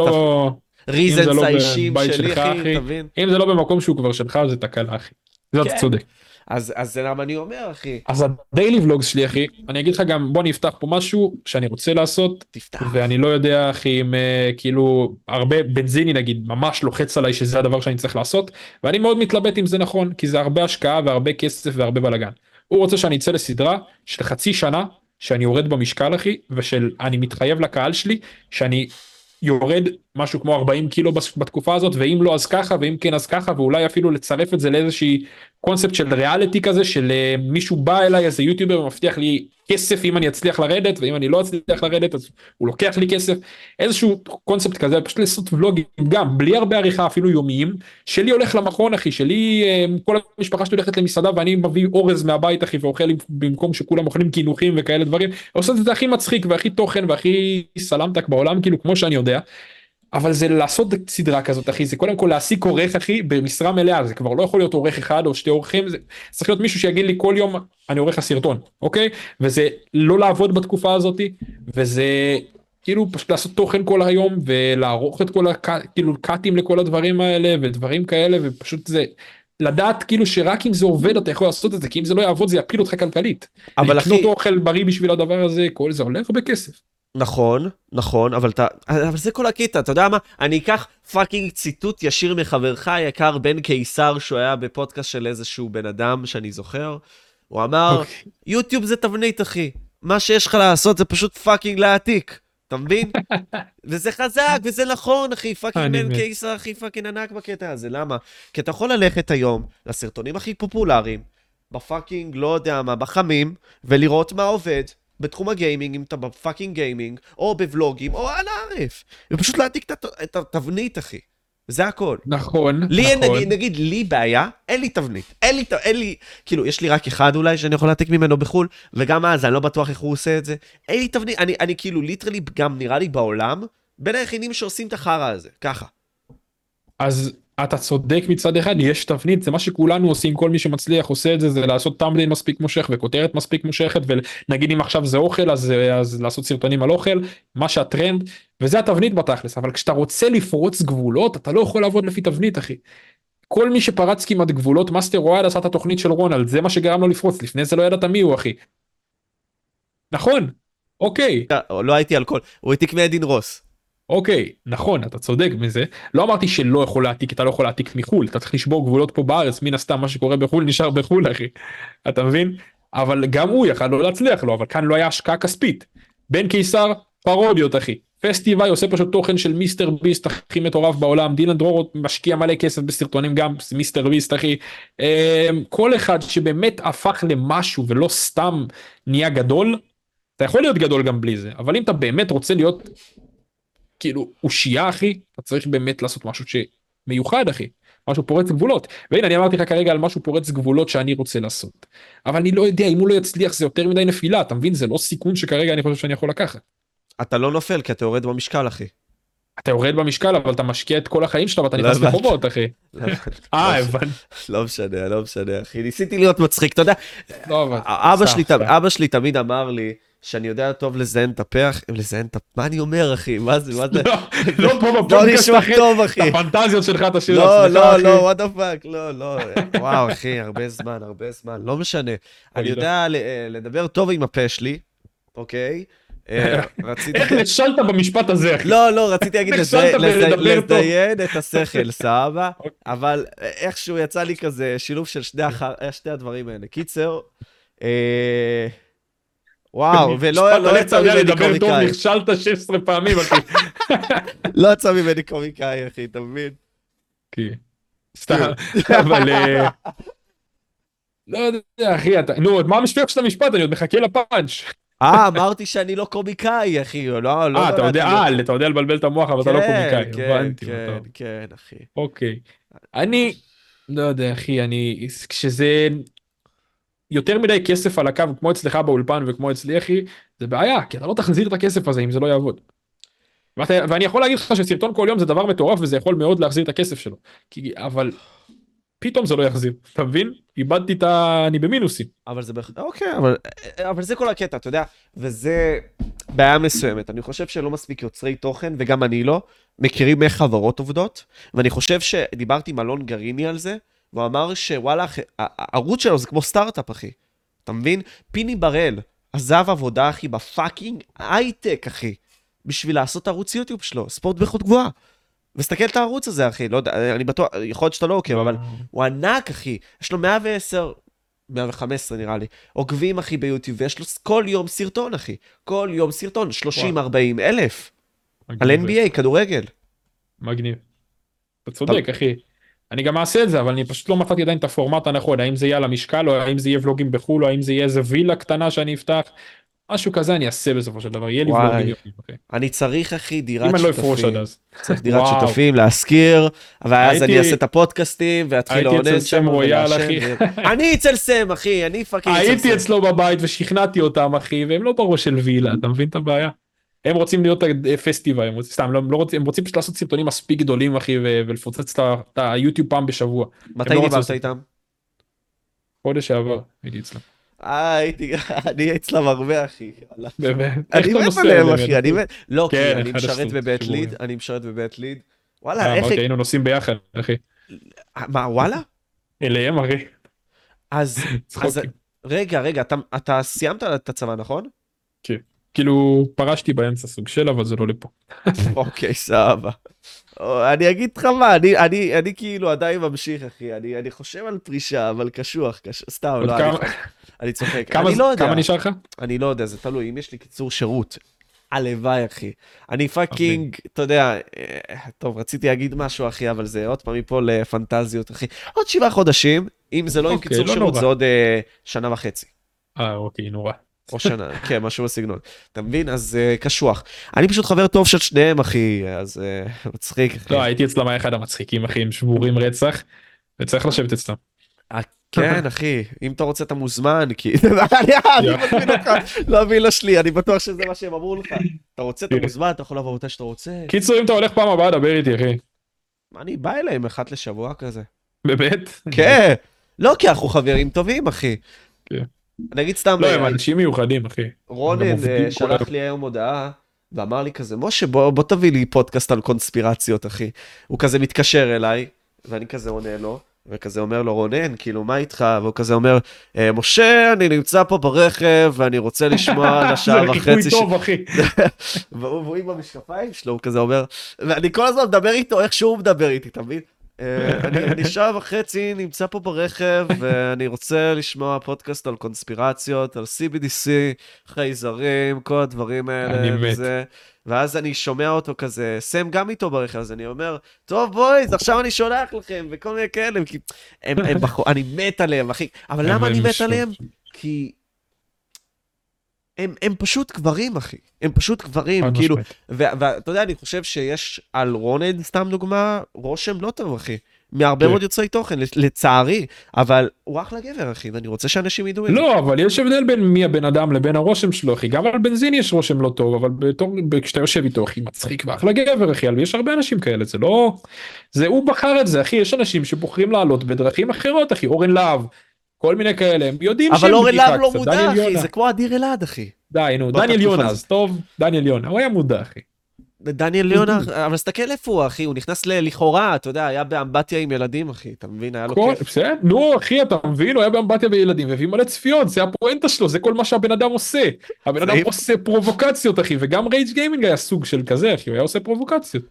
ריזנס האישים שלי, אחי, תבין? אם זה לא במקום שהוא כבר שלך, זה תקלה, אחי. זה אתה צודק. אז זה למה אני אומר, אחי. אז הדיילי ולוגס שלי, אחי, אני אגיד לך גם, בוא נפתח פה משהו שאני רוצה לעשות, ואני לא יודע, אחי, אם כאילו, הרבה בנזיני, נגיד, ממש לוחץ עליי שזה הדבר שאני צריך לעשות, ואני מאוד מתלבט אם זה נכון, כי זה הרבה השקעה והרבה כסף והרבה בלגן. הוא רוצה שאני אצא לסדרה של חצי שנה, שאני יורד במשקל, אחי, ושאני מתחייב לקהל שלי, שאני יורד משהו כמו 40 קילו בתקופה הזאת, ואם לא אז ככה, ואם כן אז ככה, ואולי אפילו לצרף את זה לאיזושהי קונספט של ריאליטי כזה, של מישהו בא אליי, איזה יוטיובר, ומבטיח לי כסף אם אני אצליח לרדת, ואם אני לא אצליח לרדת, אז הוא לוקח לי כסף, איזשהו קונספט כזה, פשוט לעשות ולוגים גם, בלי הרבה עריכה, אפילו יומיים, שלי הולך למכון, אחי, שלי, כל המשפחה שלי הולכת למסעדה, ואני מביא אורז מהבית, אחי, ואוכל במקום שכולם אוכלים קינוחים וכאלה דברים, עושה את זה הכי מצחיק, והכי תוכן, והכי סלמטק בעולם, כאילו, כמו שאני יודע. אבל זה לעשות סדרה כזאת, אחי, זה קודם כל להעסיק עורך, אחי, במשרה מלאה, זה כבר לא יכול להיות עורך אחד או שתי עורכים, זה צריך להיות מישהו שיגיד לי כל יום, אני עורך הסרטון, אוקיי? וזה לא לעבוד בתקופה הזאת, וזה כאילו פשוט לעשות תוכן כל היום, ולערוך את כל הקאטים לכל הדברים האלה, ודברים כאלה, ופשוט זה... לדעת כאילו שרק אם זה עובד אתה יכול לעשות את זה, כי אם זה לא יעבוד זה יפיל אותך כלכלית. אבל לקנות אחי... אוכל בריא בשביל הדבר הזה, כל זה הולך בכסף. נכון, נכון, אבל, אבל זה כל הקטע, אתה יודע מה? אני אקח פאקינג ציטוט ישיר מחברך היקר בן קיסר, שהוא היה בפודקאסט של איזשהו בן אדם שאני זוכר, הוא אמר, יוטיוב זה תבנית אחי, מה שיש לך לעשות זה פשוט פאקינג להעתיק. אתה מבין? וזה חזק, וזה נכון, אחי, פאקינג בן קיסר, אחי, פאקינג ענק בקטע הזה, למה? כי אתה יכול ללכת היום לסרטונים הכי פופולריים, בפאקינג, לא יודע מה, בחמים, ולראות מה עובד, בתחום הגיימינג, אם אתה בפאקינג גיימינג, או בוולוגים, או על הערף. ופשוט להעתיק את התבנית, אחי. זה הכל. נכון, נכון. נגיד, לי בעיה, אין לי תבנית. אין לי, כאילו, יש לי רק אחד אולי שאני יכול להעתיק ממנו בחול, וגם אז אני לא בטוח איך הוא עושה את זה. אין לי תבנית, אני כאילו, ליטרלי, גם נראה לי בעולם, בין היחידים שעושים את החרא הזה, ככה. אז... אתה צודק מצד אחד, יש תבנית, זה מה שכולנו עושים, כל מי שמצליח עושה את זה, זה לעשות טאמבליין מספיק מושך וכותרת מספיק מושכת, ונגיד אם עכשיו זה אוכל, אז לעשות סרטונים על אוכל, מה שהטרנד, וזה התבנית בתכלס, אבל כשאתה רוצה לפרוץ גבולות, אתה לא יכול לעבוד לפי תבנית, אחי. כל מי שפרץ כמעט גבולות, מאסטר אוהד עשה את התוכנית של רונלד, זה מה שגרם לו לפרוץ, לפני זה לא ידעת מי הוא, אחי. נכון, אוקיי. לא הייתי על כל, הוא העתיק מעדין רוס. אוקיי, נכון, אתה צודק מזה. לא אמרתי שלא יכול להעתיק, אתה לא יכול להעתיק מחול, אתה צריך לשבור גבולות פה בארץ, מן הסתם מה שקורה בחול נשאר בחול, אחי. אתה מבין? אבל גם הוא יכל לא להצליח לו, אבל כאן לא היה השקעה כספית. בן קיסר, פרודיות, אחי. פסטיבי עושה פשוט תוכן של מיסטר ביסט, הכי מטורף בעולם. דילן דרור משקיע מלא כסף בסרטונים, גם מיסטר ביסט, אחי. כל אחד שבאמת הפך למשהו ולא סתם נהיה גדול, אתה יכול להיות גדול גם בלי זה. אבל אם אתה באמת רוצה להיות כאילו, הוא שיעה, אחי, אתה צריך באמת לעשות משהו שמיוחד, אחי. משהו פורץ גבולות. והנה, אני אמרתי לך כרגע על משהו פורץ גבולות שאני רוצה לעשות. אבל אני לא יודע, אם הוא לא יצליח, זה יותר מדי נפילה, אתה מבין? זה לא סיכון שכרגע אני חושב שאני יכול לקחת. אתה לא נופל, כי אתה יורד במשקל, אחי. אתה יורד במשקל, אבל אתה משקיע את כל החיים שלך, ואתה נכנס לחובות, אחי. לא משנה, לא משנה, אחי. ניסיתי להיות מצחיק, אתה יודע. אבא שלי תמיד אמר לי, שאני יודע טוב לזיין את הפח, לזיין את הפח, מה אני אומר, אחי? מה זה? לא פה בפודקאסט, אחי. את הפנטזיות שלך, את השיר לעצמך, אחי. לא, what the fuck, לא. וואו, אחי, הרבה זמן, לא משנה. אני יודע לדבר טוב עם הפה שלי, אוקיי? איך נשלת במשפט הזה, אחי? לא, רציתי להגיד לזיין את השכל, סבא, אבל איכשהו יצא לי כזה שילוב של שתי הדברים האלה. קיצר, וואו, ולא יצא ממני קומיקאי. נכשלת 16 פעמים, אחי. לא יצא ממני קומיקאי, אחי, אתה מבין? כן. סתם, אבל... לא יודע, אחי, אתה... נו, מה המשפט של המשפט? אני עוד מחכה לפאנץ'. אמרתי שאני לא קומיקאי, אחי. לא, אתה יודע, אתה יודע לבלבל את המוח, אבל אתה לא קומיקאי. כן, אחי. אוקיי. אני, לא יודע, אחי, אני, כשזה יותר מדי כסף על הקו, כמו אצלך באולפן וכמו אצלי, אחי, זה בעיה, כי אתה לא תחזיר את הכסף הזה אם זה לא יעבוד. ואני יכול להגיד לך שסרטון כל יום זה דבר מטורף, וזה יכול מאוד להחזיר את הכסף שלו. אבל... פתאום זה לא יחזיר, אתה מבין? איבדתי את ה... אני במינוסים. אבל זה... אוקיי, אבל זה כל הקטע, אתה יודע, וזה בעיה מסוימת. אני חושב שלא מספיק יוצרי תוכן, וגם אני לא, מכירים איך חברות עובדות, ואני חושב שדיברתי עם אלון גריני על זה, והוא אמר שוואלה, הערוץ שלו זה כמו סטארט-אפ, אחי. אתה מבין? פיני בראל עזב עבודה, אחי, בפאקינג הייטק, אחי, בשביל לעשות ערוץ יוטיוב שלו, ספורט באיכות גבוהה. וסתכל את הערוץ הזה, אחי, לא יודע, אני בטוח, יכול להיות שאתה לא עוקב, אבל הוא ענק, אחי, יש לו 110, 115 נראה לי, עוקבים, אחי, ביוטיוב, ויש לו כל יום סרטון, אחי, כל יום סרטון, 30-40 אלף, על NBA, כדורגל. מגניב. אתה צודק, אחי. אני גם אעשה את זה, אבל אני פשוט לא מצאתי עדיין את הפורמט הנכון, האם זה יהיה על המשקל, או האם זה יהיה ולוגים בחול, או האם זה יהיה איזה וילה קטנה שאני אפתח, משהו כזה אני אעשה בסופו של דבר, יהיה לי ולוגים יופי, אחי. אני צריך, אחי, דירת שותפים. צריך דירת שותפים, להזכיר, ואז אני אעשה את הפודקאסטים, והתחיל לעונן שם. הייתי אצל סם רויאל, אחי. אני אצל סם, אחי, אני פאקינג אצל סם. הייתי אצלו בבית ושכנעתי אותם, אחי, והם לא בראש של וילה, אתה מבין את הבעיה? הם רוצים להיות פסטיבל, סתם, הם רוצים פשוט לעשות סרטונים מספיק גדולים, אחי, ולפוצץ את היוטיוב פעם בשבוע. מתי דיברת איתם? חודש שעבר, הייתי אצלם. אני אצלם הרבה, אחי. אני מת עליהם, אחי. לא, כי אני משרת בבית ליד, וואלה, איך... היינו נוסעים ביחד, אחי. מה, וואלה? אליהם, אחי. אז, רגע, אתה סיימת את הצבא, נכון? כן. כאילו, פרשתי באמצע סוג של, אבל זה לא לפה. אוקיי, סבבה. אני אגיד לך מה, אני כאילו עדיין ממשיך, אחי. אני חושב על פרישה, אבל קשוח, סתם, לא, אני צוחק. כמה נשאר לך? אני לא יודע, זה תלוי, אם יש לי קיצור שירות, הלוואי, אחי. אני פאקינג, אתה יודע, טוב, רציתי להגיד משהו, אחי, אבל זה עוד פעם מפה לפנטזיות, אחי. עוד 7 חודשים, אם זה לא עם קיצור שירות, זה עוד 1.5 שנה. אוקיי, נורא. או שנה, כן, משהו בסגנון. אתה מבין? אז קשוח. אני פשוט חבר טוב של שניהם, אחי, אז מצחיק, אחי. לא, הייתי אצלם אחד המצחיקים, אחי, הם שבורים רצח, וצריך לשבת אצלם. כן, אחי, אם אתה רוצה אתה מוזמן, כי... אני מזמין אותך, לא מילה שלי, אני בטוח שזה מה שהם אמרו לך. אתה רוצה, אתה מוזמן, אתה יכול לבוא אותה שאתה רוצה. קיצור, אם אתה הולך פעם הבאה, דבר איתי, אחי. אני בא אליהם אחת לשבוע כזה. באמת? כן. לא, כי אנחנו חברים טובים, אחי. נגיד סתם... לא, הם אנשים מיוחדים, אחי. רונן שלח לי היום הודעה, ואמר לי כזה, משה, בוא תביא לי פודקאסט על קונספירציות, אחי. הוא כזה מתקשר אליי, ואני כזה עונה לו, וכזה אומר לו, רונן, כאילו, מה איתך? והוא כזה אומר, משה, אני נמצא פה ברכב, ואני רוצה לשמוע על השעה וחצי... זה חיכוי טוב, אחי. והוא עם המשקפיים שלו, הוא כזה אומר, ואני כל הזמן מדבר איתו, איך שהוא מדבר איתי, תמיד. אני שעה וחצי נמצא פה ברכב, ואני רוצה לשמוע פודקאסט על קונספירציות, על CBDC, חייזרים, כל הדברים האלה וזה. ואז אני שומע אותו כזה, סם גם איתו ברכב, אז אני אומר, טוב בואי, עכשיו אני שולח לכם, וכל מיני כאלה, אני מת עליהם, אחי. אבל למה אני מת עליהם? כי הם פשוט גברים, אחי. הם פשוט גברים, כאילו, ואתה יודע, אני חושב שיש על רונן, סתם דוגמה, רושם לא טוב, אחי. מהרבה מאוד יוצאי תוכן, לצערי, אבל הוא אחלה גבר, אחי, ואני רוצה שאנשים ידעו את זה. לא, אבל יש הבדל בין מי הבן אדם לבין הרושם שלו, אחי. גם על בנזיני יש רושם לא טוב, אבל כשאתה יושב איתו, אחי, מצחיק ואחלה גבר, אחי, יש הרבה אנשים כאלה, זה לא... הוא בחר את זה, אחי, יש אנשים שבוחרים לעלות בדרכים אחרות, אחי, אורן להב. כל מיני כאלה, הם יודעים שהם... אבל אורן להב לא מודע, אחי, זה כמו אדיר אלעד, אחי. די, נו, דניאל יונע, אז טוב, דניאל יונע, הוא היה מודע, אחי. דניאל יונע, אבל תסתכל איפה הוא, אחי, הוא נכנס לכאורה, אתה יודע, היה באמבטיה עם ילדים, אחי, אתה מבין, היה לו כיף. בסדר, נו, אחי, אתה מבין, הוא היה באמבטיה בילדים, והביא מלא צפיות, זה הפואנטה שלו, זה כל מה שהבן אדם עושה. הבן אדם עושה פרובוקציות, אחי, וגם רייג' גיימינג היה סוג של כזה, אחי, הוא היה עושה פרובוקציות.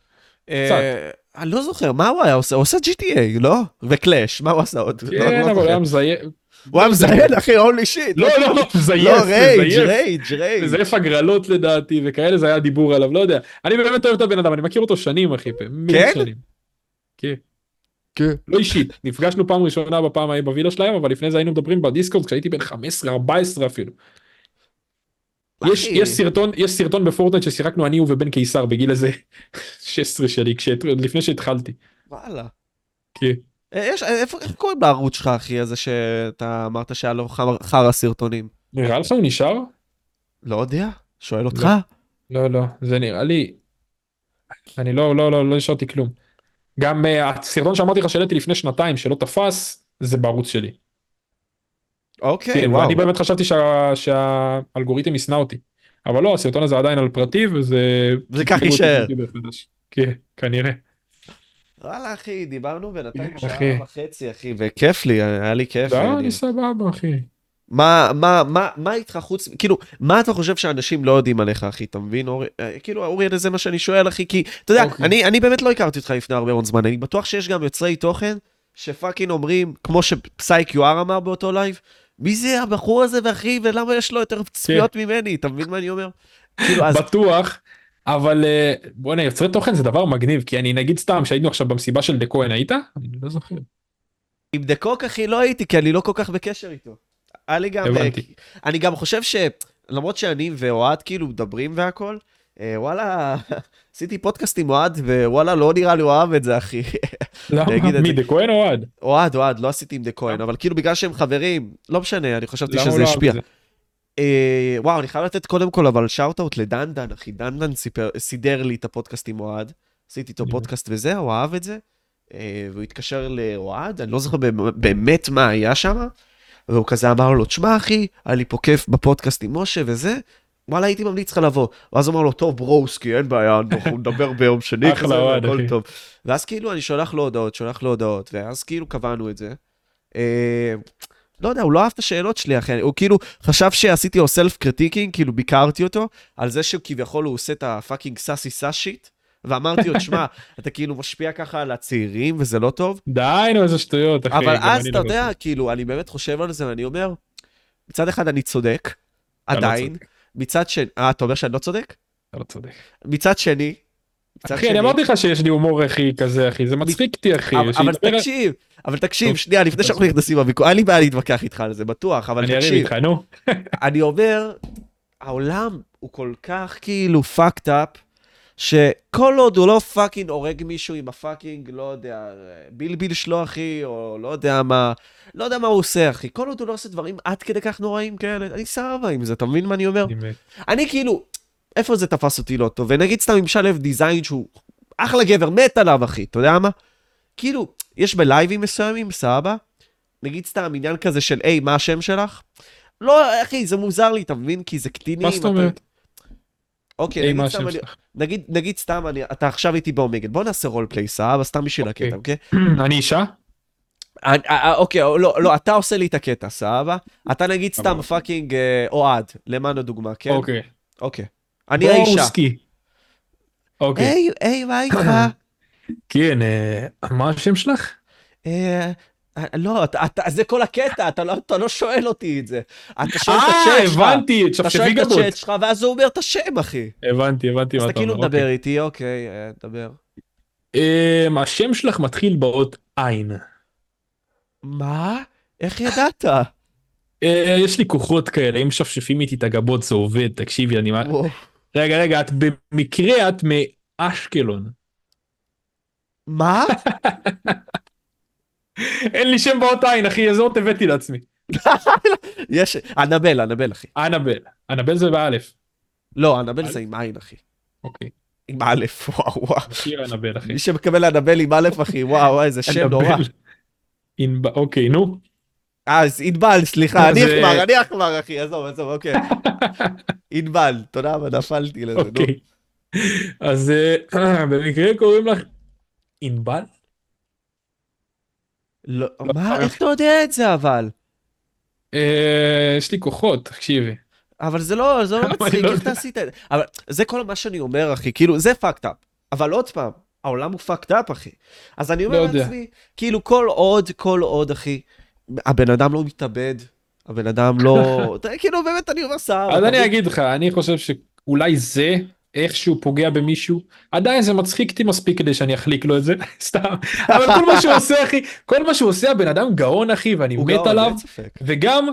אני לא זוכר, מה הוא היה עושה? הוא עושה GTA, לא? וקלאש, מה הוא עשה עוד? כן, אבל היה מזיין. הוא היה מזיין, אחי, אולי שיט. לא, מזיין. לא, רייג'. זה פגרלות לדעתי, וכאלה זה היה דיבור עליו, לא יודע. אני באמת אוהב את הבן אדם, אני מכיר אותו שנים, אחי. כן? כן. כן. לא אישית, נפגשנו פעם ראשונה בפעם ההיא בוילה שלהם, אבל לפני זה היינו מדברים בדיסקורד, כשהייתי בן 15-14 אפילו. יש סרטון בפורטנייט ששיחקנו אני ובן קיסר בגיל הזה 16 שלי, לפני שהתחלתי. וואלה. כן. איפה קוראים לערוץ שלך, אחי, הזה שאתה אמרת שהיה לו חרא סרטונים? נראה לך הוא נשאר? לא יודע, שואל אותך. לא, לא, זה נראה לי... אני לא נשארתי כלום. גם הסרטון שאמרתי לך שאלתי לפני שנתיים, שלא תפס, זה בערוץ שלי. אוקיי, וואו. ואני באמת חשבתי שהאלגוריתם ישנא אותי. אבל לא, הסרטון הזה עדיין על פרטי, וזה... זה כך יישאר. כן, כנראה. וואלה אחי, דיברנו בינתיים שעה וחצי אחי, וכיף לי, היה לי כיף. לא, אני סבבה אחי. מה איתך חוץ, כאילו, מה אתה חושב שאנשים לא יודעים עליך אחי, אתה מבין אורי, כאילו אוריאל זה מה שאני שואל אחי, כי אתה יודע, אני באמת לא הכרתי אותך לפני הרבה זמן, אני בטוח שיש גם יוצרי תוכן שפאקינג אומרים, כמו שפסי-QR אמר באותו לייב, מי זה הבחור הזה ואחי, ולמה יש לו יותר צפיות ממני, אתה מבין מה אני אומר? בטוח. אבל בוא נה, יוצרי תוכן זה דבר מגניב, כי אני נגיד סתם שהיינו עכשיו במסיבה של דה כהן, היית? אני לא זוכר. עם דה כהן אחי לא הייתי, כי אני לא כל כך בקשר איתו. אני גם חושב שלמרות שאני ואוהד כאילו מדברים והכל, וואלה, עשיתי פודקאסט עם אוהד, ווואלה לא נראה לי אוהב את זה אחי. למה? מי, דה כהן או אוהד? אוהד, לא עשיתי עם דה כהן, אבל כאילו בגלל שהם חברים, לא משנה, אני חשבתי שזה השפיע. וואו, אני חייב לתת קודם כל, אבל שאוט-אוט לדנדן, אחי, דנדן סידר לי את הפודקאסט עם אוהד, עשיתי איתו פודקאסט וזה, הוא אהב את זה, והוא התקשר לאוהד, אני לא זוכר באמת מה היה שם, והוא כזה אמר לו, תשמע אחי, היה לי פה כיף בפודקאסט עם משה וזה, וואלה, הייתי ממליץ לך לבוא, ואז הוא אמר לו, טוב ברוסקי, אין בעיה, אנחנו נדבר ביום שני, כזה, הכל טוב, ואז כאילו אני שולח לו הודעות, ואז כאילו קבענו את זה, לא יודע, הוא לא אהב את השאלות שלי, אחי. הוא כאילו חשב שעשיתי לו סלף קריטיקינג, כאילו ביקרתי אותו, על זה שכביכול הוא עושה את הפאקינג סאסי-סאשיט, ואמרתי לו, שמע, אתה כאילו משפיע ככה על הצעירים, וזה לא טוב. די, נו, איזה שטויות, אחי. אבל אז אתה יודע, כאילו, אני באמת חושב על זה, ואני אומר, מצד אחד אני צודק, עדיין, מצד שני, אתה אומר שאני לא צודק? אתה לא צודק. מצד שני, אחי, אני אמרתי לך שיש לי הומור אחי כזה, אחי, זה מצחיק אותי, אחי. אבל תקשיב, שנייה, לפני שאנחנו נכנסים בביקור, אין לי בעיה להתווכח איתך על זה, בטוח, אבל תקשיב. אני אומר, העולם הוא כל כך כאילו fucked up, שכל עוד הוא לא פאקינג הורג מישהו עם הפאקינג, לא יודע, בלביל שלו, אחי, או לא יודע מה הוא עושה, אחי. כל עוד הוא לא עושה דברים עד כדי כך נוראים כאלה, אני סבבה עם זה, אתה מבין מה אני אומר? אני כאילו... איפה זה תפס אותי לא טוב, ונגיד סתם ממשלב דיזיין שהוא אחלה גבר, מת עליו אחי, אתה יודע מה? כאילו, יש בלייבים מסוימים, סבא, נגיד סתם עניין כזה של, היי, מה השם שלך? לא, אחי, זה מוזר לי, אתה מבין? כי זה קטינים. מה זאת אומרת? אוקיי, נגיד סתם, אתה עכשיו איתי באומגד, בוא נעשה רול פליי, סבא, סתם בשביל הקטע, אוקיי? אני אישה? אוקיי, לא, אתה עושה לי את הקטע, סבא, אתה נגיד סתם פאקינג אוהד, למען הדוגמה, כן? אוקיי. אני האישה. אוקיי. היי, מה איתך? כן, מה השם שלך? לא, זה כל הקטע, אתה לא שואל אותי את זה. אתה שואל את הצ'אט שלך. הבנתי, תשפשפי גדות. אתה שואל את הצ'אט שלך, ואז הוא אומר את השם, אחי. הבנתי מה אתה אומר. אז אתה כאילו מדבר איתי, אוקיי, דבר. השם שלך מתחיל באות עין. מה? איך ידעת? יש לי כוחות כאלה, אם שפשפים איתי את הגבות זה עובד, תקשיבי, אני... רגע, את במקרה, את מאשקלון. מה? אין לי שם באות עין, אחי, איזה עוד הבאתי לעצמי. יש, אנבל, אחי. אנבל זה באלף. לא, אנבל זה עם עין, אחי. אוקיי. עם אלף, וואו. מכיר אנבל, אחי. מי שמקבל אנבל עם אלף, אחי, וואו, איזה שם נורא. אוקיי, נו. אז אינבל, סליחה, אני אחמר, אחי, עזוב, אוקיי. אינבל, תודה, אבל נפלתי לזה, נו. אז במקרה קוראים לך אינבל? לא, מה? איך אתה יודע את זה, אבל? יש לי כוחות, תקשיבי. אבל זה לא מצחיק, איך אתה עשית את זה? אבל זה כל מה שאני אומר, אחי, כאילו, זה fucked up. אבל עוד פעם, העולם הוא fucked up, אחי. אז אני אומר לעצמי, כאילו, כל עוד, אחי, הבן אדם לא מתאבד, הבן אדם לא... כאילו באמת אני אומר סער. אז אני אגיד לך, אני חושב שאולי זה איכשהו פוגע במישהו, עדיין זה מצחיק אותי מספיק כדי שאני אחליק לו את זה, סתם, אבל כל מה שהוא עושה, אחי, כל מה שהוא עושה, הבן אדם גאון, אחי, ואני מת עליו, וגם,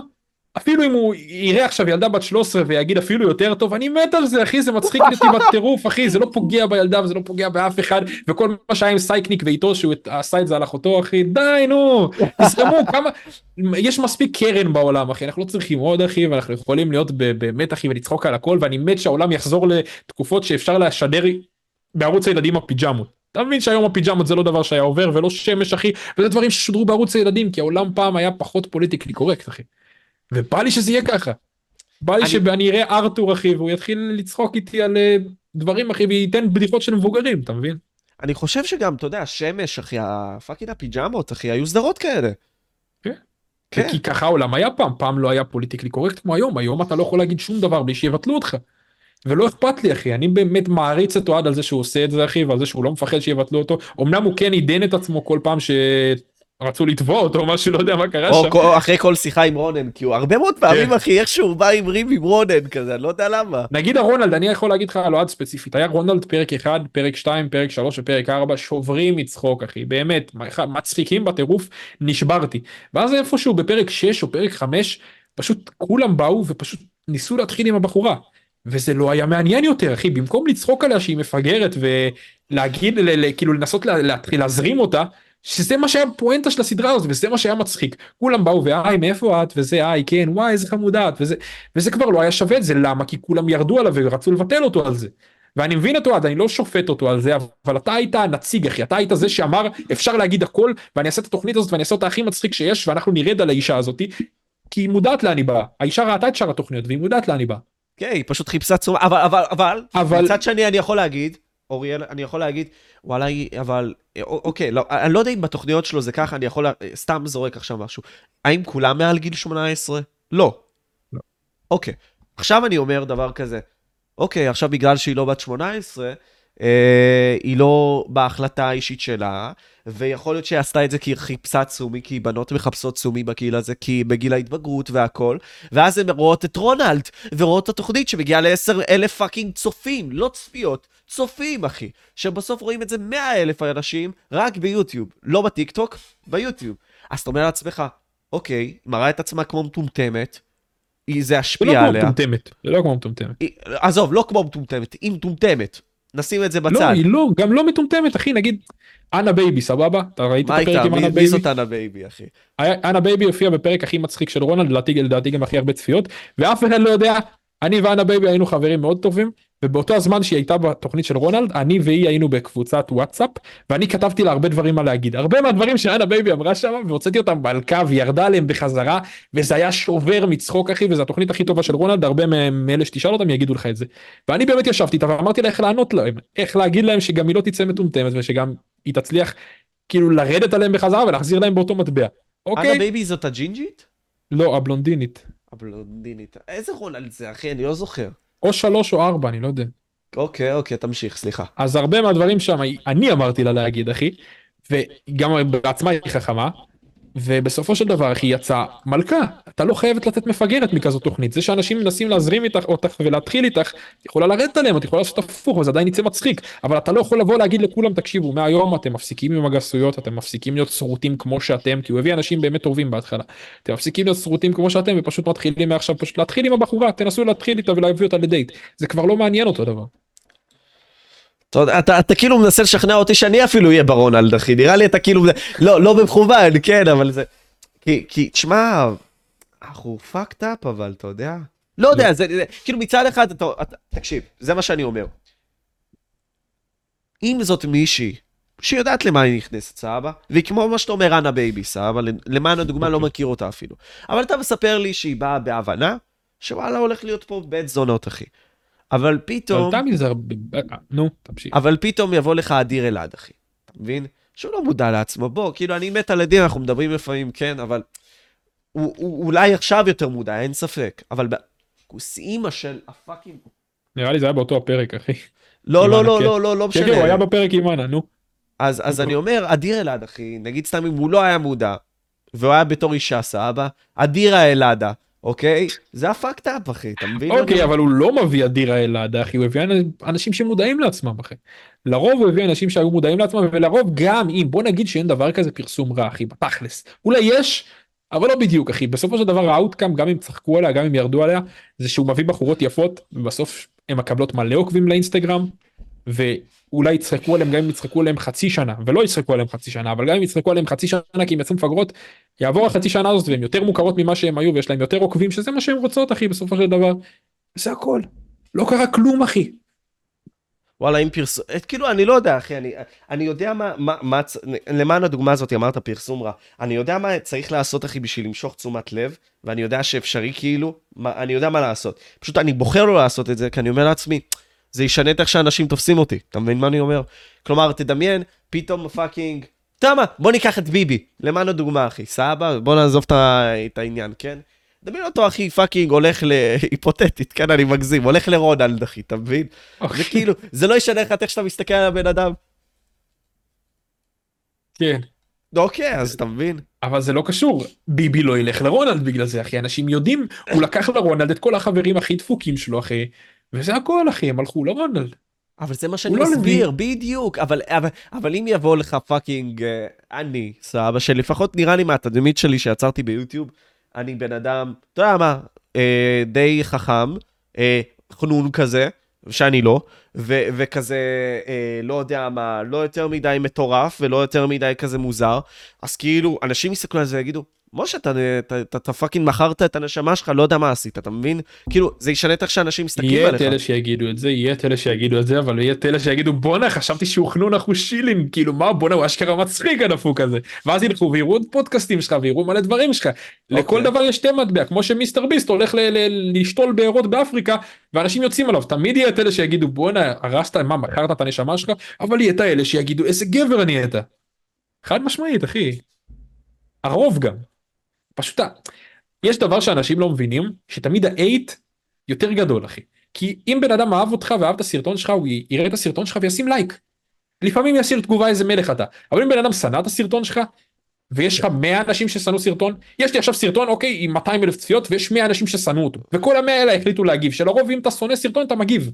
אפילו אם הוא יראה עכשיו ילדה בת 13 ויגיד אפילו יותר טוב, אני מת על זה, אחי, זה מצחיק נתיבת טירוף, אחי, זה לא פוגע בילדה וזה לא פוגע באף אחד, וכל מה שהיה עם סייקניק ואיתו שהוא עשה את זה על אחותו, אחי, די, נו, תסתמו, כמה, יש מספיק קרן בעולם, אחי, אנחנו לא צריכים עוד, אחי, ואנחנו יכולים להיות באמת, אחי, ולצחוק על הכל, ואני מת שהעולם יחזור לתקופות שאפשר לשדר בערוץ הילדים הפיג'מות. אתה מבין שהיום הפיג'מות זה לא דבר שהיה עובר, ולא שמש, אחי, וזה דברים ששודרו בערוץ הילדים, כי העולם פעם היה פחות פוליטיקלי קורקט, אחי. ובא לי שזה יהיה ככה, בא לי שאני אראה ארתור אחי, והוא יתחיל לצחוק איתי על דברים אחי, וייתן בדיחות של מבוגרים, אתה מבין? אני חושב שגם, אתה יודע, השמש אחי, הפאקינג הפיג'מות אחי, היו סדרות כאלה. כן. כי ככה העולם היה פעם, פעם לא היה פוליטיקלי קורקט כמו היום, היום אתה לא יכול להגיד שום דבר בלי שיבטלו אותך. ולא אכפת לי אחי, אני באמת מעריץ את אוהד על זה שהוא עושה את זה אחי, ועל זה שהוא לא מפחד שיבטלו אותו, אמנם הוא כן עידן את עצמו כל פעם ש... רצו לתבוע אותו, משהו, לא יודע מה קרה שם. או אחרי כל שיחה עם רונן, כי הוא הרבה מאוד פעמים, אחי, איך שהוא בא עם ריב עם רונן, כזה, אני לא יודע למה. נגיד הרונלד, אני יכול להגיד לך על אוהד ספציפית, היה רונלד פרק 1, פרק 2, פרק 3 ופרק 4, שוברים מצחוק, אחי, באמת, מצחיקים בטירוף, נשברתי. ואז איפשהו בפרק 6 או פרק 5, פשוט כולם באו ופשוט ניסו להתחיל עם הבחורה. וזה לא היה מעניין יותר, אחי, במקום לצחוק עליה שהיא מפגרת ולהגיד, כאילו לנסות להתחיל להזרים אותה, שזה מה שהיה פואנטה של הסדרה הזאת, וזה מה שהיה מצחיק. כולם באו, ואי, מאיפה את? וזה, אי, כן, וואי, איזה חמודה את. וזה כבר לא היה שווה את זה. למה? כי כולם ירדו עליו ורצו לבטל אותו על זה. ואני מבין אותו, אני לא שופט אותו על זה, אבל אתה היית הנציג, אחי. אתה היית זה שאמר, אפשר להגיד הכל, ואני אעשה את התוכנית הזאת, ואני אעשה אותה הכי מצחיק שיש, ואנחנו נרד על האישה הזאת, כי היא מודעת לאן היא באה. האישה ראתה את שאר התוכניות, והיא מודעת לאן היא באה. כן, היא פשוט חיפשה צורה, אבל, מצד שני, אני יכול להגיד, אוריאל, אני יכול להגיד, וואלה, אבל, אוקיי, לא, אני לא יודע אם בתוכניות שלו זה ככה, אני יכול, סתם זורק עכשיו משהו. האם כולם מעל גיל 18? לא. לא. אוקיי. עכשיו אני אומר דבר כזה. אוקיי, עכשיו בגלל שהיא לא בת 18, היא לא בהחלטה האישית שלה, ויכול להיות שהיא עשתה את זה כי היא חיפשה צומי, כי בנות מחפשות צומי בגיל הזה, כי בגיל ההתבגרות והכל, ואז הן רואות את רונלד, ורואות את התוכנית שמגיעה ל10,000 פאקינג צופים, לא צפיות, צופים אחי, שבסוף רואים את זה 100,000 אנשים, רק ביוטיוב, לא בטיקטוק, ביוטיוב. אז אתה אומר לעצמך, אוקיי, מראה את עצמה כמו מטומטמת, זה השפיע עליה. זה לא כמו מטומטמת. עזוב, לא כמו מטומטמת, היא מטומטמת. נשים את זה בצד. לא, היא לא, גם לא מטומטמת, אחי, נגיד, אנה בייבי, סבבה? אתה ראית את הפרק עם אנה בייבי? מי זאת אנה בייבי, אחי? אנה בייבי הופיע בפרק הכי מצחיק של רונלד, לדעתי גם הכי הרבה צפיות, ואף אחד לא יודע, אני ואנה בייבי היינו חברים מאוד טובים, ובאותו הזמן שהיא הייתה בתוכנית של רונלד, אני והיא היינו בקבוצת וואטסאפ, ואני כתבתי לה הרבה דברים מה להגיד. הרבה מהדברים שאנה בייבי אמרה שם, והוצאתי אותם על קו, וירדה עליהם בחזרה, וזה היה שובר מצחוק, אחי, וזו התוכנית הכי טובה של רונלד, הרבה מאלה שתשאל אותם יגידו לך את זה. ואני באמת ישבתי איתה, ואמרתי לה איך לענות להם, איך להגיד להם שגם היא לא תצא מטומטמת, ושגם היא תצליח כאילו לרדת עליהם בחזרה, ולהחזיר להם באותו מטבע. אוקיי? אנה בייבי זאת הג'ינג'ית? לא, הבלונדינית. הבלונדינית. איזה רונלד זה, אחי? אני לא זוכר. או 3 או 4, אני לא יודע. אוקיי, תמשיך, סליחה. אז הרבה מהדברים שם, אני אמרתי לה להגיד, אחי, וגם בעצמה היא חכמה, ובסופו של דבר, אחי, יצאה מלכה. אתה לא חייבת לתת מפגרת מכזאת תוכנית. זה שאנשים מנסים להזרים אותך ולהתחיל איתך, יכולה לרדת עליהם, אתה יכולה לעשות הפוך, וזה עדיין יצא מצחיק. אבל אתה לא יכול לבוא להגיד לכולם, תקשיבו, מהיום אתם מפסיקים עם הגסויות, אתם מפסיקים להיות שרוטים כמו שאתם, כי הוא הביא אנשים באמת טובים בהתחלה. אתם מפסיקים להיות שרוטים כמו שאתם, ופשוט מתחילים מעכשיו, פשוט להתחיל עם הבחורה, תנסו להתחיל איתה ולהביא אותה לדייט. זה כבר לא מעניין אותו דבר. אתה כאילו מנסה לשכנע אותי שאני אפילו יהיה ברונלד, אחי, נראה לי אתה כאילו, לא במכוון, כן, אבל זה, כי תשמע, אנחנו fucked up, אבל אתה יודע, לא יודע, זה, כאילו מצד אחד, תקשיב, זה מה שאני אומר, אם זאת מישהי, שיודעת למה היא נכנסת, סבא, וכמו מה שאתה אומר, אנה בייבי, סבא, למען הדוגמה לא מכיר אותה אפילו, אבל אתה מספר לי שהיא באה בהבנה, שוואלה הולך להיות פה בית זונות, אחי. אבל פתאום... נו, תמשיך. אבל פתאום יבוא לך אדיר אלעד, אחי. אתה מבין? שהוא לא מודע לעצמו. בוא, כאילו, אני מת על אדיר, אנחנו מדברים לפעמים, כן, אבל... הוא אולי עכשיו יותר מודע, אין ספק. אבל כוסאימא של הפאקים... נראה לי זה היה באותו הפרק, אחי. לא משנה. הוא היה בפרק עם אנה, נו. אז אני אומר, אדיר אלעד, אחי, נגיד סתם אם הוא לא היה מודע, והוא היה בתור אישה, סבא, אדיר אלעדה, אוקיי? זה הפאקט-אפ, אחי, אתה מבין? אוקיי, אבל הוא לא מביא אדיר אלעד, אחי, הוא הביא אנשים שמודעים לעצמם, אחי. לרוב הוא הביא אנשים שהיו מודעים לעצמם, ולרוב גם אם, בוא נגיד שאין דבר כזה פרסום רע, אחי, בתכלס. אולי יש, אבל לא בדיוק, אחי. בסופו של דבר, האוטקאם, גם אם צחקו עליה, גם אם ירדו עליה, זה שהוא מביא בחורות יפות, ובסוף הם מקבלות מלא עוקבים לאינסטגרם, ואולי יצחקו עליהם, גם אם יצחקו עליהם חצי שנה, ולא יצחקו עליהם חצי שנה, אבל גם אם יצחקו עליהם חצי שנה, כי הם יצאו מפגרות, יעבור החצי שנה הזאת, והם יותר מוכרות ממה שהם היו, ויש להם יותר עוקבים, שזה מה שהם רוצות, אחי, בסופו של דבר. זה הכל. לא קרה כלום, אחי. וואלה, אם פרסום... כאילו, אני לא יודע, אחי, אני יודע מה... למען הדוגמה הזאת, אמרת פרסום רע. אני יודע מה צריך לעשות, אחי, בשביל למשוך תשומת לב, ואני יודע שאפשרי, כאילו, אני יודע מה לעשות. פשוט אני בוחר לא לעשות את זה, כי אני אומר לעצמי, זה ישנה איך שאנשים תופסים אותי. אתה מבין מה אני אומר? כלומר, תדמיין, פתאום פאקינג... תמה, בוא ניקח את ביבי. למען הדוגמה, אחי, סבא, בוא נעזוב את העניין, כן? דמיין אותו, אחי, פאקינג, הולך להיפותטית, כן, אני מגזים, הולך לרונלד, אחי, אתה מבין? זה כאילו, זה לא ישנה איך שאתה מסתכל על הבן אדם. כן. אוקיי, אז אתה מבין. אבל זה לא קשור. ביבי לא ילך לרונלד בגלל זה, אחי. אנשים יודעים, הוא לקח לרונלד את כל החברים הכי דפוקים שלו, אחי. וזה הכל, אחי, הם הלכו לרונלד. אבל זה מה שאני מסביר, בדיוק. אבל אם יבוא לך פאקינג אני, סבא, שלפחות נראה לי מהתדמית שלי שיצרתי ביוטיוב, אני בן אדם, אתה יודע מה, די חכם, חנון כזה, שאני לא, וכזה, לא יודע מה, לא יותר מדי מטורף, ולא יותר מדי כזה מוזר, אז כאילו, אנשים יסתכלו על זה ויגידו, משה, אתה פאקינג מכרת את הנשמה שלך, לא יודע מה עשית, אתה מבין? כאילו, זה ישנה איך שאנשים מסתכלים עליך. יהיה תלה שיגידו את זה, אבל יהיה תלה שיגידו, בונה, חשבתי שהוא חנון, אנחנו שילים, כאילו, מה, בונה, הוא אשכרה מצחיק הדפוק הזה. ואז ילכו ויראו עוד פודקאסטים שלך, ויראו מלא דברים שלך. לכל דבר יש שתי מטבע, כמו שמיסטר ביסט הולך לשתול בארות באפריקה, ואנשים יוצאים עליו. תמיד יהיה תלה שיגידו, בונה, הרסת, מה, מכרת את הנשמה שלך? אבל יהיה תלה שיגידו, איזה גבר אני הייתה. חד משמעית, אחי. הרוב גם. פשוט, יש דבר שאנשים לא מבינים, שתמיד האייט יותר גדול, אחי. כי אם בן אדם אהב אותך ואהב את הסרטון שלך, הוא יראה את הסרטון שלך וישים לייק. לפעמים ישים תגובה איזה מלך אתה. אבל אם בן אדם שנא את הסרטון שלך, ויש לך 100 אנשים ששנאו סרטון, יש לי עכשיו סרטון, אוקיי, עם 200,000 צפיות, ויש 100 אנשים ששנאו אותו. וכל ה-100 אלה החליטו להגיב, שלרוב אם אתה שונא סרטון, אתה מגיב.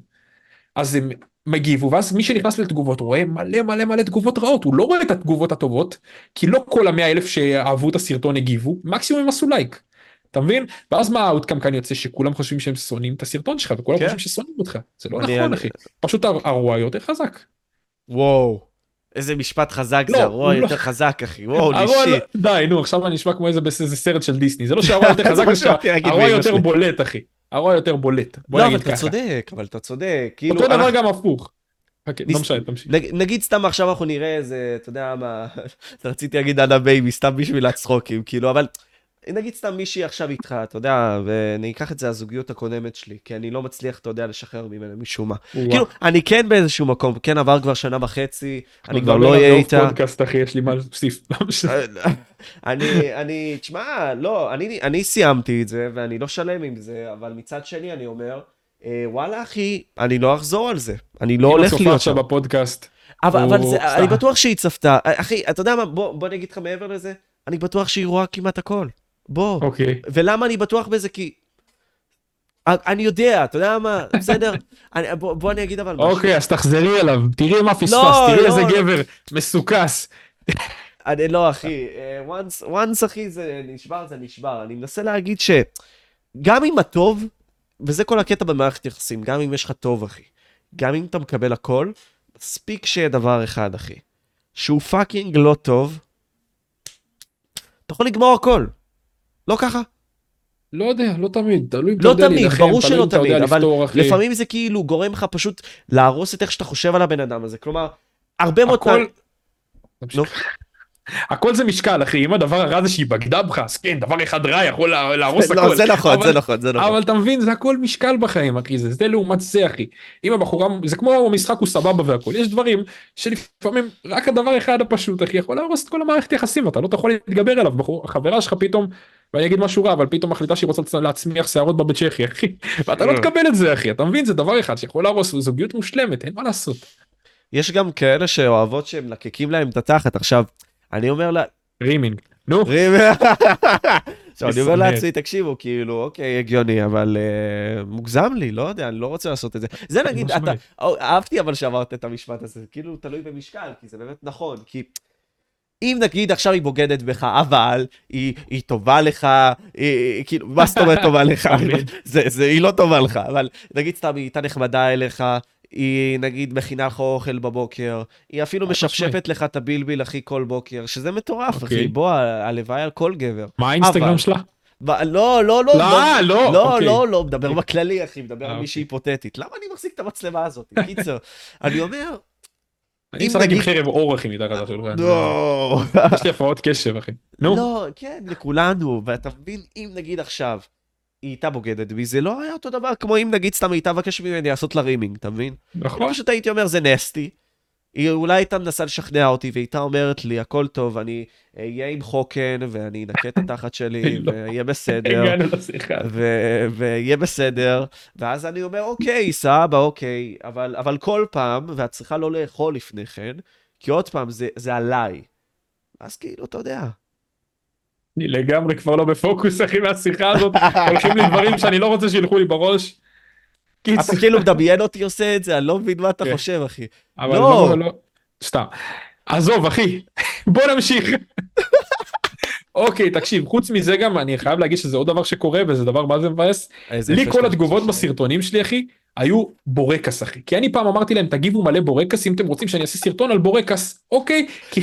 אז הם מגיבו, ואז מי שנכנס לתגובות רואה מלא מלא מלא תגובות רעות, הוא לא רואה את התגובות הטובות, כי לא כל 100,000 שאהבו את הסרטון הגיבו, מקסימום הם עשו לייק, אתה מבין? ואז מה האוטקאם כאן יוצא שכולם חושבים שהם שונאים את הסרטון שלך, וכולם חושבים ששונאים אותך, זה לא נכון אחי, פשוט הרוע יותר חזק. וואו, איזה משפט חזק זה, הרוע יותר חזק אחי, וואו נישי. די, נו, עכשיו אני נשמע כמו איזה סרט של דיסני, זה לא שהרוע יותר חזק, הרוע יותר בולט אחי. הרוע יותר בולט. לא, אבל אתה צודק, אותו דבר גם הפוך. לא משנה, תמשיך. נגיד סתם עכשיו אנחנו נראה איזה, אתה יודע מה, רציתי להגיד אנה בייבי, סתם בשביל הצחוקים, כאילו, אבל נגיד סתם מישהי עכשיו איתך, אתה יודע, ואני אקח את זה הזוגיות הקודמת שלי, כי אני לא מצליח, אתה יודע, לשחרר ממנה משום מה. כאילו, אני כן באיזשהו מקום, כן עבר כבר 1.5 שנה, אני כבר לא אהיה איתה. פודקאסט אחי, יש לי מה להוסיף. אני, תשמע, לא, אני סיימתי את זה, ואני לא שלם עם זה, אבל מצד שני אני אומר, וואלה אחי, אני לא אחזור על זה, אני לא הולך להיות שם. אם הצופה שבפודקאסט. אבל אני בטוח שהיא צפתה. אחי, אתה יודע מה, בוא נגיד לך מעבר לזה, אני בטוח שהיא רואה כמעט הכל. בוא, ולמה אני בטוח בזה? כי אני יודע, אתה יודע מה, בסדר? בוא אני אגיד אבל... אוקיי, אז תחזרי אליו, תראי מה פספס, תראי איזה גבר מסוכס. אני לא, אחי, once אחי זה נשבר, אני מנסה להגיד שגם אם הטוב, וזה כל הקטע במערכת יחסים, גם אם יש לך טוב, אחי, גם אם אתה מקבל הכל, מספיק שיהיה דבר אחד, אחי, שהוא פאקינג לא טוב, אתה יכול לגמור הכל. לא ככה? לא יודע, לא תמיד, תלוי ברור שלא תמיד, אבל לפעמים זה כאילו גורם לך פשוט להרוס את איך שאתה חושב על הבן אדם הזה, כלומר, הרבה מאוד... הכל זה משקל, אחי, אם הדבר הרע זה שהיא בגדה בך, אז כן, דבר אחד רע יכול להרוס הכל. זה נכון, אבל אתה מבין, זה הכל משקל בחיים, אחי, זה לעומת זה, אחי. אם הבחורה, זה כמו המשחק הוא סבבה והכל, יש דברים שלפעמים רק הדבר אחד הפשוט, אחי, יכול להרוס את כל המערכת יחסים, אתה לא יכול להתגבר אליו, החברה שלך פתאום, ואני אגיד משהו רע, אבל פתאום מחליטה שהיא רוצה להצמיח שערות בבית צ'כי, אחי, ואתה לא תקבל את זה, אחי, אתה מבין, זה דבר אחד שיכול להרוס, זוגיות מושלמת, אין מה לעשות. יש גם כאלה שאוהבות שהם לקקים להם את התחת, עכשיו אני אומר לה... רימינג. נו. רימינג. אני אומר לעצמי, תקשיבו, כאילו, אוקיי, הגיוני, אבל מוגזם לי, לא יודע, אני לא רוצה לעשות את זה. זה נגיד, אהבתי אבל שעברת את המשפט הזה, כאילו תלוי במשקל, כי זה באמת נכון, כי אם נגיד עכשיו היא בוגדת בך, אבל היא טובה לך, כאילו, מה זאת אומרת טובה לך? היא לא טובה לך, אבל נגיד סתם, היא הייתה נחמדה אליך, היא נגיד מכינה לך אוכל בבוקר, היא אפילו משפשפת לך את הבילביל אחי כל בוקר, שזה מטורף אחי, בוא, הלוואי על כל גבר. מה האינסטגרם שלה? לא, לא, לא, מדבר בכללי אחי, מדבר על מישהי היפותטית, למה אני מחזיק את המצלמה הזאת? קיצר, אני אומר... אני אשחק עם חרב אור אחי מתחת לשולחן. לא. יש לי הפרעות קשב אחי. לא, כן, לכולנו, ואתה מבין אם נגיד עכשיו, היא הייתה בוגדת בי, זה לא היה אותו דבר, כמו אם נגיד סתם הייתה בקש ממני לעשות לה רימינג, אתה מבין? נכון. פשוט הייתי אומר, זה נסטי, היא אולי הייתה מנסה לשכנע אותי, והייתה אומרת לי, הכל טוב, אני אהיה עם חוקן, ואני אנקה את התחת שלי, ויהיה בסדר. הגענו לשיחה. ויהיה בסדר, ואז אני אומר, אוקיי, סבא, אוקיי, אבל כל פעם, ואת צריכה לא לאכול לפני כן, כי עוד פעם זה עליי. אז כאילו, אתה יודע. אני לגמרי כבר לא בפוקוס, אחי, מהשיחה הזאת, הולכים לי דברים שאני לא רוצה שילכו לי בראש. אתה כאילו מדמיין אותי עושה את זה, אני לא מבין מה אתה חושב, אחי. אבל לא, לא, סתם. עזוב, אחי, בוא נמשיך. אוקיי, תקשיב, חוץ מזה גם, אני חייב להגיד שזה עוד דבר שקורה, וזה דבר מה זה מבאס. לי כל התגובות בסרטונים שלי, אחי, היו בורקס, אחי. כי אני פעם אמרתי להם, תגיבו מלא בורקס, אם אתם רוצים שאני אעשה סרטון על בורקס, אוקיי, כי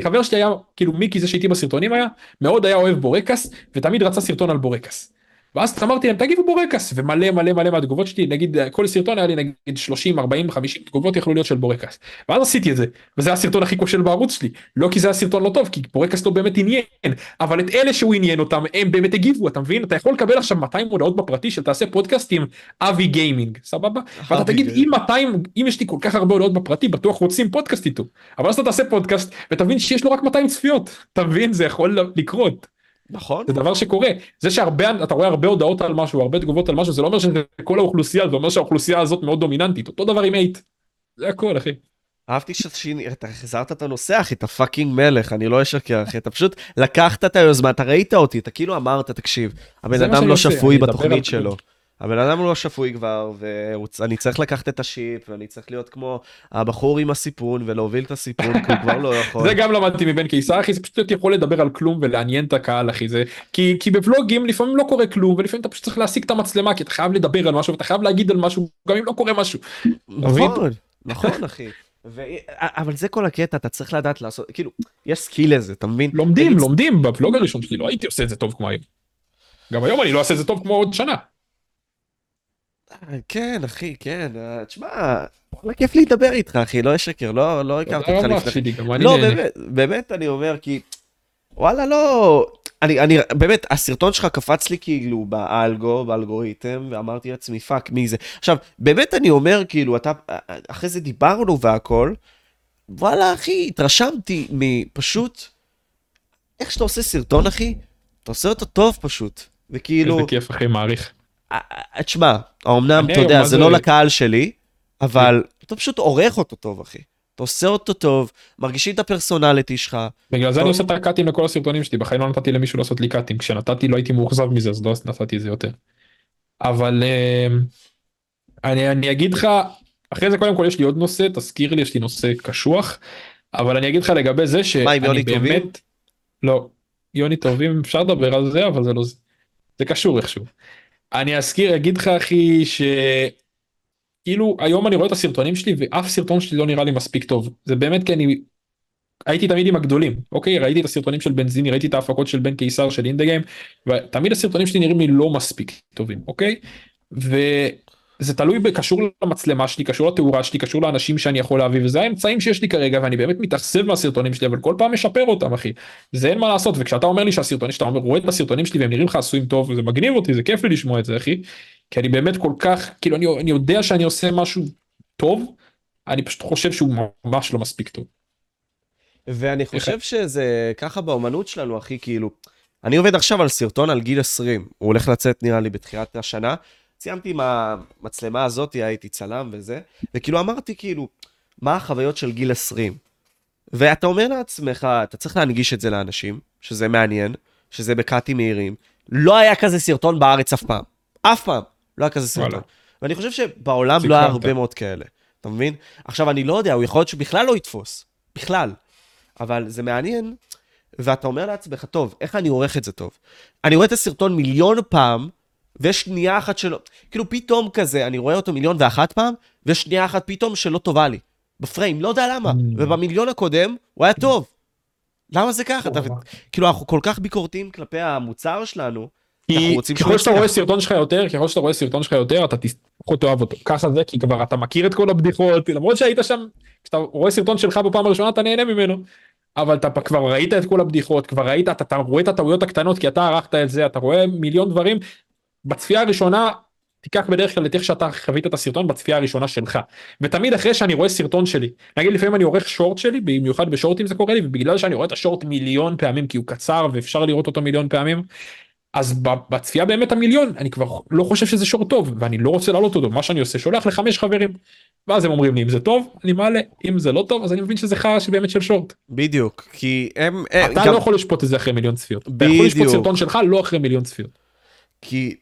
חבר שלי היה, כאילו מיקי זה שהייתי בסרטונים היה, מאוד היה אוהב בורקס, ותמיד רצה סרטון על בורקס. ואז אמרתי להם, תגיבו בורקס, ומלא מלא מלא מהתגובות שלי, נגיד, כל סרטון היה לי נגיד 30, 40, 50 תגובות יכלו להיות של בורקס. ואז עשיתי את זה, וזה הסרטון הכי כושל בערוץ שלי. לא כי זה הסרטון לא טוב, כי בורקס לא באמת עניין, אבל את אלה שהוא עניין אותם, הם באמת הגיבו, אתה מבין? אתה יכול לקבל עכשיו 200 הודעות בפרטי של תעשה פודקאסט עם אבי גיימינג, סבבה? ואתה תגיד, אם יש לי כל כך הרבה הודעות בפרטי, בטוח רוצים פודקאסט איתו. אבל אז אתה תעשה פודקאסט, ותבין שיש לו רק 200 צפיות. תבין, זה יכול לקרות. נכון. זה דבר שקורה. זה שהרבה, אתה רואה הרבה הודעות על משהו, הרבה תגובות על משהו, זה לא אומר שזה כל האוכלוסייה, זה אומר שהאוכלוסייה הזאת מאוד דומיננטית. אותו דבר עם אייט. זה הכל, אחי. אהבתי שאתה חזרת את הנושא, אחי, אתה פאקינג מלך, אני לא אשקר, אחי. אתה פשוט לקחת את היוזמה, אתה ראית אותי, אתה כאילו אמרת, תקשיב, הבן אדם לא שפוי בתוכנית שלו. הבן אדם לא שפוי כבר, ואני צריך לקחת את השיפ, ואני צריך להיות כמו הבחור עם הסיפון, ולהוביל את הסיפון, כי הוא כבר לא יכול. זה גם למדתי מבן קיסר, אחי, זה פשוט יכול לדבר על כלום, ולעניין את הקהל, אחי, זה... כי בבלוגים לפעמים לא קורה כלום, ולפעמים אתה פשוט צריך להשיג את המצלמה, כי אתה חייב לדבר על משהו, ואתה חייב להגיד על משהו, גם אם לא קורה משהו. נכון, נכון, אחי. אבל זה כל הקטע, אתה צריך לדעת לעשות, כאילו, יש סקיל לזה, אתה מבין? לומדים, בבלוג הראשון שלי לא הייתי עושה את זה טוב כמו היום. גם היום אני לא עושה את זה טוב כמו עוד שנה. כן, אחי, כן, תשמע, לא כיף להידבר איתך, אחי, לא אשקר, לא הכרתי אותך לפני. לא, באמת אני אומר, כי, וואלה, לא, באמת, הסרטון שלך קפץ לי כאילו באלגוריתם, ואמרתי לעצמי, פאק, מי זה? עכשיו, באמת אני אומר, כאילו, אחרי זה דיברנו והכל, וואלה, אחי, התרשמתי מפשוט, איך שאתה עושה סרטון, אחי, אתה עושה אותו טוב פשוט, וכאילו... איזה כיף, אחי, מעריך. תשמע, האומנם, אתה יודע, זה לא לקהל שלי, אבל אתה פשוט עורך אותו טוב, אחי. אתה עושה אותו טוב, מרגישים את הפרסונליטי שלך. בגלל זה אני עושה את הקאטים לכל הסרטונים שלי, בחיים לא נתתי למישהו לעשות לי קאטים, כשנתתי לא הייתי מאוכזב מזה, אז לא נתתי את זה יותר. אבל אני אגיד לך, אחרי זה קודם כל יש לי עוד נושא, תזכיר לי, יש לי נושא קשוח, אבל אני אגיד לך לגבי זה שאני באמת... לא, יוני טובים, אפשר לדבר על זה, אבל זה קשור איכשהו. אני אגיד לך אחי שכאילו היום אני רואה את הסרטונים שלי ואף סרטון שלי לא נראה לי מספיק טוב, זה באמת כי אני הייתי תמיד עם הגדולים, אוקיי, ראיתי את הסרטונים של בנזיני, ראיתי את ההפקות של בן קיסר של In the Game, ותמיד הסרטונים שלי נראים לי לא מספיק טובים, אוקיי, וזה תלוי בקשור למצלמה שלי, קשור לתאורה שלי, קשור לאנשים שאני יכול להביא, וזה האמצעים שיש לי כרגע, ואני באמת מתאכסב מהסרטונים שלי, אבל כל פעם משפר אותם אחי, זה אין מה לעשות, וכשאתה אומר לי שהסרטונים, שאתה אומר, רואה את הסרטונים שלי והם נראים לך עשויים טוב, וזה מגניב אותי, זה כיף לי לשמוע את זה אחי, כי אני באמת כל כך, כאילו אני יודע שאני עושה משהו טוב, אני פשוט חושב שהוא ממש לא מספיק טוב. ואני חושב שזה ככה באומנות שלנו אחי, כאילו, אני עובד עכשיו על סרטון על גיל 20, הוא הולך לצאת נראה לי בתחילת השנה, סיימתי עם המצלמה הזאת, הייתי צלם וזה, וכאילו אמרתי כאילו, מה החוויות של גיל 20? ואתה אומר לעצמך, אתה צריך להנגיש את זה לאנשים, שזה מעניין, שזה בקאטים מהירים, לא היה כזה סרטון בארץ אף פעם. אף פעם לא היה כזה סרטון. ואני חושב שבעולם לא היה הרבה מאוד כאלה. אתה מבין? עכשיו אני לא יודע, הוא יכול להיות שבכלל לא יתפוס. בכלל. אבל זה מעניין, ואתה אומר לעצמך, טוב, איך אני עורך את זה טוב? אני רואה את הסרטון מיליון פעם, ושנייה אחת שלא, כאילו פתאום כזה, אני רואה אותו מיליון ואחת פעם, ושנייה אחת פתאום שלא טובה לי. בפריים, לא יודע למה. ובמיליון הקודם, הוא היה טוב. למה זה ככה? כאילו, אנחנו כל כך ביקורתיים כלפי המוצר שלנו, ככל שאתה רואה סרטון שלך יותר, ככל שאתה רואה סרטון שלך יותר, אתה תפחות אוהב אותו. ככה זה, כי כבר אתה מכיר את כל הבדיחות, למרות שהיית שם, כשאתה רואה סרטון שלך בפעם הראשונה, אתה נהנה ממנו. אבל אתה כבר ראית את כל הבדיחות, כבר ראית, אתה רואה את הטעויות הקטנות, כי אתה ערכת את זה, אתה רואה מיליון דברים. בצפייה הראשונה, תיקח בדרך כלל את איך שאתה חווית את הסרטון בצפייה הראשונה שלך. ותמיד אחרי שאני רואה סרטון שלי, נגיד לפעמים אני עורך שורט שלי, במיוחד בשורטים זה קורה לי, ובגלל שאני רואה את השורט מיליון פעמים, כי הוא קצר ואפשר לראות אותו מיליון פעמים, אז בצפייה באמת המיליון, אני כבר לא חושב שזה שורט טוב, ואני לא רוצה לעלות אותו. מה שאני עושה, שולח לחמש חברים, ואז הם אומרים לי, אם זה טוב, אני מעלה, אם זה לא טוב, אז אני מבין שזה חרא שבאמת של שורט. בדיוק, כי הם... אתה גם... לא יכול לשפוט את זה אחרי מיליון צפיות. אתה יכול לשפוט סרטון שלך, לא אחרי מיליון צפיות. כי,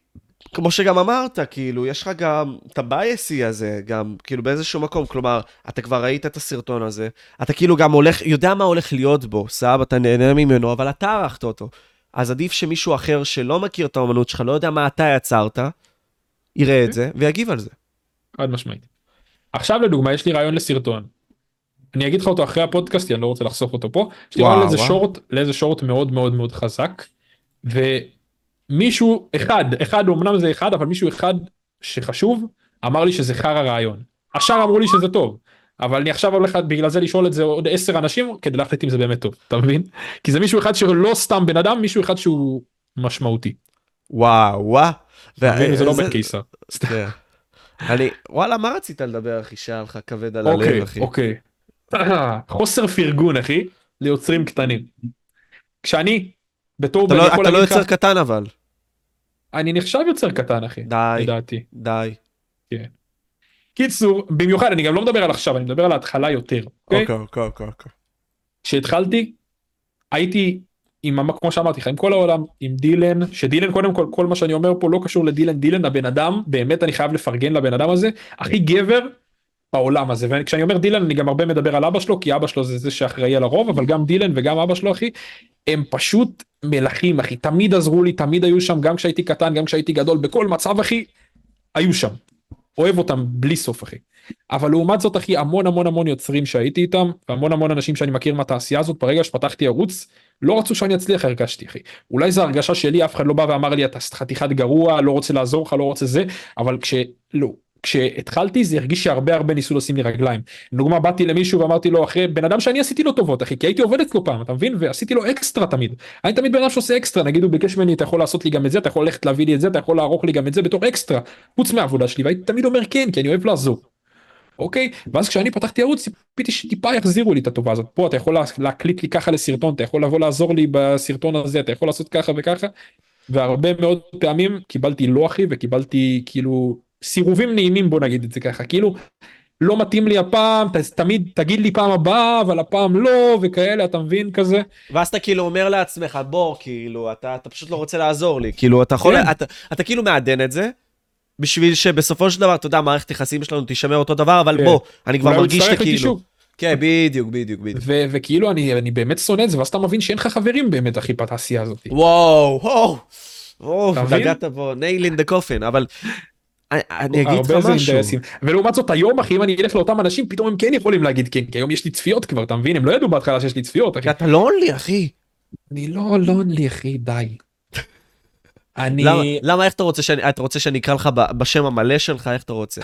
כמו שגם אמרת, כאילו, יש לך גם את הבייסי הזה, גם, כאילו, באיזשהו מקום, כלומר, אתה כבר ראית את הסרטון הזה, אתה כאילו גם הולך, יודע מה הולך להיות בו, סבא, אתה נהנה ממנו, אבל אתה ערכת אותו. אז עדיף שמישהו אחר שלא מכיר את האומנות שלך, לא יודע מה אתה יצרת, יראה את זה ויגיב על זה. עד משמעית. עכשיו לדוגמה, יש לי רעיון לסרטון. אני אגיד לך אותו אחרי הפודקאסט, אני לא רוצה לחשוף אותו פה. יש לי רעיון לאיזה שורט מאוד מאוד מאוד חזק, ומישהו אחד, אומנם זה אחד, אבל מישהו אחד שחשוב, אמר לי שזה חר הרעיון. השאר אמרו לי שזה טוב. אבל אני עכשיו הולך בגלל זה לשאול את זה עוד 10 אנשים, כדי להחליט אם זה באמת טוב, אתה מבין? כי זה מישהו אחד שלא סתם בן אדם, מישהו אחד שהוא משמעותי. וואו. זה לא בן קיסר. וואלה, מה רצית לדבר, אחי? שהיה לך כבד על הלב, אחי. אוקיי. חוסר פרגון, אחי, ליוצרים קטנים. כשאני, בתור... אתה לא יוצר קטן, אבל. אני נחשב יוצר קטן, אחי. די. כן. קיצור, במיוחד, אני גם לא מדבר על עכשיו, אני מדבר על ההתחלה יותר. אוקיי. כשהתחלתי, הייתי עם, כמו שאמרתי, עם כל העולם, עם דילן, שדילן קודם כל, כל מה שאני אומר פה לא קשור לדילן, דילן הבן אדם, באמת אני חייב לפרגן לבן אדם הזה, הכי גבר בעולם הזה, וכשאני אומר דילן, אני גם הרבה מדבר על אבא שלו, כי אבא שלו זה זה שאחראי על הרוב, אבל גם דילן וגם אבא שלו, אחי, הם פשוט מלאכים, אחי, תמיד עזרו לי, תמיד היו שם, גם כשהייתי קטן, גם כשהייתי גדול, בכל מצב, אחי, היו שם. אוהב אותם בלי סוף, אחי. אבל לעומת זאת, אחי, המון יוצרים שהייתי איתם, והמון אנשים שאני מכיר מהתעשייה הזאת, ברגע שפתחתי ערוץ, לא רצו שאני אצליח, הרגשתי, אחי. אולי זו הרגשה שלי, אף אחד לא בא ואמר לי, אתה חתיכת גרוע, לא רוצה לעזור לך, לא רוצה זה, אבל כשהתחלתי, זה הרגיש שהרבה ניסו לשים לי רגליים. לדוגמה, באתי למישהו ואמרתי לו, אחי, בן אדם שאני עשיתי לו טובות, אחי, כי הייתי עובד אצלו פעם, אתה מבין? ועשיתי לו אקסטרה תמיד. אני תמיד בן אדם שעושה אקסטרה, נגיד, הוא ביקש ממני, אתה יכול לעשות לי גם את זה, אתה יכול ללכת להביא לי את זה, אתה יכול לערוך לי גם את זה בתור אקסטרה, חוץ מהעבודה שלי, והייתי תמיד אומר כן, כי אני אוהב לעזור. אוקיי? ואז כשאני פתחתי ערוץ, ציפיתי שטיפה יחזירו לי את הטובה הזאת. פה, אתה יכול להקליט לי ככה לסרטון, אתה יכול לבוא לעזור לי בסרטון הזה, אתה יכול לעשות ככה וככה. והרבה מאוד פעמים קיבלתי לא, אחי, וקיבלתי, כאילו, סירובים נעימים, בוא נגיד את זה ככה, כאילו, לא מתאים לי הפעם, תמיד תגיד לי פעם הבאה, אבל הפעם לא, וכאלה, אתה מבין כזה. ואז אתה כאילו אומר לעצמך, בוא, כאילו, אתה פשוט לא רוצה לעזור לי, כאילו, אתה יכול, אתה כאילו מעדן את זה, בשביל שבסופו של דבר, אתה יודע, מערכת יחסים שלנו תשמע אותו דבר, אבל בוא, אני כבר מרגיש שכאילו. כן, בדיוק. וכאילו, אני באמת שונא את זה, ואז אתה מבין שאין לך חברים באמת, אחי, בתעשייה הזאת. וואו, דגעת בו, nail in the coffin, אבל אני אגיד לך משהו. ולעומת זאת היום, אחי, אם אני אלך לאותם אנשים, פתאום הם כן יכולים להגיד כן, כי היום יש לי צפיות כבר, אתה מבין? הם לא ידעו בהתחלה שיש לי צפיות, אחי. אתה לונלי, אחי. אני לא לונלי, אחי, די. למה, איך אתה רוצה שאני אקרא לך בשם המלא שלך, איך אתה רוצה?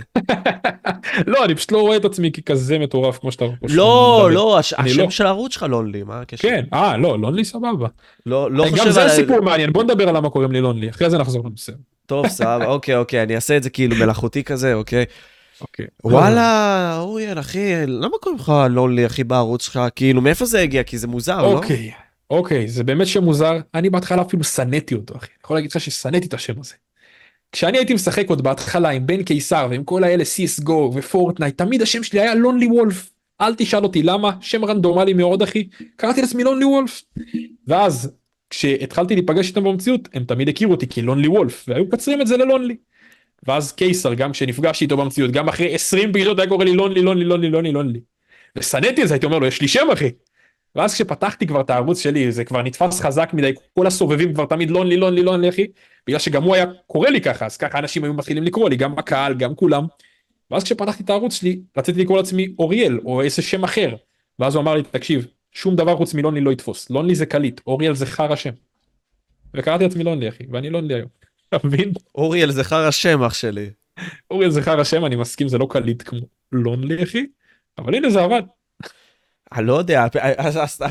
לא, אני פשוט לא רואה את עצמי ככזה מטורף כמו שאתה... לא, השם של הערוץ שלך לונלי, מה הקשר? כן, לא, לונלי סבבה. גם זה סיפור מעניין, בוא נדבר על למה קוראים לי לונלי, אחרי זה נחזור לנושא. טוב, סבבה, אוקיי, אני אעשה את זה כאילו מלאכותי כזה, אוקיי. וואלה, אוריאל, אחי, למה קוראים לך לונלי, אחי, בערוץ שלך? כאילו, מאיפה זה הגיע? כי זה מוזר, לא? אוקיי, זה באמת שם מוזר. אני בהתחלה אפילו שנאתי אותו, אחי. אני יכול להגיד לך ששנאתי את השם הזה. כשאני הייתי משחק עוד בהתחלה עם בן קיסר ועם כל האלה CS:GO ופורטנייט, תמיד השם שלי היה לונלי וולף. אל תשאל אותי למה, שם רנדומלי מאוד, אחי. קראתי לעצמי לונלי וולף. ואז כשהתחלתי להיפגש איתם במציאות, הם תמיד הכירו אותי כלונלי וולף, והיו קצרים את זה ללונלי. ואז קיסר, גם כשנפגשתי איתו במציאות, גם אחרי 20 פגישות, היה קורא לי לונלי, לונלי, לונלי, לונלי, לונלי. ושנאתי את זה, הייתי אומר לו, יש לי שם אחי. ואז כשפתחתי כבר את הערוץ שלי, זה כבר נתפס חזק מדי, כל הסובבים כבר תמיד לונלי, לונלי, לונלי, אחי. בגלל שגם הוא היה קורא לי ככה, אז ככה אנשים היו מתחילים לקרוא לי, גם הקהל, גם כולם. ואז כשפתחתי את הערוץ שלי, רציתי לקרוא לעצמי אוריאל, או איזה שם אחר. ואז הוא אמר לי, תקשיב, שום דבר חוץ מלונלי לא יתפוס. לונלי זה קליט, אוריאל זה חר השם. וקראתי לעצמי לונלי, אחי, ואני לונלי היום. מבין? אוריאל זה חר השם, אח שלי. אוריאל זה חר השם, אני מסכים, זה לא קליט כמו לונלי, אחי. אבל הנה, זה עבד. אני לא יודע,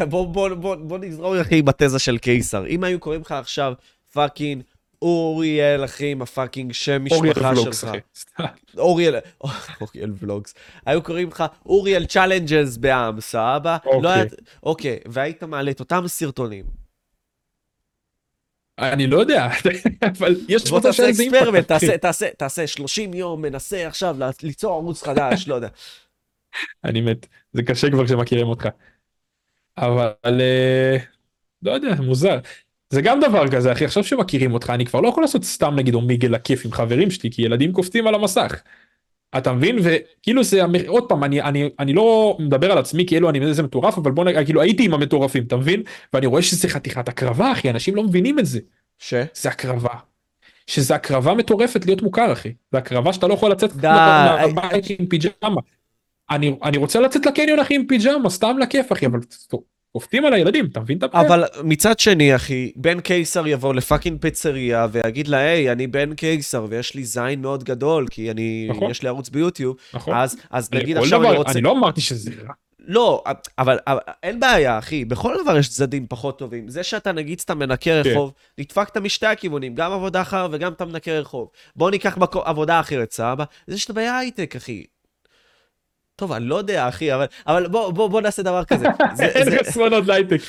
בוא נזרום, אחי, בתזה של קיסר. אם היו קוראים לך עכשיו, פאקינג, אוריאל, אחי, עם הפאקינג שם משפחה שלך. אוריאל ולוגס. היו קוראים לך אוריאל צ'אלנג'ז בעם, סבא? אוקיי, והיית מעלה את אותם סרטונים. אני לא יודע, אבל יש מצב של זה אימפקט. תעשה 30 יום, מנסה עכשיו ליצור ערוץ חדש, לא יודע. אני מת, זה קשה כבר כשמכירים אותך. אבל, לא יודע, מוזר. זה גם דבר כזה, אחי, עכשיו שמכירים אותך, אני כבר לא יכול לעשות סתם נגיד אומיגל הכיף עם חברים שלי, כי ילדים קופצים על המסך. אתה מבין? וכאילו זה, עוד פעם, אני לא מדבר על עצמי, כאילו אני מבין זה מטורף, אבל בוא נגיד, כאילו הייתי עם המטורפים, אתה מבין? ואני רואה שזה חתיכת הקרבה, אחי, אנשים לא מבינים את זה. זה הקרבה. שזה הקרבה מטורפת להיות מוכר, אחי. זה הקרבה שאתה לא יכול לצאת מהבית עם פיג'מה. אני רוצה לצאת לקניון, אחי, עם פיג'מה, סתם לכיף, אחי, אבל קופטים על הילדים, אתה מבין את הפרק? אבל מצד שני, אחי, בן קיסר יבוא לפאקינג פצריה ויגיד לה, היי, אני בן קיסר, ויש לי זין מאוד גדול, כי אני, נכון. יש לי ערוץ ביוטיוב, נכון. אז נגיד עכשיו דבר, אני רוצה... אני לא אמרתי שזה רע. לא, אבל אין בעיה, אחי, בכל דבר יש צדדים פחות טובים. זה שאתה נגיד שאתה מנקה רחוב, נדפקת משתי הכיוונים, גם עבודה אחר וגם אתה מנקה רחוב. בוא ניקח עבודה אחרת, סבא. זה שאתה בהייטק, אחי. טוב, אני לא יודע, אחי, אבל בוא נעשה דבר כזה. אין רסרונות לייטק.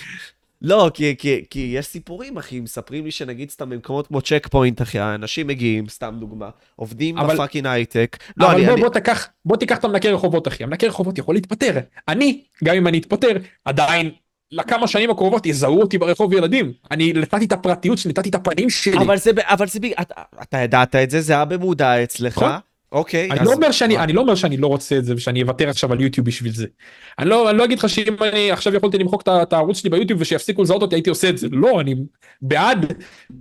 לא, כי יש סיפורים, אחי, מספרים לי שנגיד סתם במקומות כמו צ'ק פוינט, אחי, האנשים מגיעים, סתם דוגמה, עובדים בפאקינג הייטק. אבל בוא תיקח את המנקי רחובות, אחי, המנקי רחובות יכול להתפטר. אני, גם אם אני אתפטר, עדיין, לכמה שנים הקרובות יזהו אותי ברחוב ילדים. אני נתתי את הפרטיות שלי, נתתי את הפנים שלי. אבל זה ביג, אתה ידעת את זה, זה היה במודע אצלך. אוקיי. אני לא אומר שאני לא רוצה את זה ושאני אוותר עכשיו על יוטיוב בשביל זה. אני לא אגיד לך שאם אני עכשיו יכולתי למחוק את הערוץ שלי ביוטיוב ושיפסיקו לזהות אותי הייתי עושה את זה. לא, אני בעד,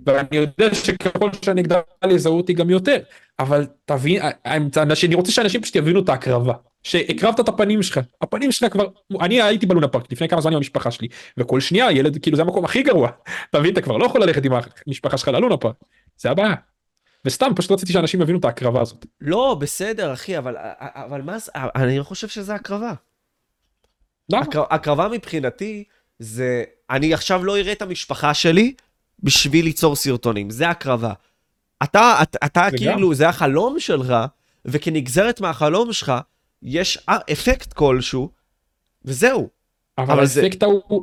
ואני יודע שככל שאני אגדל יזהו אותי גם יותר. אבל תבין, אני רוצה שאנשים פשוט יבינו את ההקרבה. שהקרבת את הפנים שלך. הפנים שלך כבר, אני הייתי בלונה פארק לפני כמה זמן עם המשפחה שלי, וכל שנייה הילד, כאילו זה המקום הכי גרוע. תבין, אתה כבר לא יכול ללכת עם המשפחה שלך ללונה פארק. זה הבעיה. וסתם, פשוט רציתי שאנשים יבינו את ההקרבה הזאת. לא, בסדר, אחי, אבל מה זה? אני לא חושב שזה הקרבה. הקרבה מבחינתי זה, אני עכשיו לא אראה את המשפחה שלי בשביל ליצור סרטונים. זה הקרבה. אתה כאילו, זה החלום שלך, וכנגזרת מהחלום שלך, יש אפקט כלשהו, וזהו. אבל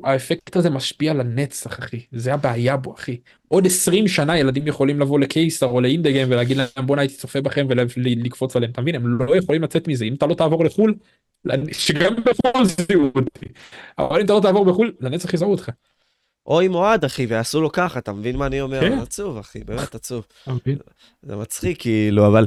האפקט הזה משפיע על הנצח, אחי. זה הבעיה בו, אחי. עוד 20 שנה ילדים יכולים לבוא לקיסר או ל-In the Game ולהגיד להם, בוא נהייתי צופה בכם ולקפוץ עליהם. תבין, הם לא יכולים לצאת מזה. אם אתה לא תעבור לחול, שגם בחול זהו אותי. אבל אם אתה לא תעבור בחול, לנצח יזהו אותך. או עם אוהד, אחי, ועשו לו ככה, אתה מבין מה אני אומר? עצוב, אחי, באמת עצוב. זה מצחיק, כאילו, אבל...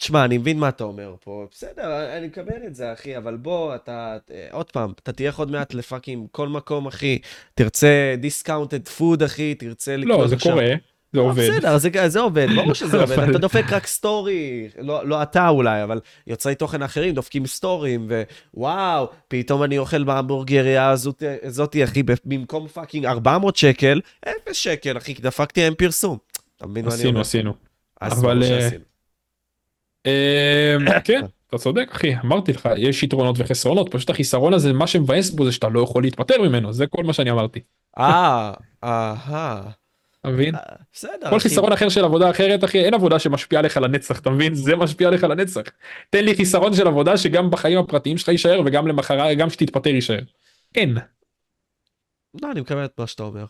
תשמע, אני מבין מה אתה אומר פה, בסדר, אני מקבל את זה, אחי, אבל בוא, אתה, עוד פעם, אתה תהיה עוד מעט לפאקים כל מקום, אחי, תרצה דיסקאונטד פוד, אחי, תרצה לקנות... לא, זה עכשיו. קורה, זה עובד. בסדר, זה עובד, ברור שזה עובד, אתה דופק רק סטורי, לא אתה אולי, אבל יוצרי תוכן אחרים דופקים סטורים, ווואו, פתאום אני אוכל בהמבורגריה הזאתי, אחי, במקום פאקינג 400 שקל, 0 שקל, אחי, דפקתי עם פרסום. עשינו. אבל... כן, אתה צודק, אחי, אמרתי לך, יש יתרונות וחסרונות, פשוט החיסרון הזה, מה שמבאס בו זה שאתה לא יכול להתפטר ממנו, זה כל מה שאני אמרתי. מבין? בסדר. כל חיסרון אחר של עבודה אחרת, אחי, אין עבודה שמשפיעה לך לנצח, אתה מבין? זה משפיע לך לנצח. תן לי חיסרון של עבודה שגם בחיים הפרטיים שלך יישאר, וגם למחרה, גם שתתפטר יישאר. אין. לא, אני מקבל את מה שאתה אומר.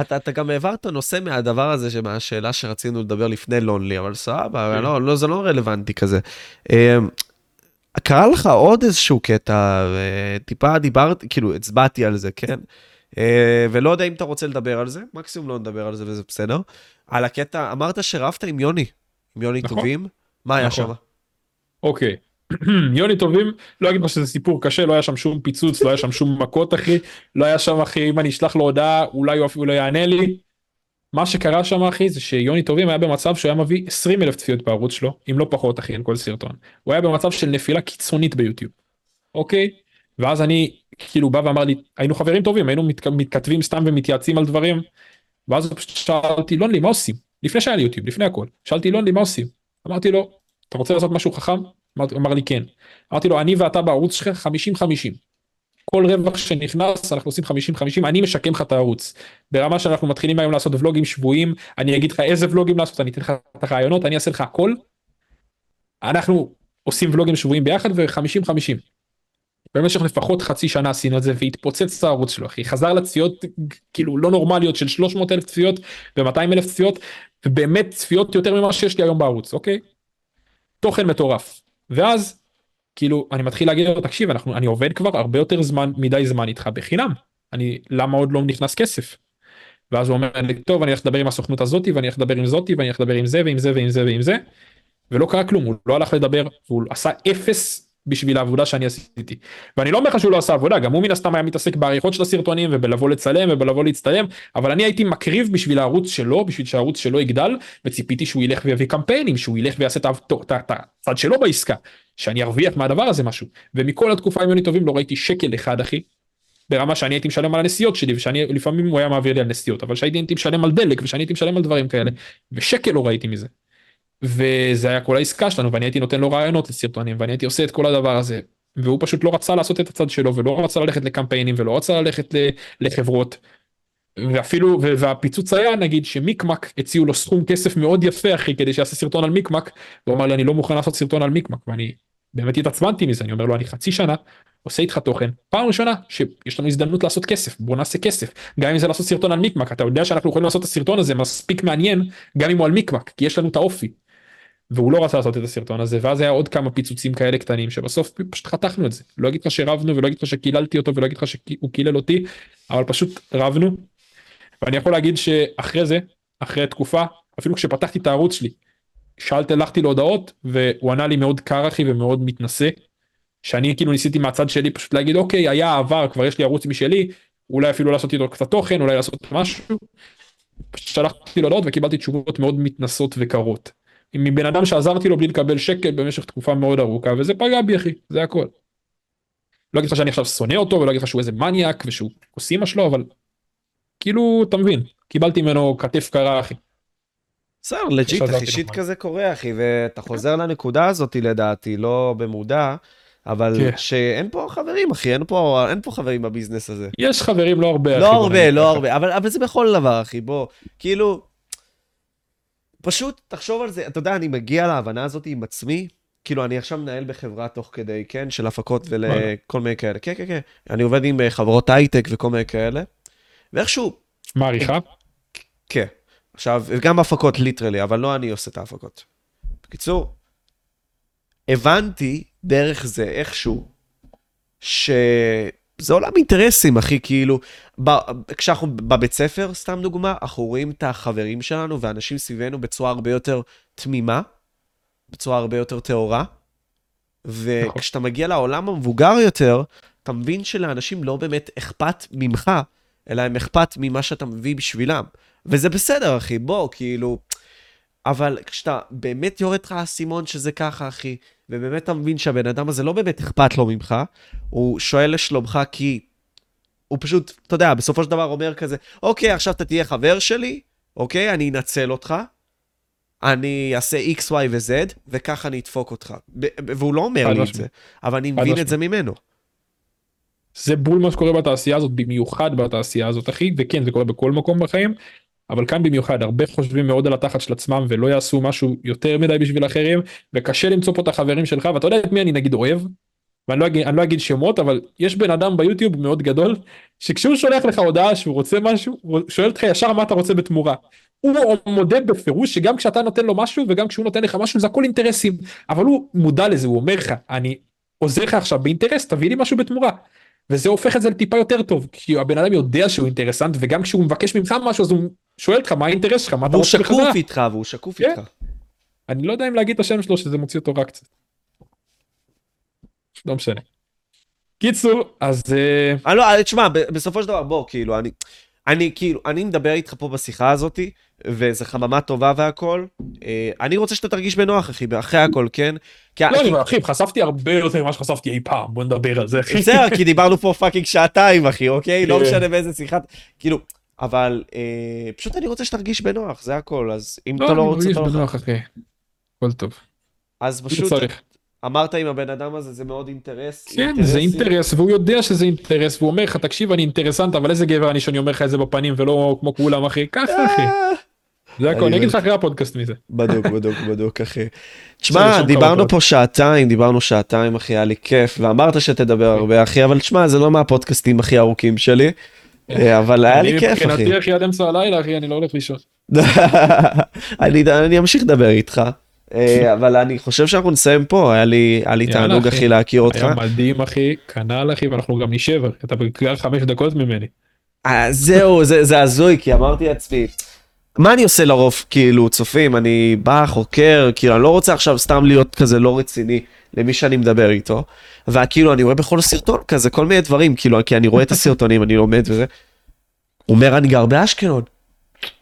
אתה גם העברת נושא מהדבר הזה, שמהשאלה שרצינו לדבר לפני לונלי, אבל סבבה, לא, זה לא רלוונטי כזה. קרה לך עוד איזשהו קטע, טיפה דיברתי, כאילו, הצבעתי על זה, כן? ולא יודע אם אתה רוצה לדבר על זה, מקסימום לא נדבר על זה וזה בסדר. על הקטע, אמרת שרבת עם יוני טובים, מה היה שם? אוקיי. יוני טובים, לא אגיד מה שזה סיפור קשה, לא היה שם שום פיצוץ, לא היה שם שום מכות אחי, לא היה שם אחי, אם אני אשלח לו הודעה, אולי הוא אפילו לא יענה לי. מה שקרה שם אחי, זה שיוני טובים היה במצב שהוא היה מביא 20,000 צפיות בערוץ שלו, אם לא פחות אחי, אין כל סרטון. הוא היה במצב של נפילה קיצונית ביוטיוב. אוקיי? ואז אני כאילו בא ואמר לי, היינו חברים טובים, היינו מתכתבים סתם ומתייעצים על דברים, ואז שאלתי, לונלי, מה עושים? לפני שהיה לי יוטיוב, לפני הכל. שאלתי, לונלי, מה עושים? אמרתי לו, אתה רוצה לעשות משהו חכם? אמר לי כן. אמרתי לו, אני ואתה בערוץ שלך 50-50. כל רווח שנכנס, אנחנו עושים 50-50, אני משקם לך את הערוץ. ברמה שאנחנו מתחילים היום לעשות ולוגים שבועיים, אני אגיד לך איזה ולוגים לעשות, אני אתן לך את הרעיונות, אני אעשה לך הכל. אנחנו עושים ולוגים שבועיים ביחד ו-50-50. במשך לפחות חצי שנה עשינו את זה, והתפוצץ את הערוץ שלו, אחי. חזר לצפיות, כאילו, לא נורמליות של 300,000 צפיות ו-200,000 צפיות, ובאמת צפיות יותר ממה שיש לי היום בערוץ, אוקיי? תוכן מטורף. ואז, כאילו, אני מתחיל להגיד לו, תקשיב, אני עובד כבר הרבה יותר זמן, מדי זמן איתך בחינם. למה עוד לא נכנס כסף? ואז הוא אומר, טוב, אני הולך לדבר עם הסוכנות הזאת, ואני הולך לדבר עם זאתי, ואני הולך לדבר עם זה, ועם זה, ועם זה, ועם זה. ולא קרה כלום, הוא לא הלך לדבר, והוא עשה אפס בשביל העבודה שאני עשיתי. ואני לא אומר לך שהוא לא עשה עבודה, גם הוא מן הסתם היה מתעסק בעריכות של הסרטונים, ובלבוא לצלם, ובלבוא להצטלם, אבל אני הייתי מקריב בשביל הערוץ שלו, בשביל שהערוץ שלו יגדל, וציפיתי שהוא ילך ויביא קמפיינים, שהוא ילך ויעשה את הצד שלו בעסקה, שאני ארוויח מהדבר הזה משהו. ומכל התקופה עם יוני טובים לא ראיתי שקל אחד, אחי, ברמה שאני הייתי משלם על הנסיעות שלי, ושאני, לפעמים הוא היה מעביר לי על נסיעות, אבל שהייתי משלם על דלק, ושאני הייתי משלם על דברים כאלה, ושקל לא ראיתי מזה. וזה היה כל העסקה שלנו, ואני הייתי נותן לו רעיונות לסרטונים, ואני הייתי עושה את כל הדבר הזה, והוא פשוט לא רצה לעשות את הצד שלו, ולא רצה ללכת לקמפיינים, ולא רצה ללכת לחברות, ואפילו, והפיצוץ היה, נגיד, שמיקמק הציעו לו סכום כסף מאוד יפה, אחי, כדי שיעשה סרטון על מיקמק, והוא אמר לי, אני לא מוכן לעשות סרטון על מיקמק, ואני באמת התעצבנתי מזה, אני אומר לו, אני חצי שנה, עושה איתך תוכן, פעם ראשונה שיש לנו הזדמנות לעשות כסף, בוא נעשה כסף, גם אם זה לעשות סרטון על מיקמק, אתה יודע שאנחנו יכולים לעשות את הסרטון הזה, מספיק מעניין, גם אם הוא על מיקמק, כי יש לנו את האופי, והוא לא רצה לעשות את הסרטון הזה, ואז היה עוד כמה פיצוצים כאלה קטנים, שבסוף פשוט חתכנו את זה, לא אגיד לך שרבנו, ולא אגיד לך שקיללתי אותו, ולא אגיד לך שהוא קילל אותי, אבל פשוט רבנו, ואני יכול להגיד שאחרי זה, אחרי תקופה, אפילו כשפתחתי את הערוץ שלי, שאלתי, הלכתי להודעות, והוא ענה לי מאוד קר, אחי, ומאוד מתנשא, שאני כאילו ניסיתי מהצד שלי פשוט להגיד, אוקיי, היה עבר, כבר יש לי ערוץ משלי, אולי אפילו לעשות איתו קצת תוכן, אולי לעשות משהו. פשוט שלחתי להודעות וקיבלתי תשובות מאוד מתנסות וקרות. מבן אדם שעזרתי לו בלי לקבל שקל במשך תקופה מאוד ארוכה, וזה פגע בי, אחי, זה הכל. לא אגיד לך שאני עכשיו שונא אותו, ולא אגיד לך שהוא איזה מניאק, ושהוא עושה אימא שלו, אבל כאילו, אתה מבין, קיבלתי ממנו כתף קרה, אחי. בסדר, לג'יט, אחי, שיט כזה קורה, אחי, ואתה חוזר לנקודה הזאת, לדעתי, לא במודע, אבל שאין פה חברים, אחי, אין פה חברים בביזנס הזה. יש חברים, לא הרבה, אחי. לא הרבה, אבל זה בכל דבר, אחי, בוא, כאילו, פשוט תחשוב על זה, אתה יודע, אני מגיע להבנה הזאת עם עצמי, כאילו, אני עכשיו מנהל בחברה תוך כדי, כן, של הפקות ולכל מיני כאלה, כן, אני עובד עם חברות הייטק וכל מיני כאלה, ואיכשהו... מעריכה? כן. עכשיו, גם הפקות ליטרלי, אבל לא אני עושה את ההפקות. בקיצור, הבנתי דרך זה איכשהו, שזה עולם אינטרסים, אחי, כאילו, כשאנחנו בבית ספר, סתם דוגמה, אנחנו רואים את החברים שלנו ואנשים סביבנו בצורה הרבה יותר תמימה, בצורה הרבה יותר תאורה, וכשאתה מגיע לעולם המבוגר יותר, אתה מבין שלאנשים לא באמת אכפת ממך, אלא הם אכפת ממה שאתה מביא בשבילם. וזה בסדר, אחי, בוא, כאילו, אבל כשאתה באמת יורד לך הסימון שזה ככה, אחי, ובאמת אתה מבין שהבן אדם הזה לא באמת אכפת לו ממך, הוא שואל לשלומך כי הוא פשוט, אתה יודע, בסופו של דבר אומר כזה, אוקיי, עכשיו אתה תהיה חבר שלי, אוקיי, אני אנצל אותך, אני אעשה X, Y ו-Z, וככה אני אדפוק אותך. והוא לא אומר לי את זה, אבל אני מבין את זה ממנו. זה בול מה שקורה בתעשייה הזאת, במיוחד בתעשייה הזאת, אחי, וכן, זה קורה בכל מקום בחיים, אבל כאן במיוחד, הרבה חושבים מאוד על התחת של עצמם, ולא יעשו משהו יותר מדי בשביל אחרים, וקשה למצוא פה את החברים שלך, ואתה יודע את מי אני נגיד אוהב, ואני לא אגיד שמות, אבל יש בן אדם ביוטיוב מאוד גדול, שכשהוא שולח לך הודעה שהוא רוצה משהו, הוא שואל אותך ישר מה אתה רוצה בתמורה. הוא מודה בפירוש שגם כשאתה נותן לו משהו, וגם כשהוא נותן לך משהו, זה הכל אינטרסים, אבל הוא מודע לזה, הוא אומר לך, אני עוזר לך עכשיו באינטרס, תביא לי משהו בתמורה. וזה הופך את זה לטיפה יותר טוב, כי הבן אדם יודע שהוא אינטרסנט, וגם כשהוא מבקש ממך משהו, אז הוא שואל אותך מה האינטרס שלך, מה אתה רוצה בחזרה. והוא שקוף איתך, והוא שקוף איתך. אני לא יודע אם להגיד את השם שלו, שזה מוציא אותו רק קצת. לא משנה. קיצור, אז... אני לא, תשמע, בסופו של דבר, בוא, כאילו, אני מדבר איתך פה בשיחה הזאת, וזו חממה טובה והכל. אני רוצה שאתה תרגיש בנוח, אחי, אחרי הכל, כן? לא, אחי, חשפתי הרבה יותר ממה שחשפתי אי פעם, בוא נדבר על זה, אחי. בסדר, כי דיברנו פה פאקינג שעתיים, אחי, אוקיי? לא משנה באיזה שיחת, כאילו, אבל פשוט אני רוצה שתרגיש בנוח, זה הכל, אז אם אתה לא רוצה... לא, אני מרגיש בנוח, אחי. הכל טוב. אז פשוט... אמרת עם הבן אדם הזה, זה מאוד אינטרס. כן, זה אינטרס, והוא יודע שזה אינטרס, והוא אומר לך, תקשיב, אני אינטרסנט, אבל איזה גבר אני שאני אומר לך את זה בפנים, ולא כמו כולם, אחי, ככה, אחי. זה הכל, אני אגיד לך אחרי הפודקאסט מזה. בדוק, בדוק, בדוק, אחי. תשמע, דיברנו פה שעתיים, אחי, היה לי כיף, ואמרת שתדבר הרבה, אחי, אבל תשמע, זה לא מהפודקאסטים הכי ארוכים שלי, אבל היה לי כיף, אחי. אני מבחינתי, אחי, עד אמצע הלילה, אחי, אני לא הולך לישון. אני אמשיך לדבר איתך. אבל אני חושב שאנחנו נסיים פה, היה לי תענוג אחי להכיר אותך. היה מדהים אחי, כנל אחי, ואנחנו גם נשב, אתה בגלל 5 דקות ממני. זהו, זה הזוי, כי אמרתי לעצמי, מה אני עושה לרוב, כאילו צופים, אני בא, חוקר, כאילו אני לא רוצה עכשיו סתם להיות כזה לא רציני למי שאני מדבר איתו, וכאילו אני רואה בכל סרטון כזה, כל מיני דברים, כאילו, כי אני רואה את הסרטונים, אני לומד וזה, אומר אני גר באשקלון,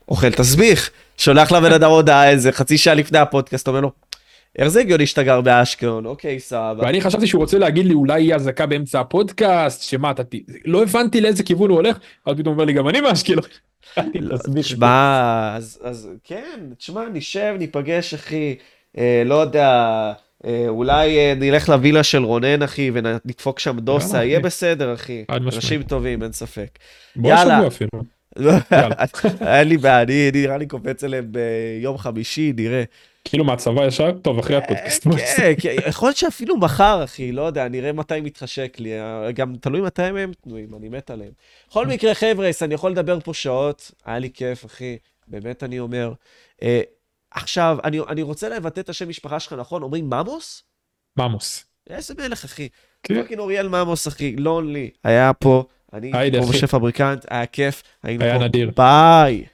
אוכל תסביך, שולח לבן אדם הודעה איזה חצי שעה לפני הפודקאסט, אומר לו, איך זה הגיוני שתגר באשקלון, אוקיי, סבבה. ואני חשבתי שהוא רוצה להגיד לי, אולי יהיה הזקה באמצע הפודקאסט, שמה, לא הבנתי לאיזה כיוון הוא הולך, אז פתאום אומר לי, גם אני מאשקלון. תשמע, אז כן, תשמע, נשב, ניפגש, אחי, לא יודע, אולי נלך לווילה של רונן, אחי, ונדפוק שם דוסה, יהיה בסדר, אחי. אנשים טובים, אין ספק. יאללה. אין לי בעיה, נראה לי קופץ אליהם ביום חמישי, נראה. כאילו מהצבא ישר? טוב, אחרי הפודקאסט. כן, יכול להיות שאפילו מחר, אחי, לא יודע, נראה מתי מתחשק לי, גם תלוי מתי הם תנועים, אני מת עליהם. בכל מקרה, חבר'ה, אני יכול לדבר פה שעות, היה לי כיף, אחי, באמת אני אומר. עכשיו, אני רוצה לבטא את השם משפחה שלך, נכון? אומרים ממוס? ממוס. איזה מלך, אחי. פאקינג אוריאל ממוס, אחי, לונלי, היה פה. אני פה משה פבריקנט, היה כיף, היינו פה, ביי.